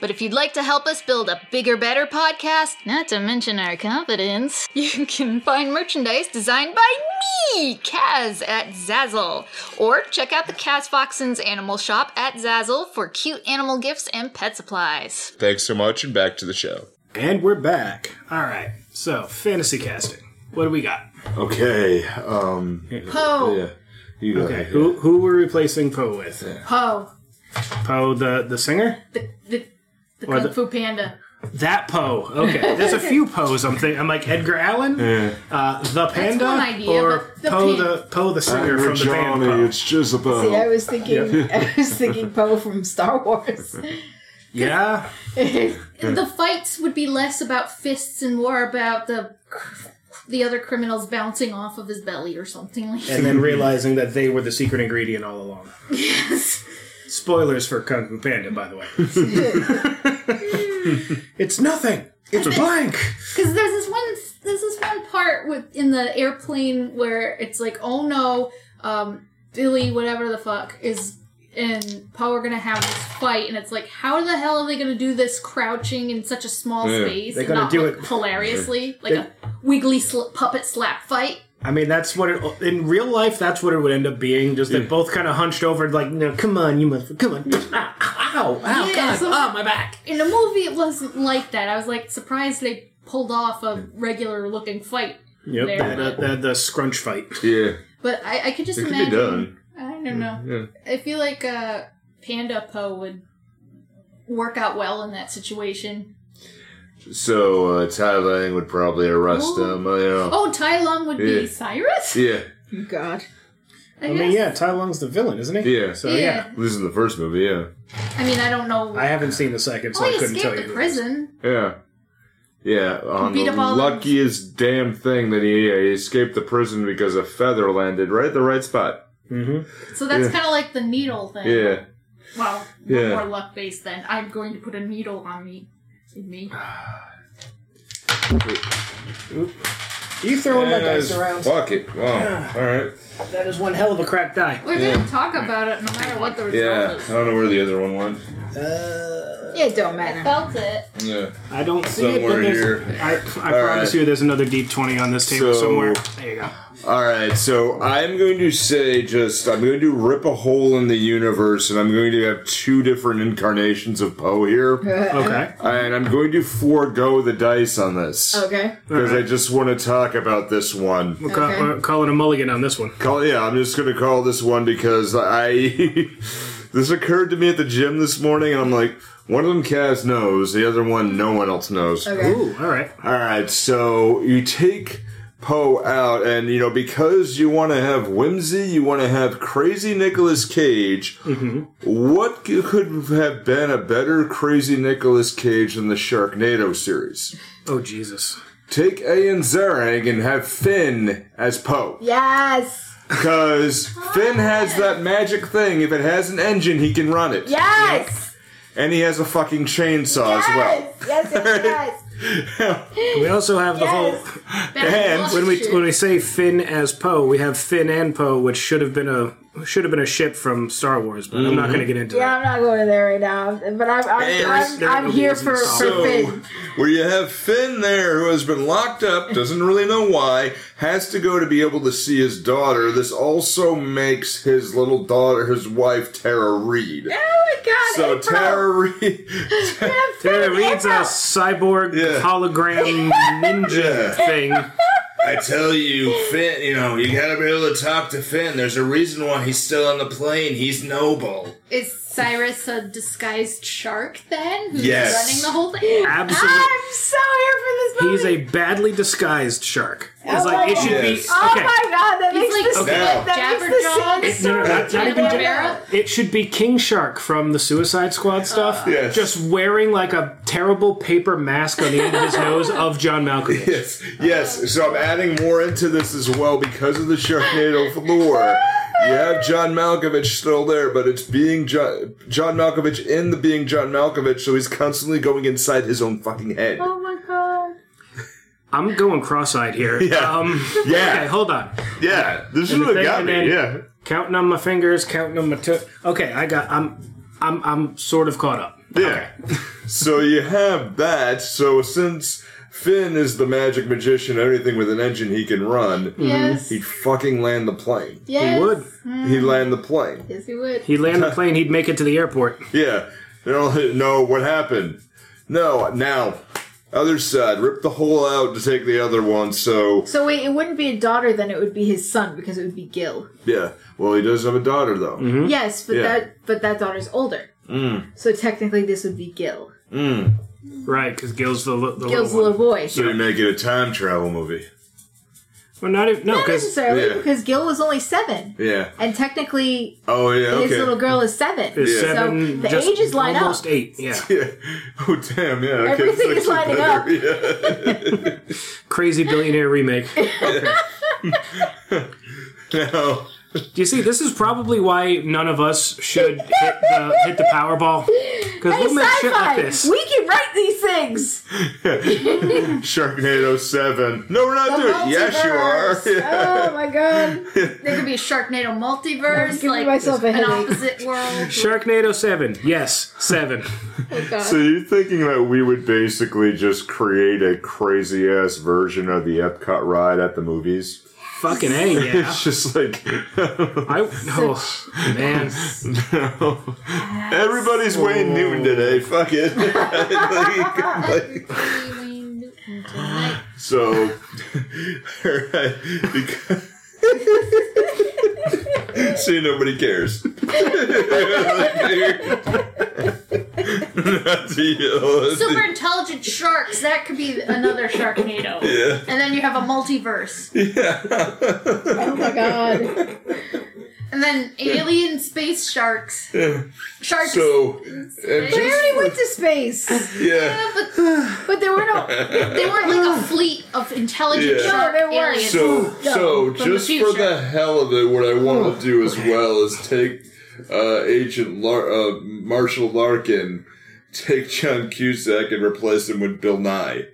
But if you'd like to help us build a bigger, better podcast, not to mention our confidence, you can find merchandise designed by me, Kaz, at Zazzle. Or check out the Kaz Foxen's Animal Shop at Zazzle for cute animal gifts and pet supplies. Thanks so much, and back to the show. And we're back. All right, so fantasy casting. What do we got? Okay, um... Po! Yeah, you go. Okay, who, who we're replacing Po with? Yeah. Po. Po, the, the singer? The, the, the Kung the, Fu Panda. That Po. Okay. There's a few Poes I'm thinking. I'm like Edgar Allan, yeah. uh, the Panda, idea, or the Po, pan- the, Po the singer from the Johnny, band Po. It's Jezebel. See, I was thinking, yeah. I was thinking Po from Star Wars. Yeah. The fights would be less about fists and more about the... the other criminals bouncing off of his belly or something like that. And then realizing that they were the secret ingredient all along. Yes. Spoilers for Kung Fu Panda, by the way. It's nothing. It's then, blank. Because there's this one, there's this one part with in the airplane where it's like, oh no, um, Billy, whatever the fuck is, and Poe are gonna have this fight, and it's like, how the hell are they gonna do this crouching in such a small yeah. space? They're gonna not do it hilariously, like they, a wiggly sl- puppet slap fight. I mean, that's what it, in real life, that's what it would end up being. Just yeah. they both kind of hunched over, like, no, come on, you motherfucker, come on. Ow, ow, ow, yeah, God, so oh, my back. In the movie, it wasn't like that. I was, like, surprised they pulled off a regular-looking fight. Yep, there, the, but, the, the scrunch fight. Yeah. But I, I could just it imagine. Could be done. I don't know. Yeah. I feel like uh, Panda Po would work out well in that situation. So, uh, Tai Lung would probably arrest oh. him. You know. Oh, Tai Lung would yeah. be Cyrus? Yeah. God. I, I mean, yeah, Tai Lung's the villain, isn't he? Yeah. So, yeah. yeah. This is the first movie, yeah. I mean, I don't know. I haven't seen the second, so well, I couldn't tell you. He escaped the prison. Yeah. Yeah, on the luckiest damn thing that he, yeah, he escaped the prison because a feather landed right at the right spot. Mm-hmm. So that's yeah. kind of like the needle thing. Yeah. Well, no yeah. more luck-based then. I'm going to put a needle on me. Me. You throwing yeah, my dice around? Fuck it. Wow. Yeah. All right. That is one hell of a cracked die. We didn't yeah. talk about it, no matter what the result yeah. is. Yeah. I don't know where the other one went. Uh, it don't matter. I felt it. Yeah. I don't see somewhere it. Somewhere here. I, I promise right. you, there's another deep twenty on this table so, somewhere. There you go. All right. So I'm going to say just I'm going to rip a hole in the universe, and I'm going to have two different incarnations of Poe here. Okay. And I'm going to forego the dice on this. Okay. Because right. I just want to talk about this one. We'll call, okay. uh, call it a mulligan on this one. Call yeah. I'm just going to call this one because I. This occurred to me at the gym this morning, and I'm like, one of them Kaz knows, the other one no one else knows. Okay. Ooh, all right. All right, so you take Poe out, and, you know, because you want to have whimsy, you want to have crazy Nicolas Cage, mm-hmm. what could have been a better crazy Nicolas Cage than the Sharknado series? Oh, Jesus. Take Ian Ziering and have Finn as Poe. Yes! Because Finn has that magic thing. If it has an engine, he can run it. Yes! Yep. And he has a fucking chainsaw yes! as well. Yes, yes, yes. We also have the yes. whole... And when we when we say Finn as Poe, we have Finn and Poe, which should have been a should have been a ship from Star Wars, but mm-hmm. I'm not going to get into yeah, that. Yeah, I'm not going there right now. But I'm, I'm, hey, I'm, I'm, I'm here for, for Finn. So, where you have Finn there, who has been locked up, doesn't really know why, has to go to be able to see his daughter. This also makes his little daughter, his wife, Tara Reid. Oh my God! So April. Tara Reid, Tara Reid's a cyborg yeah. hologram ninja yeah. thing. I tell you, Finn, you know, you gotta be able to talk to Finn. There's a reason why he's still on the plane. He's noble. Is Cyrus a disguised shark then? Who's yes. running the whole thing? Absolutely. I'm so here for this movie. He's a badly disguised shark. It's oh like, it should be... Yes. Oh okay. my god, that he's makes like, the okay. scene, that makes the scene so... No, no, not, not even Jabber. It should be King Shark from the Suicide Squad stuff. Uh, yes. Just wearing like a terrible paper mask on the end of his nose of John Malkovich. Yes, yes. So I'm adding more into this as well because of the Sharknado lore. You have John Malkovich still there, but it's being John, John Malkovich in the being John Malkovich, so he's constantly going inside his own fucking head. Oh my god. I'm going cross-eyed here. Yeah. Um, yeah. Okay, hold on. Yeah. This is what got me. Yeah. Counting on my fingers, counting on my toes. Okay, I got. I'm. I'm. I'm sort of caught up. Yeah. Okay. So you have that. So since Finn is the magic magician, anything with an engine he can run. Yes. He'd fucking land the plane. Yes. He would. Mm. He'd land the plane. Yes, he would. He'd land the plane. He'd make it to the airport. Yeah. No. No. What happened? No. Now. Other side, rip the hole out to take the other one, so... So wait, it wouldn't be a daughter, then it would be his son, because it would be Gil. Yeah, well, he does have a daughter, though. Mm-hmm. Yes, but yeah. that but that daughter's older. Mm. So technically this would be Gil. Mm. Right, because Gil's the, the Gil's little little boy. So you make it a time travel movie. Well, not if, no, not necessarily, yeah. because Gil was only seven. Yeah. And technically, oh, yeah, okay. his little girl is seven. Yeah. seven so the ages line up. Almost eight, yeah. yeah. Oh, damn, yeah. Okay. Everything is lining better. Up. Yeah. Crazy Billionaire remake. Okay. Now... You see, this is probably why none of us should hit the, hit the Powerball. Because hey, we'll make sci-fi. Shit like this. We can write these things. Sharknado seven. No, we're not the doing it. Yes, you are. Yeah. Oh, my God. There could be a Sharknado multiverse. Like myself a an opposite world. Sharknado seven. Yes, seven. Oh, God. So you're thinking that we would basically just create a crazy-ass version of the Epcot ride at the movies? Fucking A, yeah. It's just like... I, oh, man. No. Yes. Everybody's oh. Wayne Newton today. Fuck it. Everybody Wayne Newton tonight. So, all right. Because, see, nobody cares. Super intelligent sharks. That could be another Sharknado. Yeah. And then you have a multiverse. Yeah. Oh my god. And then alien space sharks. Yeah. Sharks. So they already went to space. Yeah. yeah but, but there were no. They weren't like a fleet of intelligent yeah. shark no, aliens. So, so just for the hell of it, what I want to do as well is take uh, Agent Lar- uh, Marshall Larkin. Take John Cusack and replace him with Bill Nye.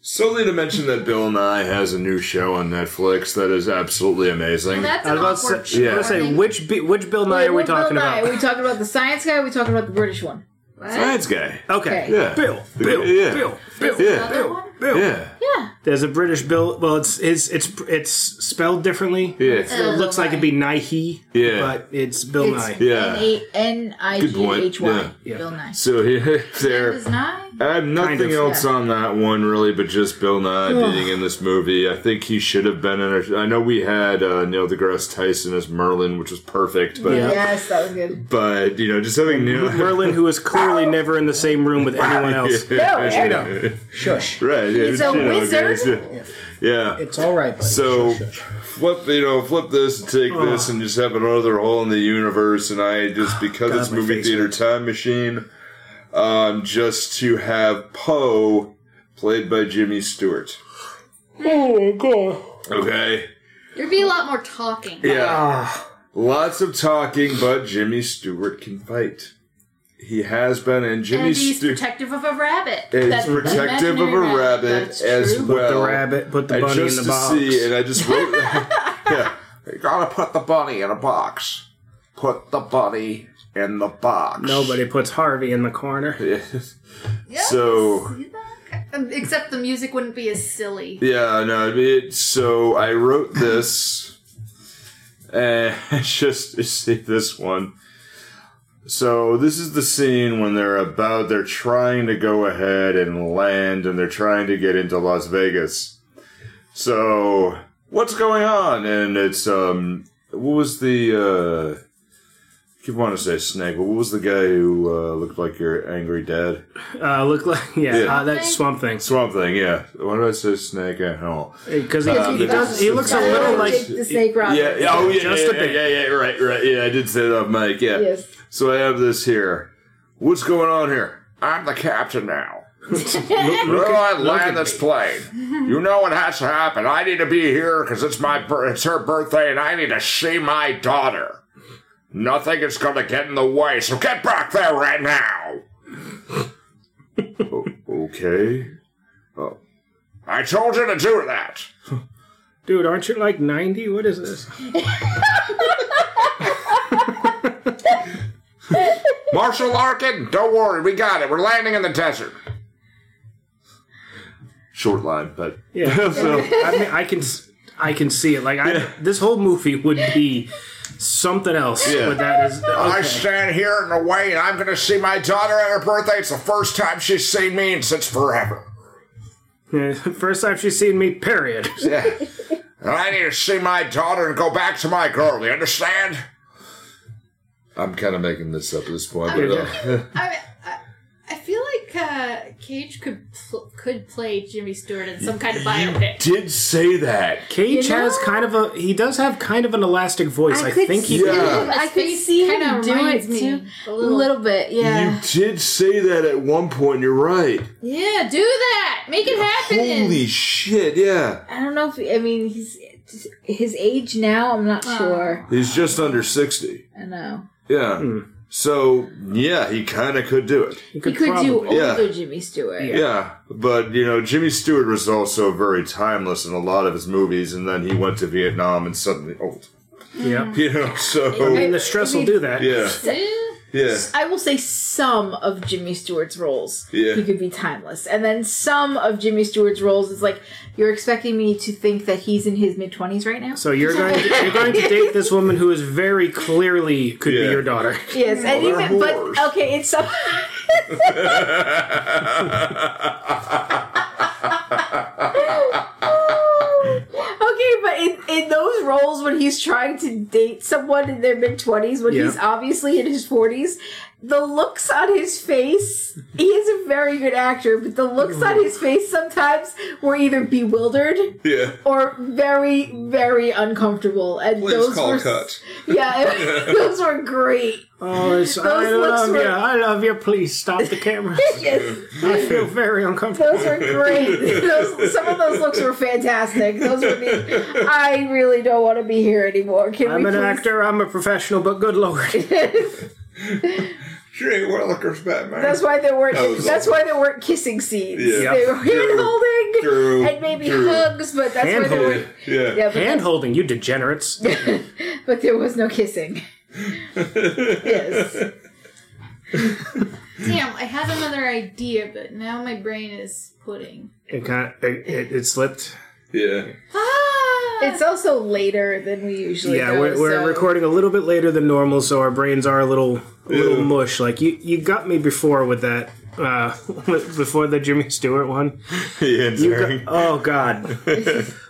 Solely to mention that Bill Nye has a new show on Netflix that is absolutely amazing. Well, that's an I was awkward show. I was going to say, which, B- which Bill Nye Wait, are we talking Bill about? Nye? Are we talking about the science guy or are we talking about the British one? What? Science guy. Okay. okay. Yeah. Bill. Bill. Yeah. Bill. Bill. Yeah. Bill. Bill. Yeah. Yeah. There's a British Bill. Well, it's it's it's, it's spelled differently. Yeah. It's, it looks like it'd be Nighy. Yeah. But it's Bill Nye. It's yeah. N I G H Y. Yeah. Bill Nye. So yeah, there. Nye? I have nothing kind of, else yeah. on that one really, but just Bill Nye oh. being in this movie. I think he should have been in. A, I know we had uh, Neil deGrasse Tyson as Merlin, which was perfect. But yeah. yes, that was good. But you know, just having Neil Merlin, who was clearly never in the same room with anyone else. No, you know. Shush. Right. Yeah, he's a you know, wizard. Yeah. yeah. It's all right, buddy. So, shush, shush. flip, you know, flip this and take oh. this and just have another hole in the universe. And I just, because God, it's movie theater hurts. Time machine, um, just to have Po played by Jimmy Stewart. Oh, God. Okay. There'd be a lot more talking. Yeah. Ah. Lots of talking, but Jimmy Stewart can fight. He has been, and Jimmy Stewart. He's Stu- protective of a rabbit. And he's protective of a rabbit, rabbit as true. Well. Put the rabbit, put the bunny in the box. See, and I just wrote that. Yeah. You gotta put the bunny in a box. Put the bunny in the box. Nobody puts Harvey in the corner. Yes. yes. So. Except the music wouldn't be as silly. Yeah, no. It, so I wrote this. And just see this one. So this is the scene when they're about, they're trying to go ahead and land, and they're trying to get into Las Vegas. So, what's going on? And it's, um, what was the, uh, I keep wanting to say Snake, but what was the guy who uh, looked like your angry dad? Uh, looked like, yeah, yeah. Uh, that's Swamp Thing. Swamp Thing, yeah. Why did I say Snake? I don't know. Because uh, he, he, does, he looks a little like... The Snake Robin. Yeah, yeah, oh, yeah, Just yeah, a yeah, bit. yeah, yeah, right, right. Yeah, I did say that, Mike, yeah. Yes. So I have this here. What's going on here? I'm the captain now. look, look at, land this plane. You know what has to happen. I need to be here because it's my it's her birthday and I need to see my daughter. Nothing is going to get in the way, so get back there right now. o- okay. Oh. I told you to do that. Dude, aren't you like ninety? What is this? Marshall Larkin, don't worry. We got it. We're landing in the desert. Short line, but yeah. So I mean, I can I can see it. Like I, yeah. This whole movie would be something else. Yeah. But that is. Okay. I stand here in the way, and I'm going to see my daughter at her birthday. It's the first time she's seen me in since forever. Yeah, first time she's seen me. Period. Yeah. And I need to see my daughter and go back to my girl. You understand? I'm kind of making this up at this point, but. Uh, I feel like uh, Cage could pl- could play Jimmy Stewart in some kind of biopic. Did say that Cage you know? has kind of a he does have kind of an elastic voice. I, I think he. Yeah. Could, I could see him do it too a little. little bit. Yeah, you did say that at one point. You're right. Yeah, do that. Make it happen. Holy shit! Yeah. I don't know if I mean he's his age now. I'm not oh. sure. He's just under sixty. I know. Yeah. Hmm. So, yeah, he kind of could do it. He could, he could do older yeah. Jimmy Stewart. Yeah. yeah, but, you know, Jimmy Stewart was also very timeless in a lot of his movies, and then he went to Vietnam and suddenly old. Yeah. You know, so... And the stress I mean, will do that. Yeah. yeah. I will say some of Jimmy Stewart's roles, yeah. he could be timeless. And then some of Jimmy Stewart's roles, it's like, you're expecting me to think that he's in his mid-twenties right now? So you're going to, you're going to date this woman who is very clearly could yeah. be your daughter. Yes, well, and even whores. But okay, it's some Okay, but in, in those roles when he's trying to date someone in their mid-twenties when yeah. he's obviously in his forties, the looks on his face, he is a very good actor, but the looks on his face sometimes were either bewildered yeah. or very, very uncomfortable. And Please those call were, cut. Yeah, those were great. Oh, it's, those I love were, you. I love you. Please stop the camera. Yes. I feel very uncomfortable. Those were great. Those, some of those looks were fantastic. Those were the, I really don't want to be here anymore. Can I'm we an please? actor. I'm a professional, but good Lord. She ain't one looker's Batman. That's why there weren't. That that's awful. why there weren't kissing scenes. Yeah. They were hand holding Drew, and maybe Drew. hugs, but that's hand why there were. Yeah, yeah hand holding. You degenerates. But there was no kissing. Yes. Damn, I had another idea, but now my brain is pudding. It kind of, it, it, it slipped. Yeah. Ah! It's also later than we usually yeah, go. Yeah, we're, we're so. recording a little bit later than normal, so our brains are a little a little yeah. mush. Like, you, you got me before with that, uh, before the Jimmy Stewart one. Yeah, got, oh, God.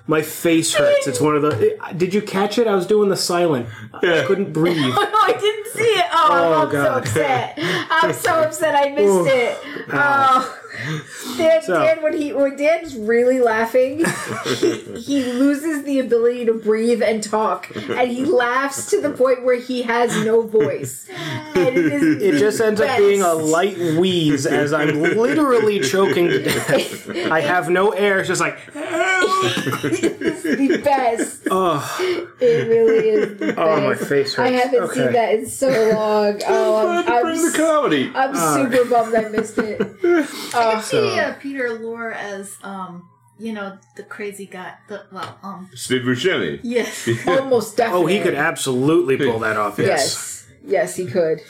My face hurts. It's one of the... It, did you catch it? I was doing the silent. Yeah. I couldn't breathe. Oh, no, I didn't see it. Oh, oh I'm God. so upset. I'm so upset I missed Ooh. it. Oh. Dan, so. Dan, when he when Dan's really laughing, he, he loses the ability to breathe and talk, and he laughs to the point where he has no voice. And it, is it just ends best. up being a light wheeze as I'm literally choking to death. I have no air. It's just like it's the best. Oh. It really is. The best. Oh, my face hurts. I haven't okay. seen that in so long. Oh, I'm, I'm, I'm the comedy. I'm uh. super bummed I missed it. Um, I can see uh, Peter Lorre as, um, you know, the crazy guy. The, well, um, Steve Buscemi. Yes, almost definitely. Oh, he could absolutely pull that off. Yes, yes, yes he could.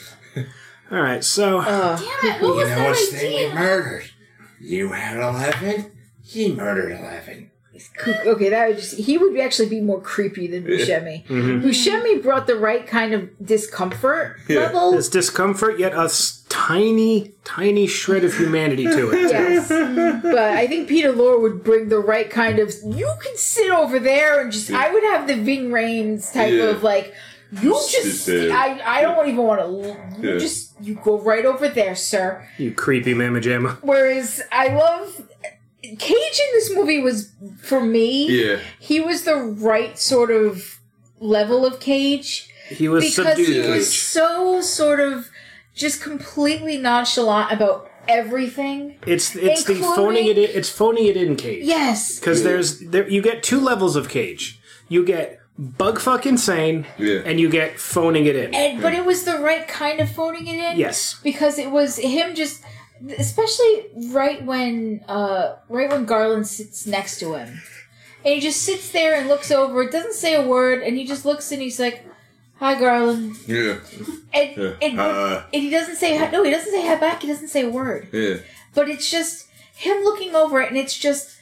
All right, so uh, damn it, what was that idea? Thing you murdered. You had eleven. He murdered eleven. Okay, that would just, he would actually be more creepy than Buscemi. Mm-hmm. Buscemi brought the right kind of discomfort yeah. level. It's discomfort, yet a tiny, tiny shred of humanity to it. Yes. But I think Peter Lorre would bring the right kind of, you can sit over there and just, yeah. I would have the Ving Rhames type yeah. of like, you just, I, I don't even want to, you yeah. just, you go right over there, sir. You creepy mamma jamma. Whereas I love, Cage in this movie was, for me, yeah. he was the right sort of level of Cage. He was because subdued. Because he was so sort of just completely nonchalant about everything. It's it's the phoning it in, it's phoning it in Cage. Yes, because yeah. there's there you get two levels of Cage. You get bug fuck insane, yeah. and you get phoning it in. And, yeah. But it was the right kind of phoning it in. Yes, because it was him just, especially right when uh, right when Garland sits next to him, and he just sits there and looks over. It doesn't say a word, and he just looks and he's like, hi, Garland. Yeah. And, yeah. and, uh, and he doesn't say, hi, no, he doesn't say hi back. He doesn't say a word. Yeah. But it's just him looking over it, and it's just,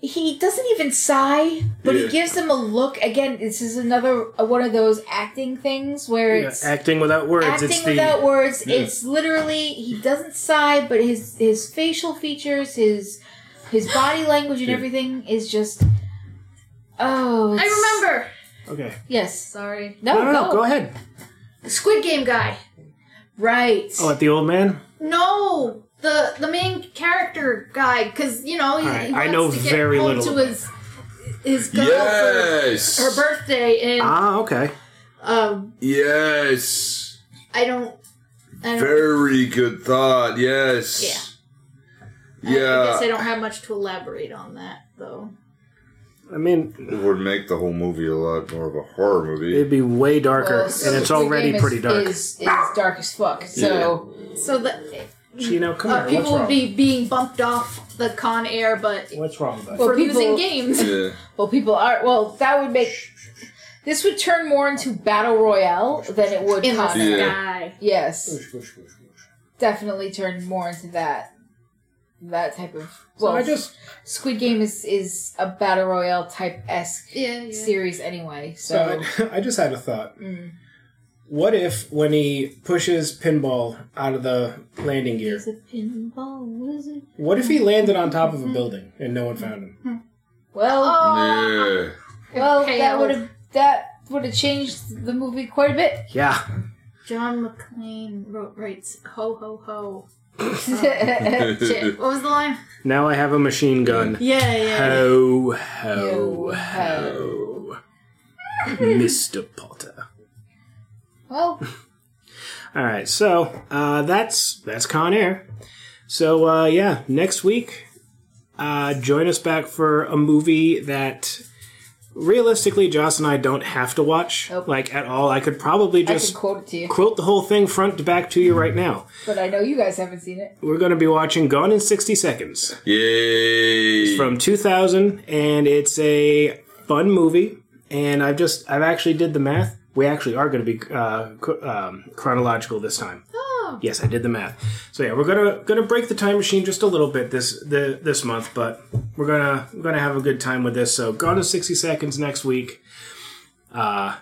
he doesn't even sigh, but yeah. he gives him a look. Again, this is another uh, one of those acting things where yeah, it's... acting without words. Acting it's without the, words. Yeah. It's literally, he doesn't sigh, but his, his facial features, his, his body language and yeah. everything is just... Oh, it's, I remember... Okay. Yes. Sorry. No, no, no, go. no. Go ahead. The Squid Game guy. Right. Oh, like the old man? No, the the main character guy, because you know he, right. he wants I know to get very home little. to his his girl yes. for her birthday and ah okay. Um. Yes. I don't. I don't very good thought. Yes. Yeah. Yeah. I, I guess I don't have much to elaborate on that though. I mean, it would make the whole movie a lot more of a horror movie. It'd be way darker, well, so and it's already is, pretty dark. Is, is dark as fuck. So, yeah. so the Chino, come uh, here. People would be being bumped off the Con Air, but what's wrong with that? Well, for people, using games. Yeah. Well, people are. Well, that would make this would turn more into battle royale than it would in Con Air. Yeah. Yes, push, push, push, push. Definitely turn more into that. That type of well, so I just, Squid Game is, is a battle royale type esque yeah, yeah. series anyway. So, so I, I just had a thought. Mm. What if when he pushes Pinball out of the landing gear? He's a pinball wizard. What if he landed on top of a building and no one found him? Well, oh, yeah. well, okay, that would have that would have changed the movie quite a bit. Yeah. John McClane wrote writes ho ho ho. Shit. What was the line? Now I have a machine gun. Yeah, yeah. Ho, ho, ho. Mister Potter. Well. All right, so uh, that's that's Con Air. So, uh, yeah, next week, uh, join us back for a movie that... realistically, Joss and I don't have to watch, nope. like, at all. I could probably just I could quote it to you. Quote the whole thing front to back to you right now. But I know you guys haven't seen it. We're going to be watching Gone in sixty seconds. Yay! It's from two thousand, and it's a fun movie. And I've just, I've actually did the math. We actually are going to be uh, um, chronological this time. Oh! Yes, I did the math. So yeah, we're going to going to break the time machine just a little bit this the, this month, but... We're gonna we're gonna have a good time with this. So, Gone in sixty seconds next week. Uh,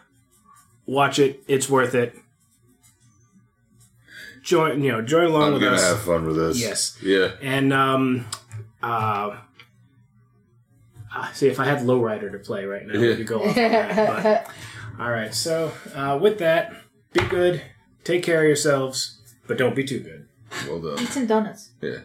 watch it; it's worth it. Join you know join along I'm with us. I'm gonna have fun with this. Yes. Yeah. And um, uh, see if I had Lowrider to play right now, we could go off on that. But, all right. So, uh, with that, be good, take care of yourselves, but don't be too good. Well done. Eat some donuts. Yeah.